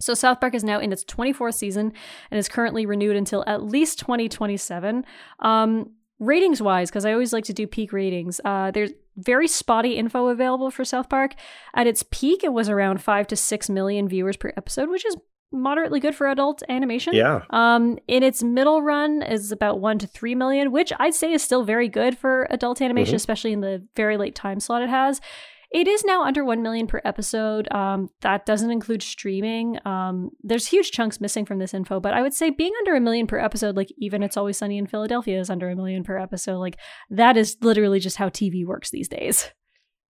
so South Park is now in its twenty-fourth season and is currently renewed until at least twenty twenty-seven. Um, ratings-wise, because I always like to do peak ratings, uh, there's very spotty info available for South Park. At its peak, it was around five to six million viewers per episode, which is moderately good for adult animation. Yeah. Um, in its middle run is about one to three million, which I'd say is still very good for adult animation, mm-hmm. especially in the very late time slot it has. It is now under one million per episode. Um, that doesn't include streaming. Um, there's huge chunks missing from this info, but I would say being under a million per episode, like even It's Always Sunny in Philadelphia is under a million per episode. Like that is literally just how T V works these days.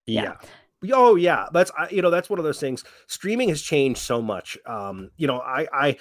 Yeah. yeah. Oh yeah, that's you know that's one of those things. Streaming has changed so much. Um, you know, I, I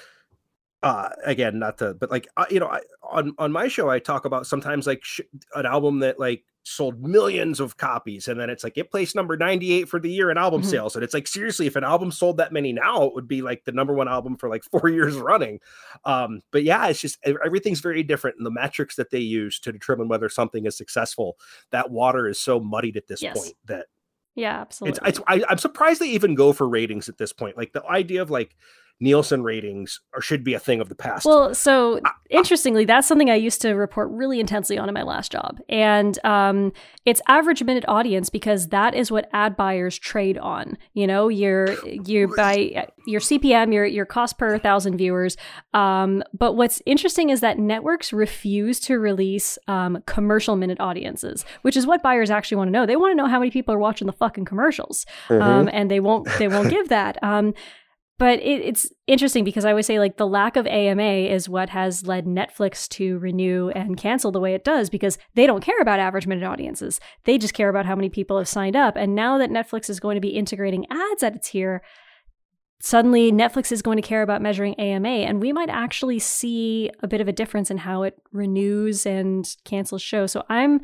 uh, again not to, but like I, you know, I, on on my show I talk about sometimes like sh- an album that like sold millions of copies, and then it's like it placed number ninety-eight for the year in album mm-hmm. sales, and it's like seriously, if an album sold that many now, it would be like the number one album for like four years running. Um, but yeah, it's just everything's very different, and the metrics that they use to determine whether something is successful, that water is so muddied at this yes. point that. Yeah, absolutely. It's, it's, I, I'm surprised they even go for ratings at this point. Like the idea of like Nielsen ratings are, should be a thing of the past. Well, so I, interestingly, I, that's something I used to report really intensely on in my last job. And um, it's average minute audience, because that is what ad buyers trade on. You know, your your by your C P M, your your cost per thousand viewers. Um, but what's interesting is that networks refuse to release um, commercial minute audiences, which is what buyers actually want to know. They want to know how many people are watching the fucking commercials, mm-hmm. um, and they won't they won't give that. Um, But it, it's interesting because I would say like the lack of A M A is what has led Netflix to renew and cancel the way it does, because they don't care about average minute audiences. They just care about how many people have signed up. And now that Netflix is going to be integrating ads at its tier, suddenly Netflix is going to care about measuring A M A. And we might actually see a bit of a difference in how it renews and cancels shows. So I'm,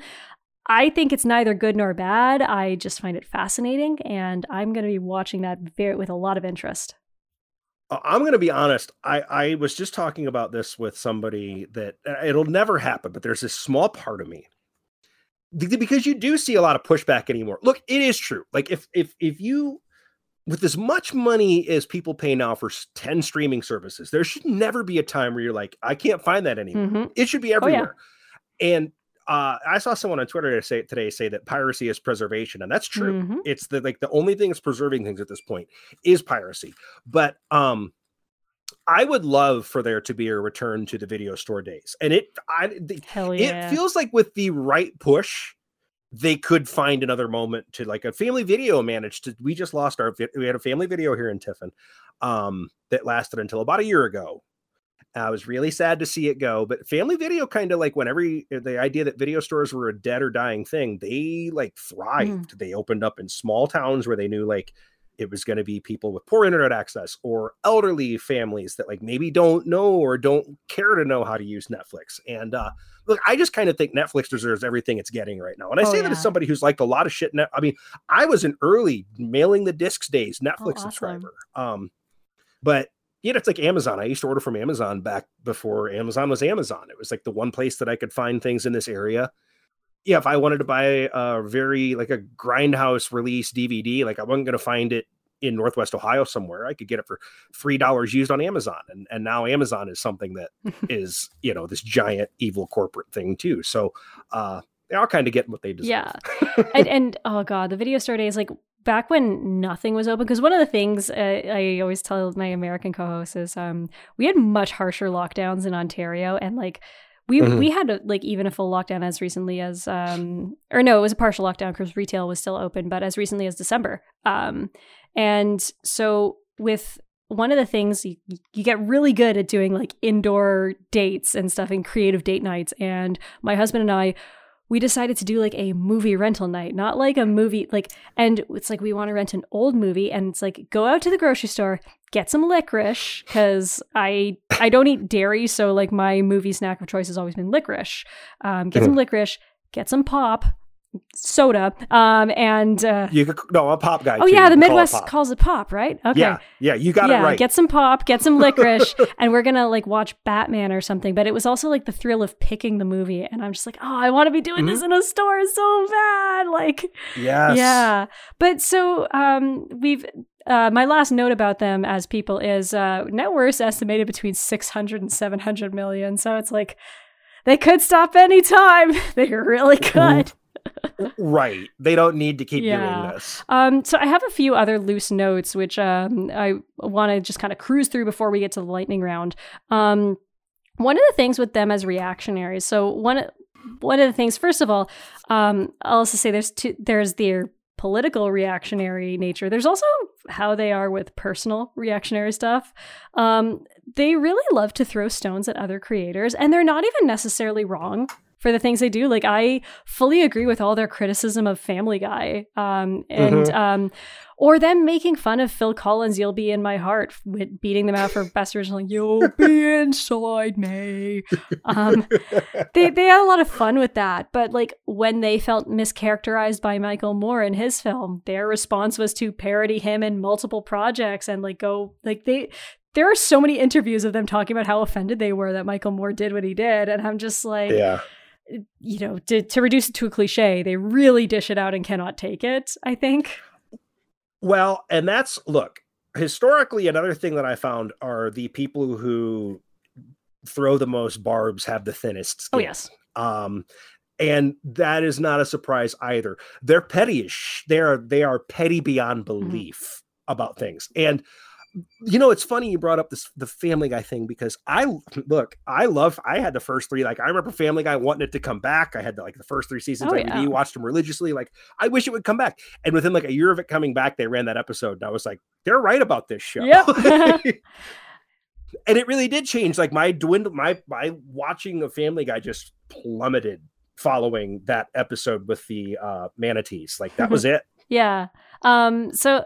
I think it's neither good nor bad. I just find it fascinating. And I'm going to be watching that very, with a lot of interest. I'm going to be honest. I, I was just talking about this with somebody that it'll never happen, but there's this small part of me, because you do see a lot of pushback anymore. Look, it is true. Like if, if, if you, with as much money as people pay now for ten streaming services, there should never be a time where you're like, I can't find that anymore. Mm-hmm. It should be everywhere. Oh, yeah. And Uh, I saw someone on Twitter say, today say that piracy is preservation, and that's true. Mm-hmm. It's the like the only thing that's preserving things at this point is piracy. But um, I would love for there to be a return to the video store days, and it I, the, yeah. it feels like with the right push, they could find another moment to like a family video managed to. We just lost our we had a family video here in Tiffin um, that lasted until about a year ago. I was really sad to see it go, but family video kind of like whenever you, the idea that video stores were a dead or dying thing, they like thrived. Mm. They opened up in small towns where they knew like it was going to be people with poor internet access or elderly families that like maybe don't know or don't care to know how to use Netflix. And uh, look, I just kind of think Netflix deserves everything it's getting right now. And I oh, say yeah. that as somebody who's liked a lot of shit. Net- I mean, I was an early mailing the discs days Netflix oh, awesome. subscriber, um, but. Yeah, it's like Amazon. I used to order from Amazon back before Amazon was Amazon. It was like the one place that I could find things in this area. Yeah, if I wanted to buy a very like a grindhouse release D V D, like I wasn't going to find it in Northwest Ohio somewhere. I could get it for three dollars used on Amazon. And and now Amazon is something that is, you know, this giant evil corporate thing too. So uh, they all kind of get what they deserve. Yeah. and, and oh God, the video store days, like back when nothing was open, because one of the things uh, I always tell my American co-hosts is um, we had much harsher lockdowns in Ontario, and like we mm-hmm. we had a, like even a full lockdown as recently as um, or no, it was a partial lockdown because retail was still open, but as recently as December. Um, and so with one of the things you, you get really good at doing like indoor dates and stuff and creative date nights, and my husband and I, we decided to do like a movie rental night, not like a movie, like, and it's like, we want to rent an old movie, and it's like, go out to the grocery store, get some licorice, because I I don't eat dairy, so like my movie snack of choice has always been licorice. Um, get mm-hmm. some licorice, get some pop, soda, um, and uh, you could, no, a pop guy. Oh too. Yeah, the Midwest call it calls it pop, right? Okay, yeah, yeah, you got yeah, it right. Get some pop, get some licorice, and we're gonna like watch Batman or something. But it was also like the thrill of picking the movie, and I'm just like, oh, I want to be doing mm-hmm. this in a store so bad, like, yes, yeah. But so um, we've. Uh, my last note about them as people is uh, net worth estimated between six hundred and seven hundred million. So it's like they could stop anytime. They really could. Mm-hmm. Right. They don't need to keep yeah. doing this. Um, so I have a few other loose notes, which um, I want to just kind of cruise through before we get to the lightning round. Um, one of the things with them as reactionaries. So one, one of the things, first of all, um, I'll also say there's two, there's their political reactionary nature. There's also how they are with personal reactionary stuff. Um, they really love to throw stones at other creators, and they're not even necessarily wrong for the things they do. Like, I fully agree with all their criticism of Family Guy, um, and mm-hmm. um, or them making fun of Phil Collins' "You'll Be in My Heart," with beating them out for best original. You'll be inside me. Um, they they had a lot of fun with that, but like when they felt mischaracterized by Michael Moore in his film, their response was to parody him in multiple projects and like go like they. There are so many interviews of them talking about how offended they were that Michael Moore did what he did, and I'm just like, yeah. You know, to, to reduce it to a cliche, they really dish it out and cannot take it, I think. Well, and that's, look, historically, another thing that I found are the people who throw the most barbs have the thinnest skin. Oh, yes. Um, and that is not a surprise either. They're petty. They are, they are petty beyond belief mm-hmm. about things. And you know, it's funny you brought up this the Family Guy thing, because I look, I love, I had the first three, like I remember Family Guy wanting it to come back. I had the, like the first three seasons oh, on yeah. T V, watched them religiously. Like, I wish it would come back. And within like a year of it coming back, they ran that episode, and I was like, they're right about this show. Yep. And it really did change. Like my dwindle, my my watching of Family Guy just plummeted following that episode with the uh, manatees. Like that was it. Yeah. Um. So.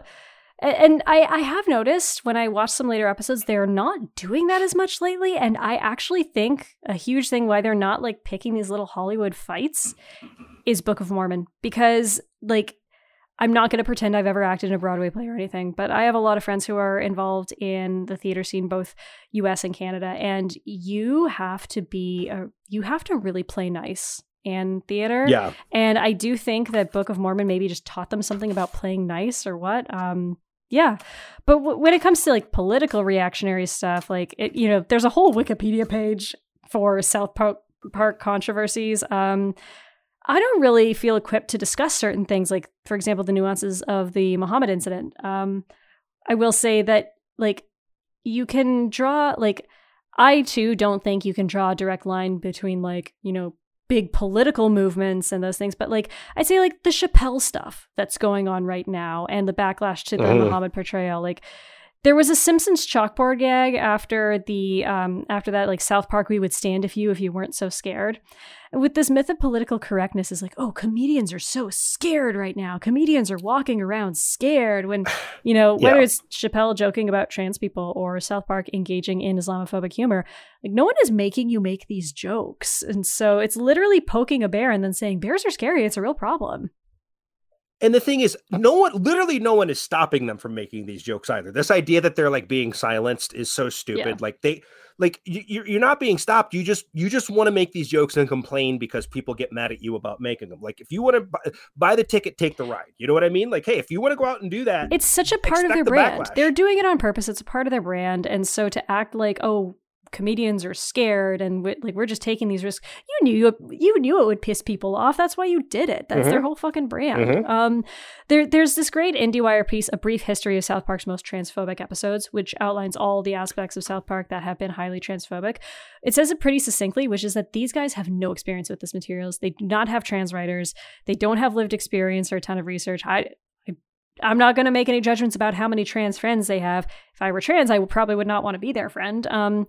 And I, I have noticed when I watch some later episodes, they're not doing that as much lately. And I actually think a huge thing why they're not like picking these little Hollywood fights is Book of Mormon, because like, I'm not going to pretend I've ever acted in a Broadway play or anything, but I have a lot of friends who are involved in the theater scene, both U S and Canada. And you have to be, a, you have to really play nice and theater. Yeah. And I do think that Book of Mormon maybe just taught them something about playing nice or what. Um, Yeah. But w- when it comes to like political reactionary stuff, like, it, you know, there's a whole Wikipedia page for South Park, Park controversies. Um, I don't really feel equipped to discuss certain things, like, for example, the nuances of the Muhammad incident. Um, I will say that, like, you can draw, like, I too don't think you can draw a direct line between, like, you know, big political movements and those things. But like, I'd say like the Chappelle stuff that's going on right now and the backlash to the mm. Muhammad portrayal. Like there was a Simpsons chalkboard gag after the, um, after that, like South Park, we would stand if you, if you weren't so scared. And with this myth of political correctness is like, oh, comedians are so scared right now. Comedians are walking around scared when, you know, yeah. whether it's Chappelle joking about trans people or South Park engaging in Islamophobic humor, like no one is making you make these jokes. And so it's literally poking a bear and then saying bears are scary. It's a real problem. And the thing is, no one, literally no one is stopping them from making these jokes either. This idea that they're like being silenced is so stupid. Yeah. Like they, like you, you're not being stopped. You just, you just want to make these jokes and complain because people get mad at you about making them. Like if you want to buy, buy the ticket, take the ride. You know what I mean? Like, hey, if you want to go out and do that, it's such a part of their brand. Backlash. They're doing it on purpose. It's a part of their brand. And so to act like, oh, comedians are scared and we, like we're just taking these risks. You knew you knew it would piss people off. That's why you did it. That's mm-hmm. their whole fucking brand. Mm-hmm. Um, there there's this great IndieWire piece, A Brief History of South Park's Most Transphobic Episodes, which outlines all the aspects of South Park that have been highly transphobic. It says it pretty succinctly, which is that these guys have no experience with this materials. They do not have trans writers. They don't have lived experience or a ton of research. I I'm not going to make any judgments about how many trans friends they have. If I were trans, I would probably would not want to be their friend. Um,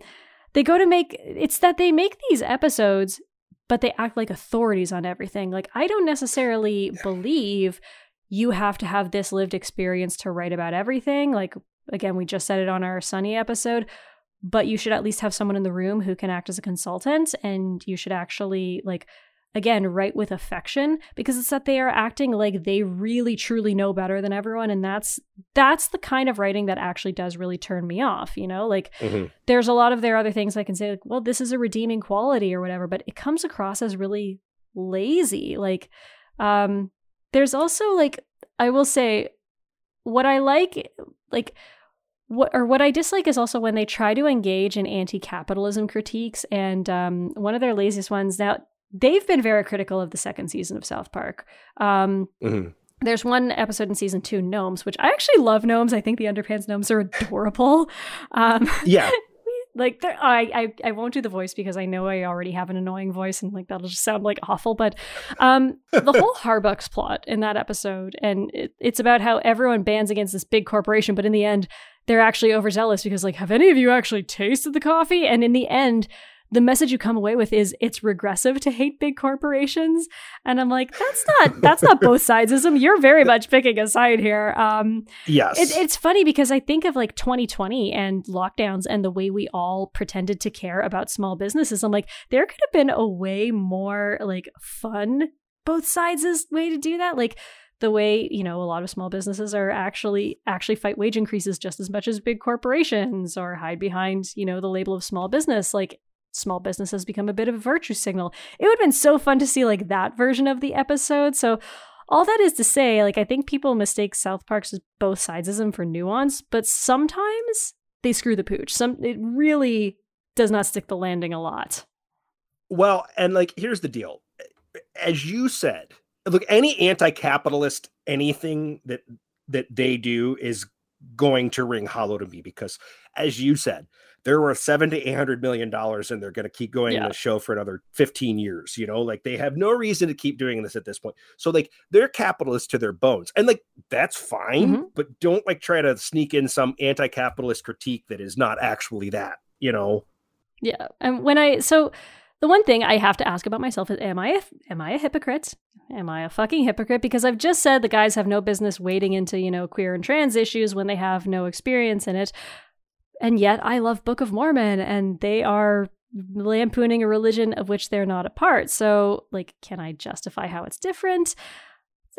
they go to make, it's that they make these episodes, but they act like authorities on everything. Like, I don't necessarily yeah. believe you have to have this lived experience to write about everything. Like, again, we just said it on our Sunny episode, but you should at least have someone in the room who can act as a consultant, and you should actually, like, again, write with affection, because it's that they are acting like they really truly know better than everyone. And that's that's the kind of writing that actually does really turn me off. You know, like mm-hmm. there's a lot of their other things I can say, like, well, this is a redeeming quality or whatever, but it comes across as really lazy. Like um, there's also like, I will say what I like, like What, or what I dislike is also when they try to engage in anti-capitalism critiques. And um, one of their laziest ones now, they've been very critical of the second season of South Park. Um, mm-hmm. There's one episode in season two, Gnomes, which I actually love Gnomes. I think the Underpants Gnomes are adorable. Um, yeah. Like, oh, I, I I won't do the voice because I know I already have an annoying voice and like that'll just sound like awful. But um, the whole Harbucks plot in that episode, and it, it's about how everyone bands against this big corporation, but in the end, they're actually overzealous because like, have any of you actually tasted the coffee? And in the end, the message you come away with is it's regressive to hate big corporations. And I'm like, that's not, that's not both sidesism. You're very much picking a side here. Um, yes. It, it's funny because I think of like twenty twenty and lockdowns and the way we all pretended to care about small businesses. I'm like, there could have been a way more like fun, both sides is way to do that. Like the way, you know, a lot of small businesses are actually actually fight wage increases just as much as big corporations or hide behind, you know, the label of small business. Like, small business has become a bit of a virtue signal. It would have been so fun to see like that version of the episode. So all that is to say, like, I think people mistake South Park's both sidesism for nuance, but sometimes they screw the pooch. Some it really does not stick the landing a lot. Well, and like, here's the deal. As you said, look, any anti-capitalist, anything that that they do is going to ring hollow to me because, as you said, they're worth seven to eight hundred million dollars, and they're going to keep going yeah. in the show for another fifteen years. You know, like they have no reason to keep doing this at this point. So, like, they're capitalists to their bones, and like that's fine. Mm-hmm. But don't like try to sneak in some anti-capitalist critique that is not actually that. You know? Yeah. And when I so the one thing I have to ask about myself is: Am I a, am I a hypocrite? Am I a fucking hypocrite? Because I've just said the guys have no business wading into, you know, queer and trans issues when they have no experience in it. And yet I love Book of Mormon, and they are lampooning a religion of which they're not a part. So, like, can I justify how it's different?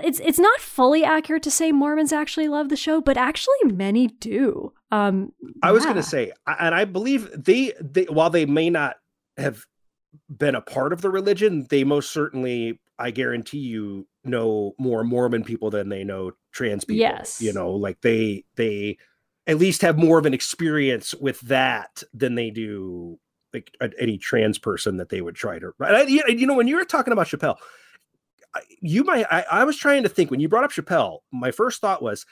It's it's not fully accurate to say Mormons actually love the show, but actually many do. Um, I yeah. was going to say, and I believe they, they, while they may not have been a part of the religion, they most certainly, I guarantee you, know more Mormon people than they know trans people. Yes. You know, like they they... at least have more of an experience with that than they do like any trans person that they would try to, right? You know, when you were talking about Chappelle, you might, I, I was trying to think when you brought up Chappelle, my first thought was,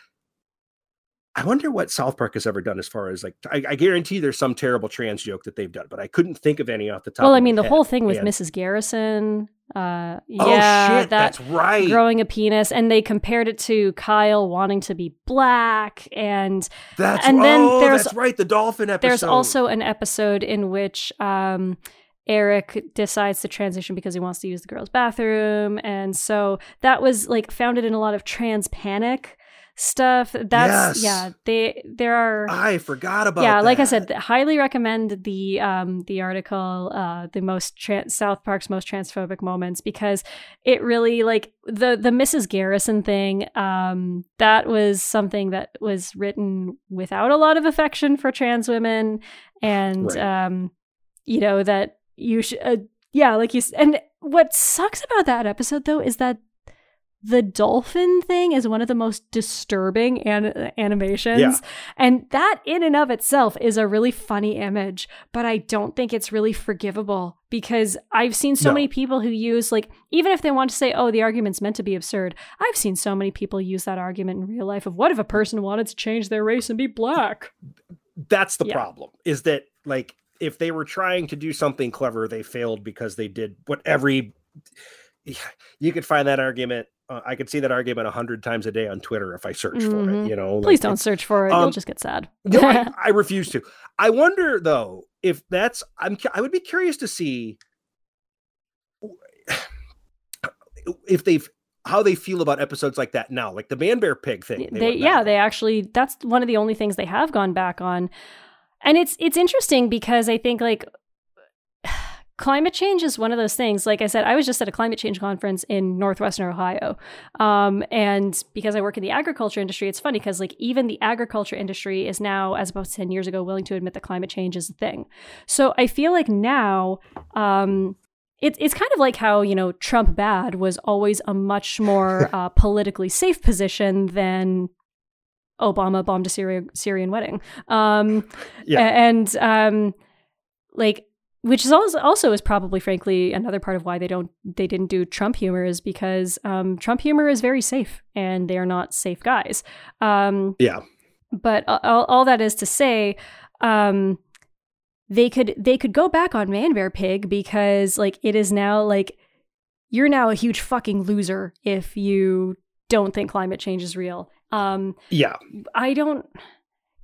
I wonder what South Park has ever done as far as like, I, I guarantee there's some terrible trans joke that they've done, but I couldn't think of any off the top. Well, of I mean, the head. whole thing with and, Missus Garrison, uh, yeah, oh, shit, that that's right. Growing a penis, and they compared it to Kyle wanting to be black, and that's and then oh, there's that's right, the dolphin episode. There's also an episode in which um, Eric decides to transition because he wants to use the girls' bathroom, and so that was like founded in a lot of trans panic stuff. That's yes. yeah they there are I forgot about yeah that. Like I said, highly recommend the um the article uh the most trans South Park's most transphobic moments, because it really like the the Missus Garrison thing, um that was something that was written without a lot of affection for trans women, and right. um you know that you should uh, yeah like you and what sucks about that episode though is that the dolphin thing is one of the most disturbing an- animations. Yeah. And that in and of itself is a really funny image, but I don't think it's really forgivable because I've seen so no. many people who use, like, even if they want to say, oh, the argument's meant to be absurd, I've seen so many people use that argument in real life of what if a person wanted to change their race and be black? That's the yeah. problem, is that, like, if they were trying to do something clever, they failed because they did what every... You could find that argument. Uh, I could see that argument a hundred times a day on Twitter if I search mm-hmm. for it. You know, like, please don't search for it; um, you'll just get sad. No, I, I refuse to. I wonder though if that's. I'm. I would be curious to see if they've how they feel about episodes like that now, like the Man Bear Pig thing. They, they yeah, they actually. That's one of the only things they have gone back on, and it's it's interesting because I think like. Climate change is one of those things. Like I said, I was just at a climate change conference in Northwestern Ohio. Um, and because I work in the agriculture industry, it's funny because like even the agriculture industry is now, as about ten years ago, willing to admit that climate change is a thing. So I feel like now um, it, it's kind of like how, you know, Trump bad was always a much more uh, politically safe position than Obama bombed a Syria, Syrian wedding. Um, yeah. And um, like, Which is also, also is probably, frankly, another part of why they don't they didn't do Trump humor is because um, Trump humor is very safe and they are not safe guys. Um, yeah. But all, all that is to say, um, they could they could go back on Man Bear Pig because like it is now like you're now a huge fucking loser if you don't think climate change is real. Um, yeah. I don't.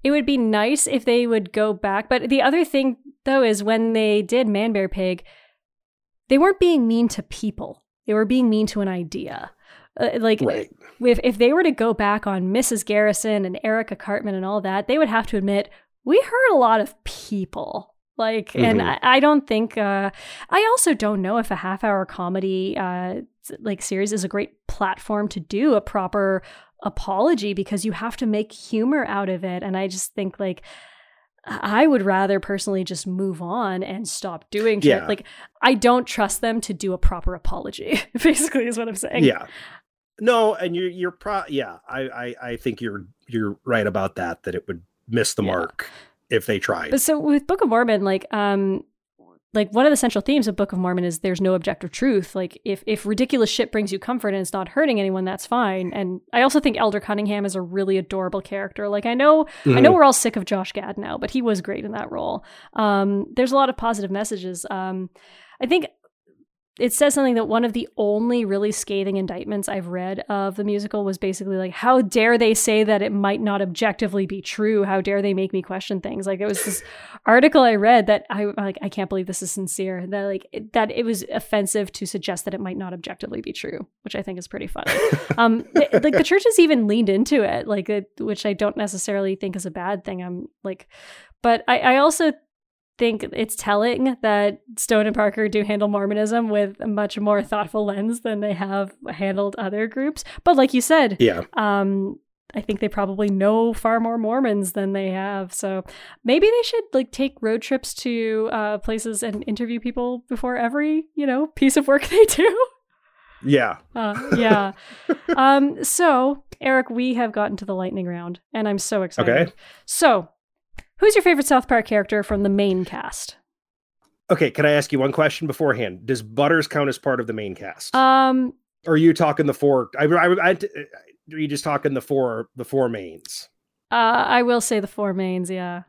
It would be nice if they would go back. But the other thing, though, is when they did Man Bear Pig, they weren't being mean to people. They were being mean to an idea. Uh, like, right. if, if they were to go back on Missus Garrison and Erica Cartman and all that, they would have to admit, we hurt a lot of people. Like, mm-hmm. and I, I don't think, uh, I also don't know if a half hour comedy uh, like series is a great platform to do a proper apology because you have to make humor out of it. And I just think like I would rather personally just move on and stop doing shit. Yeah. Like I don't trust them to do a proper apology, basically is what I'm saying. Yeah. No, and you're you're pro yeah, I, I, I think you're you're right about that, that it would miss the yeah. mark if they tried. But so with Book of Mormon, like um like one of the central themes of Book of Mormon is there's no objective truth. Like if, if ridiculous shit brings you comfort and it's not hurting anyone, that's fine. And I also think Elder Cunningham is a really adorable character. Like I know, mm-hmm. I know we're all sick of Josh Gad now, but he was great in that role. Um, there's a lot of positive messages. Um, I think it says something that one of the only really scathing indictments I've read of the musical was basically like, how dare they say that it might not objectively be true? How dare they make me question things? Like it was this article I read that I like, I can't believe this is sincere. That like it, that it was offensive to suggest that it might not objectively be true, which I think is pretty funny. Um, th- like the church has even leaned into it, like it, which I don't necessarily think is a bad thing. I'm like, but I, I also. think it's telling that Stone and Parker do handle Mormonism with a much more thoughtful lens than they have handled other groups. But like you said, yeah. um, I think they probably know far more Mormons than they have. So maybe they should like take road trips to uh, places and interview people before every, you know, piece of work they do. Yeah. uh, yeah. Um, so Eric, we have gotten to the lightning round and I'm so excited. Okay. So who's your favorite South Park character from the main cast? Okay, can I ask you one question beforehand? Does Butters count as part of the main cast? Um, or are you talking the four? I, I, I, are you just talking the four, the four mains? Uh, I will say the four mains, yeah.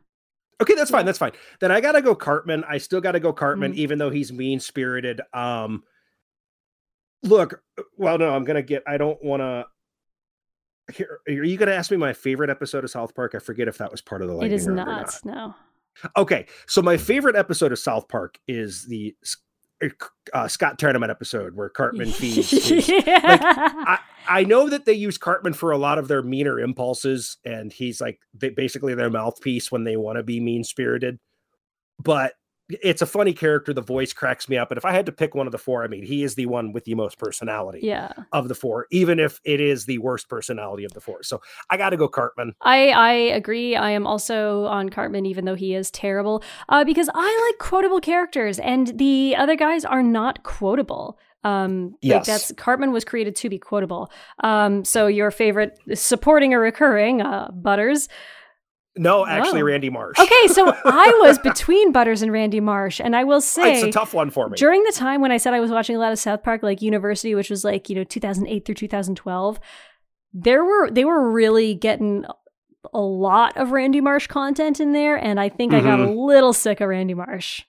Okay, that's fine, that's fine. Then I gotta go Cartman. I still gotta go Cartman, mm-hmm. even though he's mean-spirited. Um, look, well, no, I'm gonna get, I don't wanna... Here, are you going to ask me my favorite episode of South Park? I forget if that was part of the lightning. It is not, not, no. Okay, so my favorite episode of South Park is the uh, Scott Tournament episode where Cartman feeds. feeds. Yeah. Like, I, I know that they use Cartman for a lot of their meaner impulses, and he's like they, basically their mouthpiece when they want to be mean-spirited. But it's a funny character. The voice cracks me up. And if I had to pick one of the four, I mean, he is the one with the most personality yeah. of the four, even if it is the worst personality of the four. So I got to go Cartman. I, I agree. I am also on Cartman, even though he is terrible, uh, because I like quotable characters and the other guys are not quotable. Um, yes. Like that's, Cartman was created to be quotable. Um, so your favorite supporting or recurring, uh, Butters. No, actually, oh. Randy Marsh. Okay, so I was between Butters and Randy Marsh, and I will say... It's a tough one for me. During the time when I said I was watching a lot of South Park, like University, which was like, you know, two thousand eight through two thousand twelve, there were they were really getting a lot of Randy Marsh content in there, and I think mm-hmm. I got a little sick of Randy Marsh.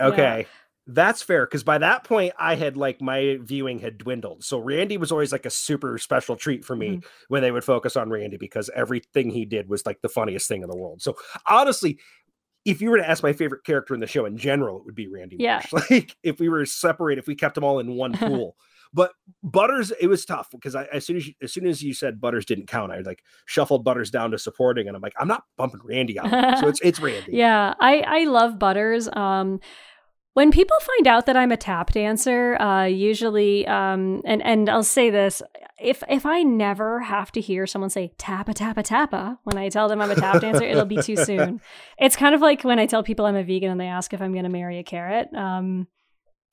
Okay. Yeah. That's fair, because by that point, I had like my viewing had dwindled. So Randy was always like a super special treat for me mm-hmm. when they would focus on Randy, because everything he did was like the funniest thing in the world. So honestly, if you were to ask my favorite character in the show in general, it would be Randy yeah. Marsh. Like if we were separate, if we kept them all in one pool. But Butters, it was tough because I, as soon as you, as soon as you said Butters didn't count, I like shuffled Butters down to supporting, and I'm like, I'm not bumping Randy out. So it's it's Randy. Yeah, I I love Butters. Um, when people find out that I'm a tap dancer, uh, usually, um, and and I'll say this, if if I never have to hear someone say tappa tappa tappa when I tell them I'm a tap dancer, it'll be too soon. It's kind of like when I tell people I'm a vegan and they ask if I'm going to marry a carrot. Um,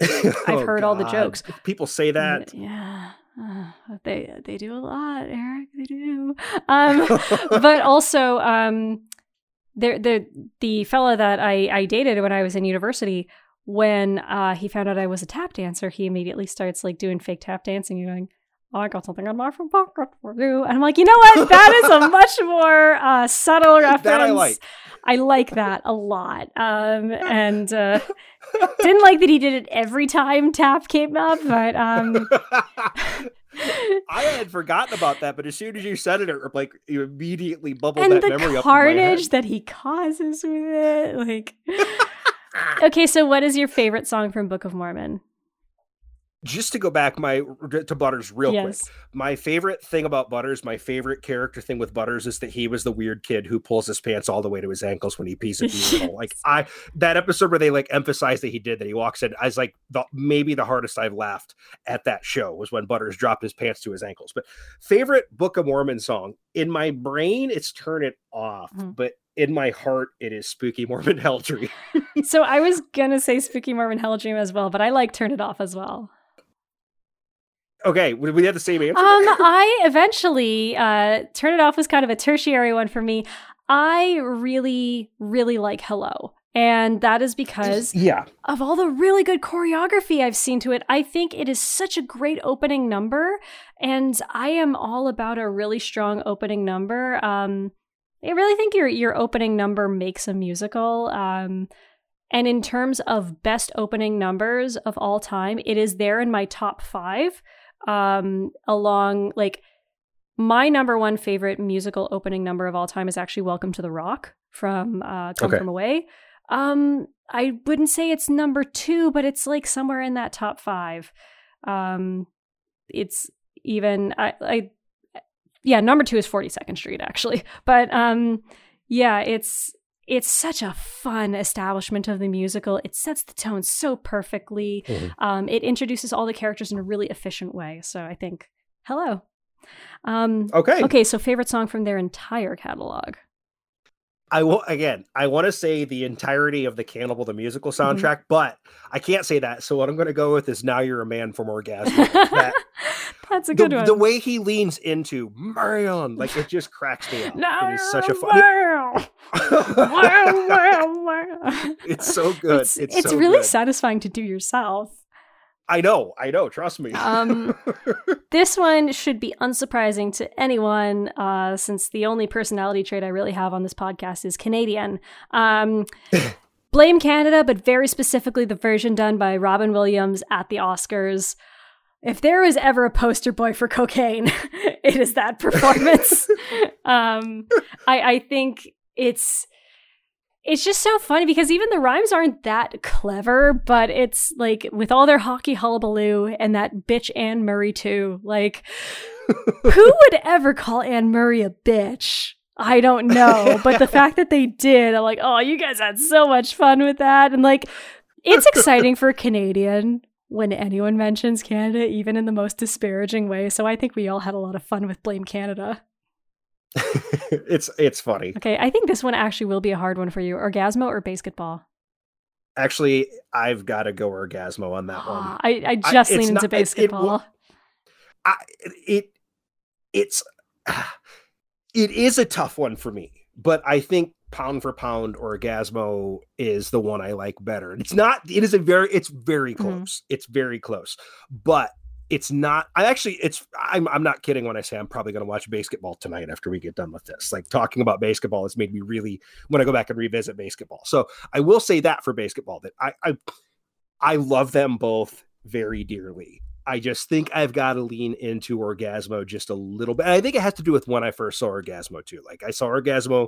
I've oh heard God. all the jokes. People say that. Yeah. Uh, they they do a lot, Eric. They do. Um, but also, um, the the the fella that I, I dated when I was in university, when uh, he found out I was a tap dancer, he immediately starts like doing fake tap dancing and going, "Oh, I got something on my phone for you." And I'm like, you know what? That is a much more uh, subtle reference. That I like. I like that a lot. Um, and uh, didn't like that he did it every time tap came up, but um... I had forgotten about that, but as soon as you said it, it like you immediately bubbled and that memory up. And the carnage that he causes with it, like. Okay, so what is your favorite song from Book of Mormon? Just to go back my to Butters real yes. quick. My favorite thing about Butters, my favorite character thing with Butters, is that he was the weird kid who pulls his pants all the way to his ankles when he pees at people. Like I that episode where they like emphasized that he did that, he walks in. I was like, the, maybe the hardest I've laughed at that show was when Butters dropped his pants to his ankles. But favorite Book of Mormon song, in my brain, it's Turn It Off, mm-hmm. but in my heart, it is Spooky Mormon Hell Dream. So I was gonna say Spooky Mormon Hell Dream as well, but I like Turn It Off as well. Okay, we had the same answer. Um, I eventually, uh, Turn It Off was kind of a tertiary one for me. I really, really like Hello. And that is because yeah. of all the really good choreography I've seen to it. I think it is such a great opening number. And I am all about a really strong opening number. Um, I really think your your opening number makes a musical. Um And in terms of best opening numbers of all time, it is there in my top five, um, along, like, my number one favorite musical opening number of all time is actually Welcome to the Rock from uh, Come okay. From Away. Um, I wouldn't say it's number two, but it's, like, somewhere in that top five. Um, it's even, I, I, yeah, number two is forty-second Street, actually. But, um, yeah, it's... It's such a fun establishment of the musical. It sets the tone so perfectly. Mm-hmm. Um, it introduces all the characters in a really efficient way. So I think, hello. Um, okay. Okay, so favorite song from their entire catalog. I will, again, I want to say the entirety of the Cannibal the Musical soundtrack, mm-hmm. but I can't say that. So what I'm going to go with is Now You're a Man from Orgasmo. That, That's a good the, one. The way he leans into Marion, like it just cracks me up. Now it is such a fun. It, it's so good. It's, it's, it's so really good. Satisfying to do yourself. I know, I know. Trust me. um, this one should be unsurprising to anyone, uh, since the only personality trait I really have on this podcast is Canadian. Um, blame Canada, but very specifically the version done by Robin Williams at the Oscars. If there was ever a poster boy for cocaine, it is that performance. um, I, I think it's... It's just so funny because even the rhymes aren't that clever, but it's like with all their hockey hullabaloo and that bitch Anne Murray too, like who would ever call Anne Murray a bitch? I don't know. But the fact that they did, I'm like, oh, you guys had so much fun with that. And like, it's exciting for a Canadian when anyone mentions Canada, even in the most disparaging way. So I think we all had a lot of fun with Blame Canada. it's it's funny. Okay, I think this one actually will be a hard one for you. Orgasmo or Basketball? Actually, I've got to go Orgasmo on that one. I, I just I, lean into not, basketball. It, it, I, it it's it is a tough one for me, but I think pound for pound, Orgasmo is the one I like better. It's not. It is a very. It's very close. Mm-hmm. It's very close, but it's not. I actually. It's. I'm. I'm not kidding when I say I'm probably going to watch basketball tonight after we get done with this. Like, talking about basketball has made me really want to go back and revisit basketball. So I will say that for basketball, that I. I, I love them both very dearly. I just think I've got to lean into Orgasmo just a little bit. And I think it has to do with when I first saw Orgasmo too. Like, I saw Orgasmo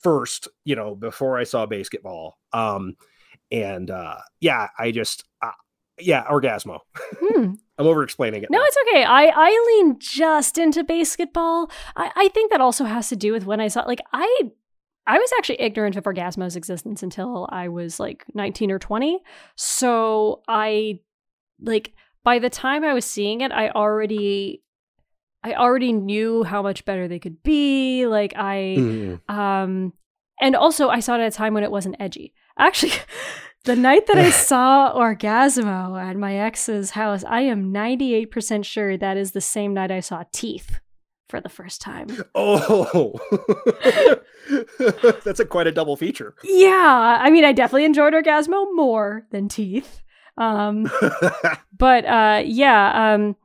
first, you know, before I saw basketball. Um, and uh, yeah, I just, uh, yeah, Orgasmo. Hmm. I'm over explaining it. No, now. It's okay. I, I lean just into basketball. I, I think that also has to do with when I saw, like, I, I was actually ignorant of Orgasmo's existence until I was like nineteen or twenty. So I, like, by the time I was seeing it, I already, I already knew how much better they could be. Like, I, mm. um, and also I saw it at a time when it wasn't edgy. Actually, the night that I saw Orgasmo at my ex's house, I am ninety-eight percent sure that is the same night I saw Teeth for the first time. Oh, that's a quite a double feature. Yeah. I mean, I definitely enjoyed Orgasmo more than Teeth. Um, but, uh, yeah, um,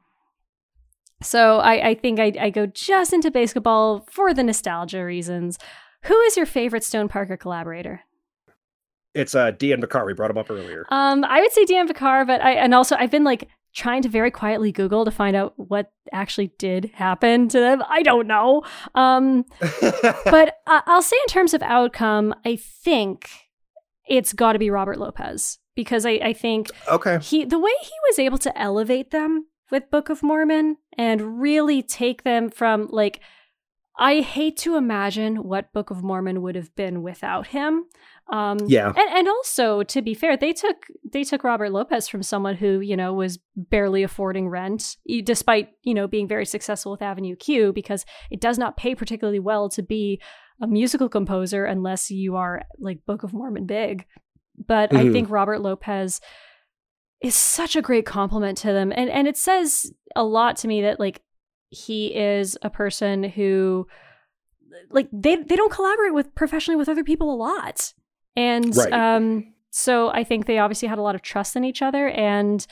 So I, I think I, I go just into basketball for the nostalgia reasons. Who is your favorite Stone Parker collaborator? It's uh, Dian Bachar. We brought him up earlier. Um, I would say Dian Bachar, but I and also I've been like trying to very quietly Google to find out what actually did happen to them. I don't know. Um, but I, I'll say in terms of outcome, I think it's got to be Robert Lopez, because I, I think okay. he the way he was able to elevate them with Book of Mormon and really take them from, like, I hate to imagine what Book of Mormon would have been without him. Um, yeah. And, and also, to be fair, they took they took Robert Lopez from someone who, you know, was barely affording rent, despite, you know, being very successful with Avenue Q, because it does not pay particularly well to be a musical composer unless you are, like, Book of Mormon big. But mm. I think Robert Lopez is such a great compliment to them. And and it says a lot to me that, like, he is a person who, like, they, they don't collaborate with professionally with other people a lot. And right. um, so I think they obviously had a lot of trust in each other. And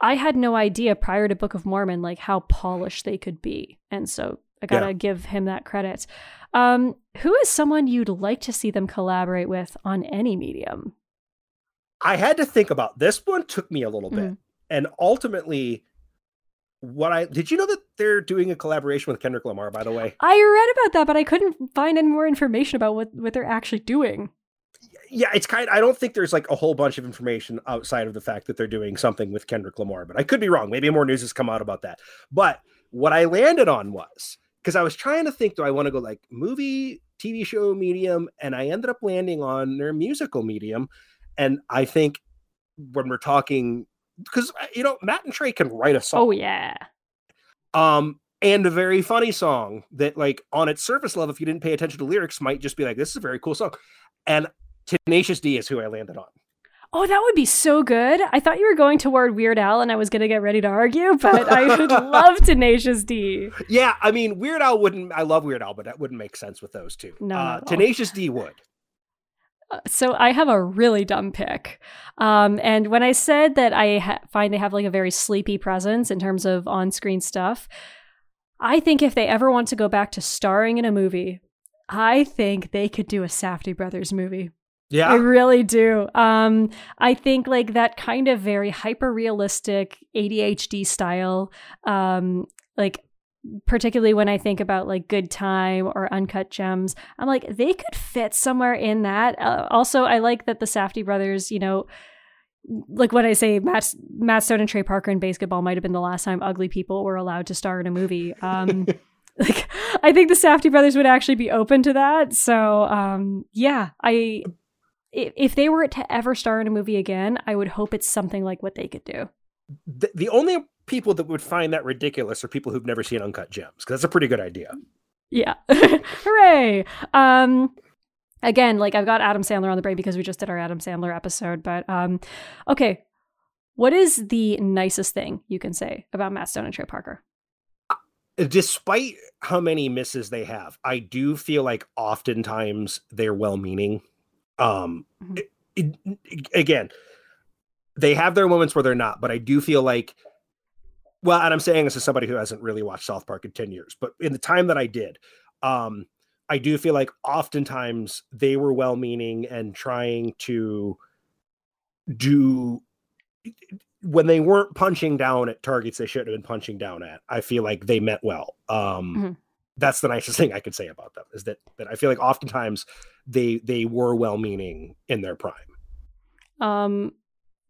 I had no idea prior to Book of Mormon, like, how polished they could be. And so I gotta yeah. give him that credit. Um, who is someone you'd like to see them collaborate with on any medium? I had to think about this one. Took me a little bit. Mm. And ultimately, what I did you know that they're doing a collaboration with Kendrick Lamar, by the way? I read about that, but I couldn't find any more information about what, what they're actually doing. Yeah, it's kind of, I don't think there's like a whole bunch of information outside of the fact that they're doing something with Kendrick Lamar, but I could be wrong. Maybe more news has come out about that. But what I landed on was, because I was trying to think, do I want to go like movie, T V show medium? And I ended up landing on their musical medium. And I think when we're talking, because, you know, Matt and Trey can write a song. Oh, yeah. Um, and a very funny song that, like, on its surface level, if you didn't pay attention to lyrics, might just be like, this is a very cool song. And Tenacious D is who I landed on. Oh, that would be so good. I thought you were going toward Weird Al, and I was going to get ready to argue, but I would love Tenacious D. Yeah, I mean, Weird Al wouldn't, I love Weird Al, but that wouldn't make sense with those two. No, uh, Tenacious D would. So I have a really dumb pick. Um, and when I said that I ha- find they have like a very sleepy presence in terms of on-screen stuff, I think if they ever want to go back to starring in a movie, I think they could do a Safdie Brothers movie. Yeah, I really do. Um, I think like that kind of very hyper-realistic A D H D style, um, like particularly when I think about like Good Time or Uncut Gems, I'm like, they could fit somewhere in that. Uh, also, I like that the Safdie Brothers, you know, like when I say Matt, Matt Stone and Trey Parker in basketball might have been the last time ugly people were allowed to star in a movie. Um, like, I think the Safdie Brothers would actually be open to that. So um, yeah, I if they were to ever star in a movie again, I would hope it's something like what they could do. The, the only people that would find that ridiculous are people who've never seen Uncut Gems, because that's a pretty good idea. Yeah. Hooray. Um Again, like I've got Adam Sandler on the brain because we just did our Adam Sandler episode. But um, okay, what is the nicest thing you can say about Matt Stone and Trey Parker? Despite how many misses they have, I do feel like oftentimes they're well-meaning. Um, mm-hmm. it, it, again, they have their moments where they're not, but I do feel like, well, and I'm saying this as somebody who hasn't really watched South Park in ten years, but in the time that I did, um, I do feel like oftentimes they were well-meaning and trying to do, when they weren't punching down at targets they shouldn't have been punching down at, I feel like they meant well. Um, mm-hmm. That's the nicest thing I could say about them, is that, that I feel like oftentimes they, they were well-meaning in their prime. Um,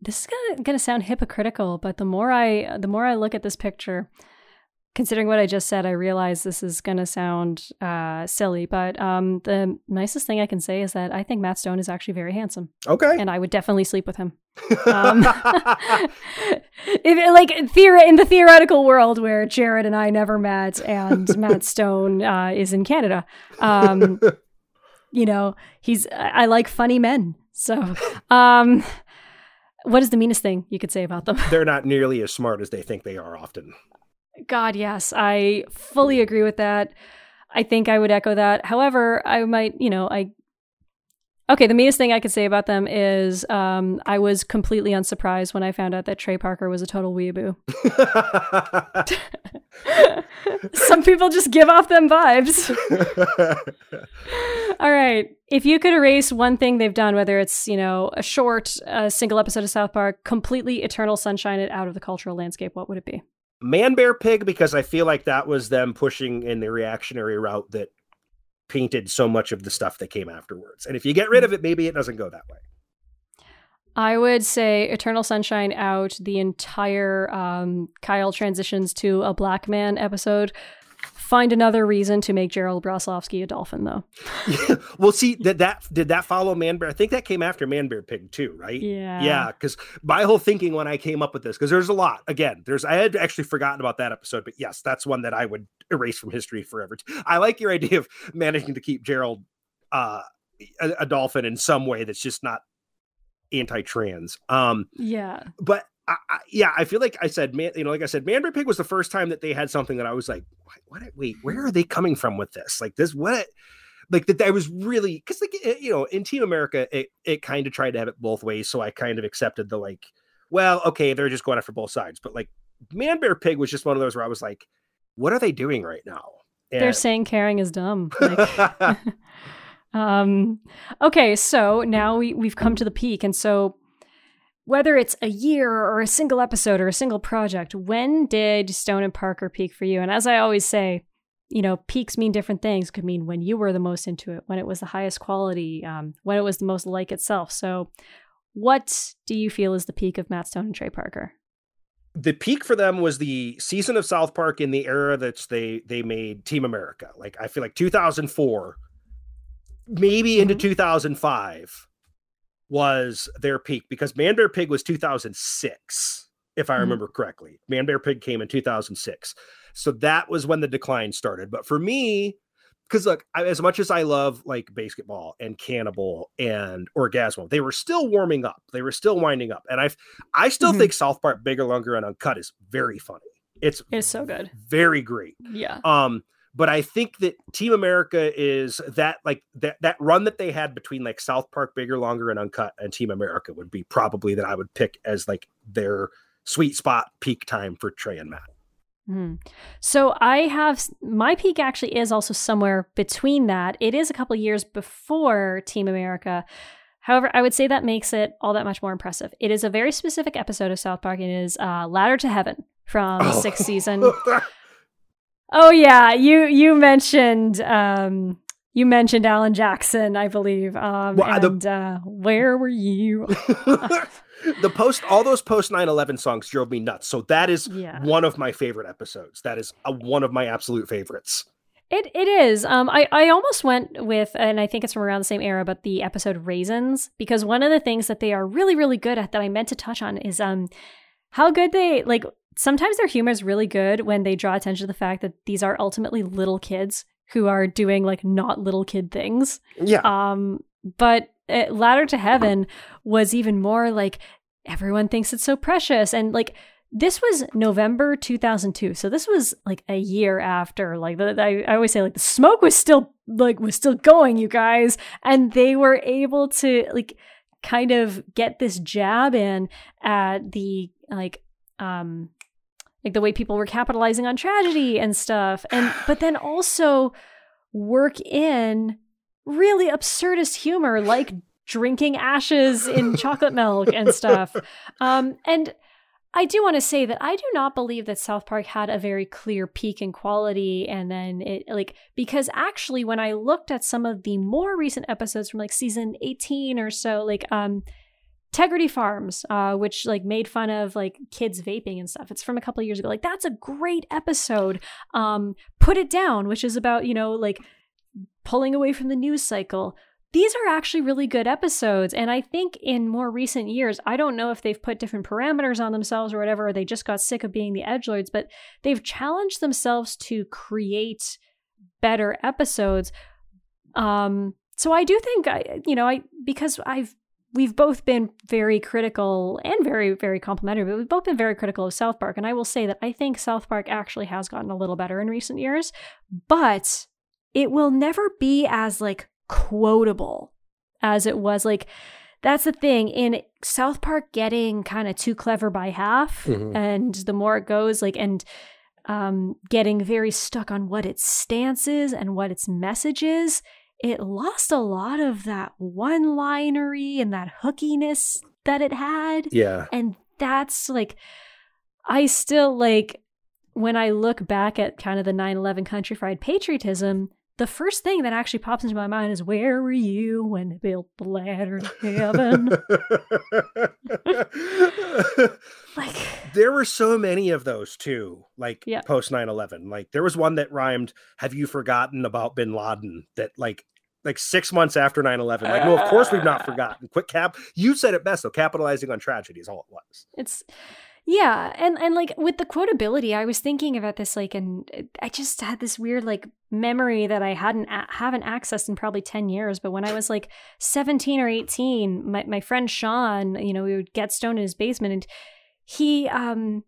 this is gonna, gonna sound hypocritical, but the more I, the more I look at this picture, considering what I just said, I realize this is going to sound uh, silly, but um, the nicest thing I can say is that I think Matt Stone is actually very handsome. Okay. And I would definitely sleep with him. Um, if, like theor- in the theoretical world where Jared and I never met and Matt Stone uh, is in Canada, um, you know, he's, I, I like funny men. So um, what is the meanest thing you could say about them? They're not nearly as smart as they think they are often. God, yes, I fully agree with that. I think I would echo that. However, I might, you know, I. Okay, the meanest thing I could say about them is um, I was completely unsurprised when I found out that Trey Parker was a total weeaboo. Some people just give off them vibes. All right. If you could erase one thing they've done, whether it's, you know, a short, a single episode of South Park, completely eternal sunshine and out of the cultural landscape, what would it be? Man, bear, pig, because I feel like that was them pushing in the reactionary route that painted so much of the stuff that came afterwards. And if you get rid of it, maybe it doesn't go that way. I would say Eternal Sunshine out, the entire um, Kyle transitions to a black man episode. Find another reason to make Gerald Broslovsky a dolphin, though. Yeah. Well, see, did that did that follow Man Bear? I think that came after Man Bear Pig too, right? Yeah. Yeah, because my whole thinking when I came up with this, because there's a lot. Again, there's I had actually forgotten about that episode, but yes, that's one that I would erase from history forever. I like your idea of managing to keep Gerald uh, a, a dolphin in some way that's just not anti-trans. Um, yeah. But. I, I, yeah, I feel like I said, man, you know, like I said, Man Bear Pig was the first time that they had something that I was like, what, what wait, where are they coming from with this? Like this, what, like that I was really, because like, it, you know, in Team America, it, it kind of tried to have it both ways. So I kind of accepted the like, well, okay, they're just going after both sides. But like Man Bear Pig was just one of those where I was like, what are they doing right now? And they're saying caring is dumb. Like, um, okay, so now we, we've come to the peak. And so whether it's a year or a single episode or a single project, when did Stone and Parker peak for you? And as I always say, you know, peaks mean different things. Could mean when you were the most into it, when it was the highest quality, um, when it was the most like itself. So what do you feel is the peak of Matt Stone and Trey Parker? The peak for them was the season of South Park in the era that they, they made Team America. Like, I feel like two thousand four, maybe mm-hmm. into two thousand five. Was their peak, because Man Bear Pig was two thousand six, if I remember mm-hmm. correctly. Man Bear Pig came in two thousand six. So that was when the decline started. But for me, because look, I, as much as I love like Basketball and Cannibal and Orgasmo, they were still warming up. They were still winding up. And I I still mm-hmm. think South Park Bigger, Longer, and Uncut is very funny. It's, it's so good. Very great. Yeah. Um, but I think that Team America is that like that, that run that they had between like South Park, Bigger, Longer, and Uncut and Team America would be probably that I would pick as like their sweet spot peak time for Trey and Matt. Mm. So I have my peak actually is also somewhere between that. It is a couple of years before Team America. However, I would say that makes it all that much more impressive. It is a very specific episode of South Park. It is uh, Ladder to Heaven from the oh. sixth season. Oh yeah, you you mentioned um, you mentioned Alan Jackson, I believe. Um, well, and the, uh, where were you? The post, all those post nine eleven songs drove me nuts. So that is yeah. one of my favorite episodes. That is a, one of my absolute favorites. It it is. Um, I I almost went with, and I think it's from around the same era, but the episode Raisins, because one of the things that they are really really good at that I meant to touch on is um how good they like. Sometimes their humor is really good when they draw attention to the fact that these are ultimately little kids who are doing like not little kid things. Yeah. Um, but it, Ladder to Heaven was even more like everyone thinks it's so precious. And like, this was November two thousand two. So this was like a year after, like the, I, I always say like the smoke was still like, was still going, you guys. And they were able to like kind of get this jab in at the like, um, like the way people were capitalizing on tragedy and stuff. And, but then also work in really absurdist humor, like drinking ashes in chocolate milk and stuff. Um, and I do want to say that I do not believe that South Park had a very clear peak in quality. And then it like, because actually when I looked at some of the more recent episodes from like season eighteen or so, like, um, Integrity Farms, uh, which like made fun of like kids vaping and stuff. It's from a couple of years ago. Like that's a great episode. Um, Put It Down, which is about, you know, like pulling away from the news cycle. These are actually really good episodes. And I think in more recent years, I don't know if they've put different parameters on themselves or whatever, or they just got sick of being the edgelords, but they've challenged themselves to create better episodes. Um, So I do think, I, you know, I because I've we've both been very critical and very, very complimentary, but we've both been very critical of South Park. And I will say that I think South Park actually has gotten a little better in recent years, but it will never be as like quotable as it was. Like, that's the thing in South Park getting kind of too clever by half. Mm-hmm. And the more it goes, like, and um, getting very stuck on what its stance is and what its message is, it lost a lot of that one-linery and that hookiness that it had. Yeah. And that's like, I still like, when I look back at kind of the nine eleven country fried patriotism, the first thing that actually pops into my mind is, where were you when they built the ladder to heaven? Like, there were so many of those too, like yeah. post nine eleven. Like there was one that rhymed, have you forgotten about bin Laden? That like, like six months after nine eleven. Like, no, of course we've not forgotten. Quick cap. You said it best though. Capitalizing on tragedy is all it was. It's yeah. And, and like with the quotability, I was thinking about this, like, and I just had this weird, like, memory that I hadn't haven't accessed in probably ten years. But when I was like seventeen or eighteen, my, my friend Sean, you know, we would get stoned in his basement, and he um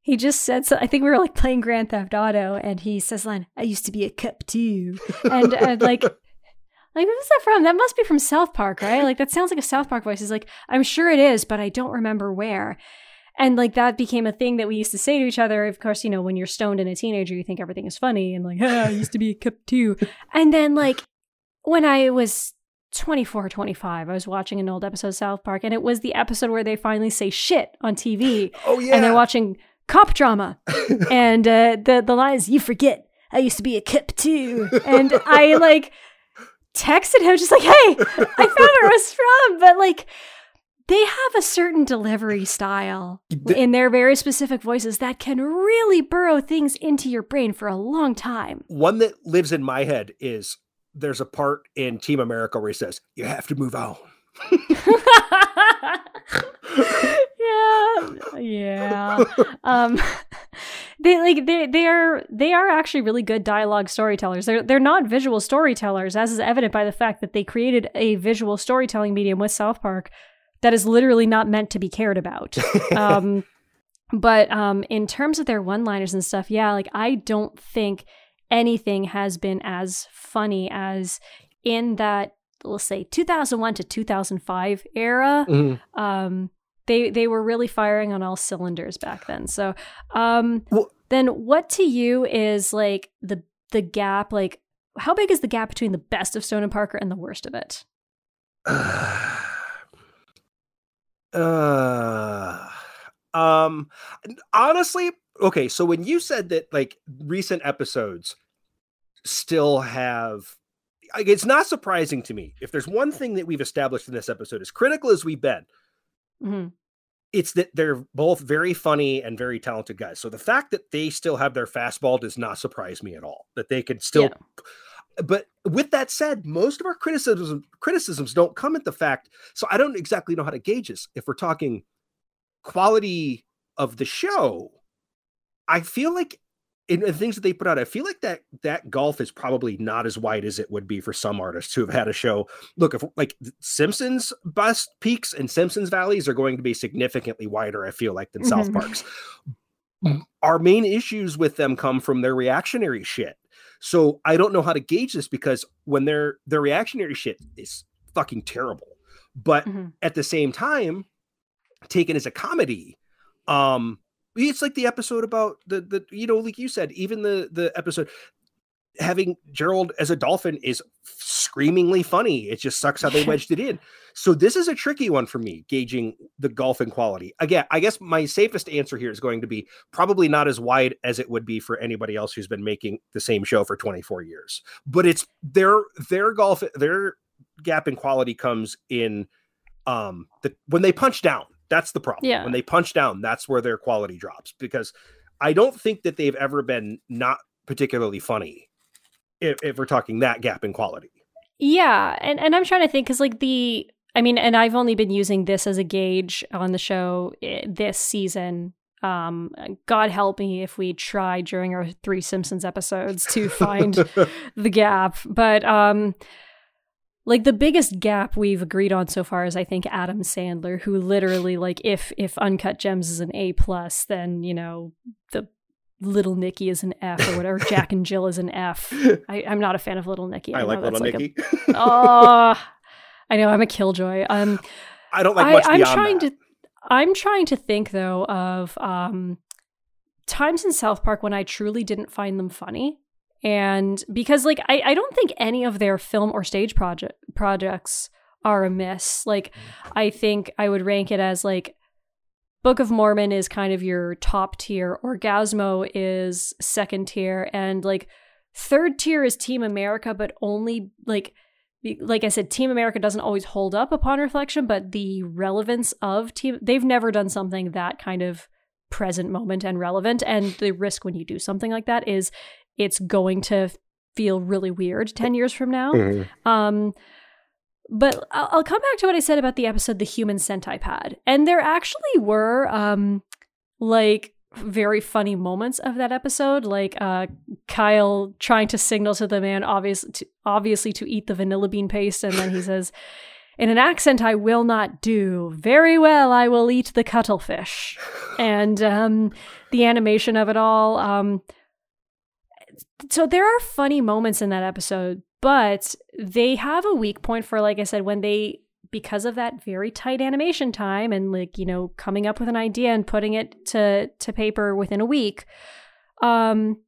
he just said, so I think we were like playing Grand Theft Auto, and he says, "Len, I used to be a cup too," and, and like like where's that from? That must be from South Park, right? Like that sounds like a South Park voice. He's like, "I'm sure it is, but I don't remember where." And like that became a thing that we used to say to each other. Of course, you know, when you're stoned and a teenager, you think everything is funny and like, ah, I used to be a cup too. And then like when I was twenty-four or twenty-five, I was watching an old episode of South Park, and it was the episode where they finally say shit on T V. Oh, yeah. And they're watching cop drama. And uh, the, the line is, "You forget, I used to be a cup too." And I like texted him just like, "Hey, I found where it was from." But like, they have a certain delivery style in their very specific voices that can really burrow things into your brain for a long time. One that lives in my head is there's a part in Team America where he says, "You have to move on." Yeah. Yeah. Um, they like they they are they are actually really good dialogue storytellers. They're they're not visual storytellers, as is evident by the fact that they created a visual storytelling medium with South Park that is literally not meant to be cared about. Um, but um, in terms of their one-liners and stuff, yeah, like I don't think anything has been as funny as in that, let's say, two thousand one to two thousand five era. Mm-hmm. Um, they they were really firing on all cylinders back then. So um, well, then what to you is like the the gap, like how big is the gap between the best of Stone and Parker and the worst of it? Uh... Uh, um, honestly, okay. So when you said that, like recent episodes still have, like, it's not surprising to me. If there's one thing that we've established in this episode, as critical as we've been, mm-hmm. it's that they're both very funny and very talented guys. So the fact that they still have their fastball does not surprise me at all. That they could still, yeah. But with that said, most of our criticisms criticisms don't come at the fact. So I don't exactly know how to gauge this. If we're talking quality of the show, I feel like in the things that they put out, I feel like that that gulf is probably not as wide as it would be for some artists who have had a show. Look, if like Simpsons bust peaks and Simpsons valleys are going to be significantly wider, I feel like, than mm-hmm. South Park's. Our main issues with them come from their reactionary shit. So I don't know how to gauge this, because when their their reactionary shit is fucking terrible, but mm-hmm. at the same time, taken as a comedy, um, it's like the episode about the the you know, like you said, even the the episode having Gerald as a dolphin is screamingly funny. It just sucks how they wedged it in. So this is a tricky one for me, gauging the golf and quality. Again, I guess my safest answer here is going to be probably not as wide as it would be for anybody else who's been making the same show for twenty-four years. But it's their their golf, their gap in quality comes in um the when they punch down. That's the problem. Yeah. When they punch down, that's where their quality drops, because I don't think that they've ever been not particularly funny. If, if we're talking that gap in quality. Yeah. And, and I'm trying to think, because like the, I mean, and I've only been using this as a gauge on the show this season. Um, God help me if we try during our three Simpsons episodes to find the gap. But um, like the biggest gap we've agreed on so far is, I think, Adam Sandler, who literally like if, if Uncut Gems is an A plus, then, you know, the Little Nicky is an F or whatever. Jack and Jill is an F. I, I'm not a fan of Little Nicky. I, I like Little like Nicky. Oh, uh, I know, I'm a killjoy. Um, I don't like much I, I'm beyond trying that. To, I'm trying to think though of um, times in South Park when I truly didn't find them funny, and because like I, I don't think any of their film or stage project projects are amiss. Like I think I would rank it as like. Book of Mormon is kind of your top tier. Orgasmo is second tier, and like third tier is Team America, but only like like I said, Team America doesn't always hold up upon reflection, but the relevance of Team, they've never done something that kind of present moment and relevant. And the risk when you do something like that is it's going to feel really weird ten years from now. Mm-hmm. Um, But I'll come back to what I said about the episode, The Human Centipede. And there actually were, um, like, very funny moments of that episode. Like, uh, Kyle trying to signal to the man, obvious, to, obviously, to eat the vanilla bean paste. And then he says, in an accent I will not do, very well, I will eat the cuttlefish. And um, the animation of it all. Um, so there are funny moments in that episode. But they have a weak point for, like I said, when they, because of that very tight animation time and like, you know, coming up with an idea and putting it to, to paper within a week, um,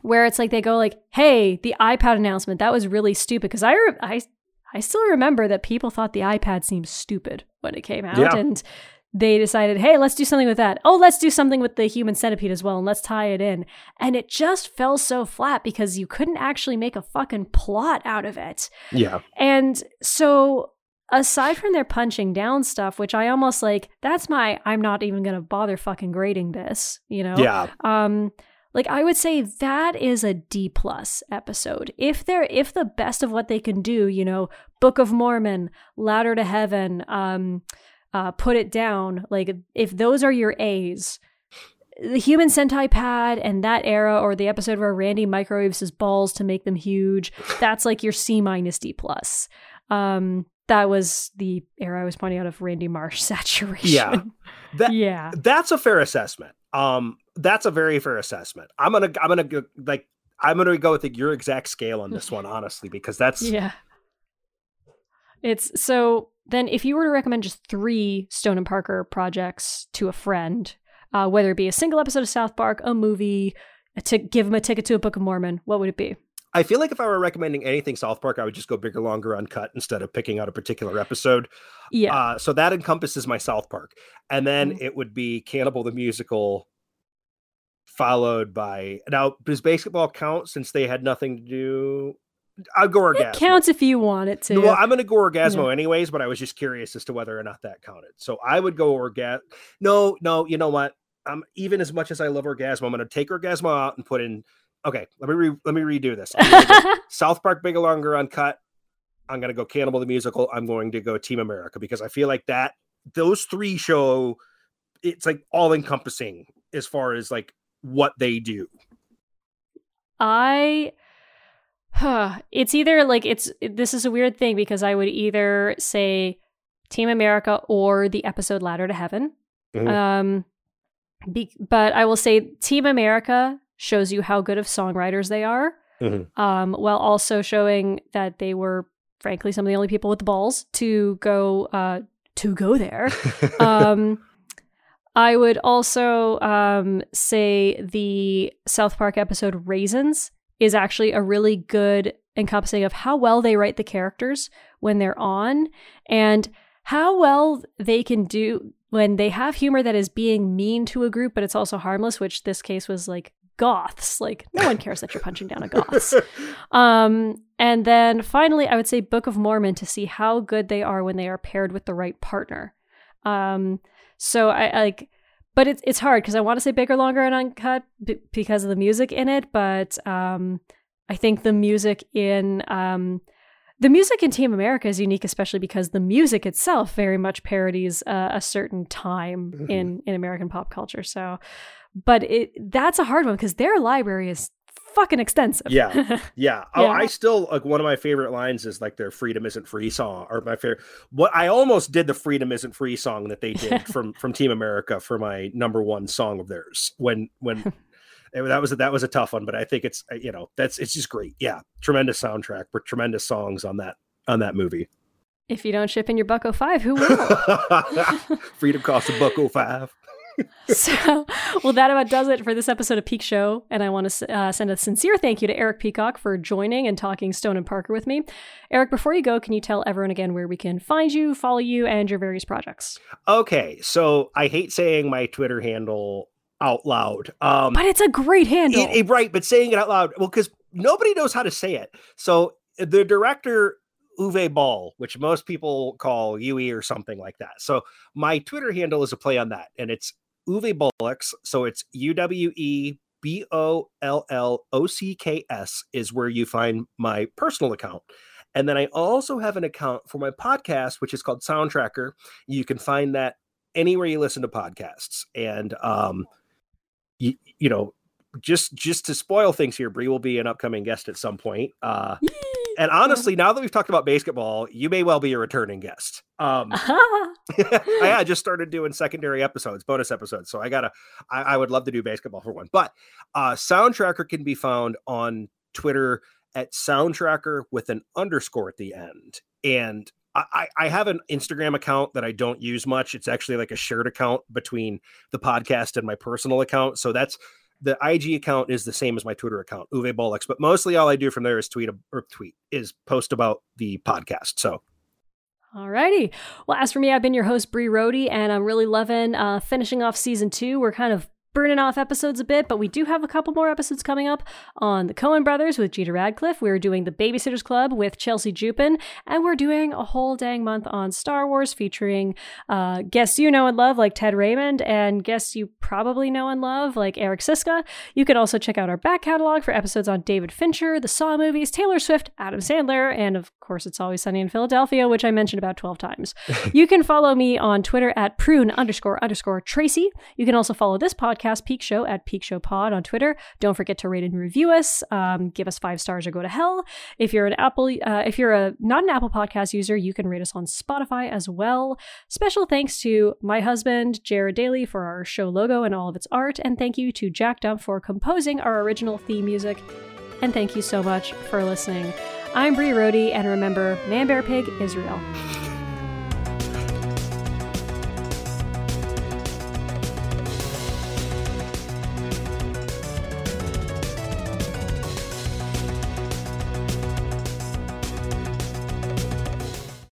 where it's like they go like, hey, the iPad announcement, that was really stupid. Because I, re- I, I still remember that people thought the iPad seemed stupid when it came out. Yeah. And they decided, hey, let's do something with that. Oh, let's do something with the human centipede as well, and let's tie it in. And it just fell so flat because you couldn't actually make a fucking plot out of it. Yeah. And so aside from their punching down stuff, which I almost like, that's my, I'm not even going to bother fucking grading this, you know? Yeah. Um, like I would say that is a D plus episode. If they're, if the best of what they can do, you know, Book of Mormon, Ladder to Heaven, um, Uh, put it down. Like if those are your A's, the human centipede and that era, or the episode where Randy microwaves his balls to make them huge, that's like your C minus D plus. Um, that was the era I was pointing out of Randy Marsh saturation. Yeah, that, yeah, that's a fair assessment. Um, that's a very fair assessment. I'm gonna, I'm gonna go, like, I'm gonna go with the, your exact scale on this one, honestly, because that's yeah. It's so. Then if you were to recommend just three Stone and Parker projects to a friend, uh, whether it be a single episode of South Park, a movie, a t- give them a ticket to a Book of Mormon, what would it be? I feel like if I were recommending anything South Park, I would just go Bigger, Longer, Uncut instead of picking out a particular episode. Yeah. Uh, so that encompasses my South Park. And then mm-hmm. it would be Cannibal the Musical, followed by... Now, does Basketball count since they had nothing to do... I'll go Orgasmo. It counts if you want it to. Well, I'm going to go Orgasmo yeah. anyways, but I was just curious as to whether or not that counted. So I would go Orgasmo. No, no, you know what? Um, even as much as I love Orgasmo, I'm going to take Orgasmo out and put in. Okay, let me re- let me redo this. Go South Park, Bigger, Longer, Uncut. I'm going to go Cannibal the Musical. I'm going to go Team America, because I feel like that those three show it's like all encompassing as far as like what they do. I, huh, it's either like, it's, this is a weird thing because I would either say Team America or the episode Ladder to Heaven. Mm-hmm. Um, be, but I will say Team America shows you how good of songwriters they are. Mm-hmm. Um, while also showing that they were, frankly, some of the only people with the balls to go, uh, to go there. um, I would also um, say the South Park episode Raisins is actually a really good encompassing of how well they write the characters when they're on and how well they can do when they have humor that is being mean to a group, but it's also harmless, which this case was like goths. Like, no one cares that you're punching down a goths. Um, and then finally, I would say Book of Mormon to see how good they are when they are paired with the right partner. Um, so I, I like, but it's it's hard because I want to say Bigger, Longer, and Uncut b- because of the music in it. But um, I think the music in um, the music in Team America is unique, especially because the music itself very much parodies uh, a certain time mm-hmm. in in American pop culture. So, but it that's a hard one because their library is fucking extensive. yeah yeah oh, yeah. I still like one of my favorite lines is like their freedom isn't free song or my favorite what I almost did the freedom isn't free song that they did from from Team America for my number one song of theirs when when that was a, that was a tough one, but I think it's, you know, that's it's just great. Yeah, tremendous soundtrack for tremendous songs on that on that movie. If you don't ship in your bucko five, who will? Freedom costs a bucko five. So, well, that about does it for this episode of Peak Show, and I want to uh, send a sincere thank you to Eric Peacock for joining and talking Stone and Parker with me. Eric, before you go, can you tell everyone again where we can find you, follow you, and your various projects? Okay, so I hate saying my Twitter handle out loud. Um, but it's a great handle. It, it, right, but saying it out loud, well, because nobody knows how to say it. So the director... Uwe Ball, which most people call Uwe or something like that. So my Twitter handle is a play on that, and it's Uwe Bollocks. So it's U W E B O L L O C K S is where you find my personal account. And then I also have an account for my podcast, which is called Soundtracker. You can find that anywhere you listen to podcasts. And, um, you, you know, just, just to spoil things here, Brie will be an upcoming guest at some point. Uh, And honestly, now that we've talked about basketball, you may well be a returning guest. Um, uh-huh. I, I just started doing secondary episodes, bonus episodes. So I gotta, I, I would love to do basketball for one, but uh, Soundtracker can be found on Twitter at Soundtracker with an underscore at the end. And I, I have an Instagram account that I don't use much. It's actually like a shared account between the podcast and my personal account. So that's, the I G account is the same as my Twitter account, Uwe Bollocks, but mostly all I do from there is tweet or tweet is post about the podcast. So. All righty. Well, as for me, I've been your host, Brie Rohde, and I'm really loving uh, finishing off season two. We're kind of burning off episodes a bit, but we do have a couple more episodes coming up on the Coen Brothers with Gita Radcliffe. We're doing the Babysitters Club with Chelsea Jupin, and we're doing a whole dang month on Star Wars featuring uh, guests you know and love like Ted Raymond and guests you probably know and love like Eric Siska. You can also check out our back catalog for episodes on David Fincher, the Saw movies, Taylor Swift, Adam Sandler, and of course It's Always Sunny in Philadelphia, which I mentioned about twelve times. You can follow me on Twitter at prune underscore underscore Tracy. You can also follow this podcast Peak Show at Peak Show Pod on Twitter. Don't forget to rate and review us. Um, give us five stars or go to hell. If you're an Apple, uh, if you're a not an Apple Podcast user, you can rate us on Spotify as well. Special thanks to my husband Jared Daly for our show logo and all of its art, and thank you to Jack Dump for composing our original theme music. And thank you so much for listening. I'm Brie Rohde, and remember, Man Bear Pig Israel.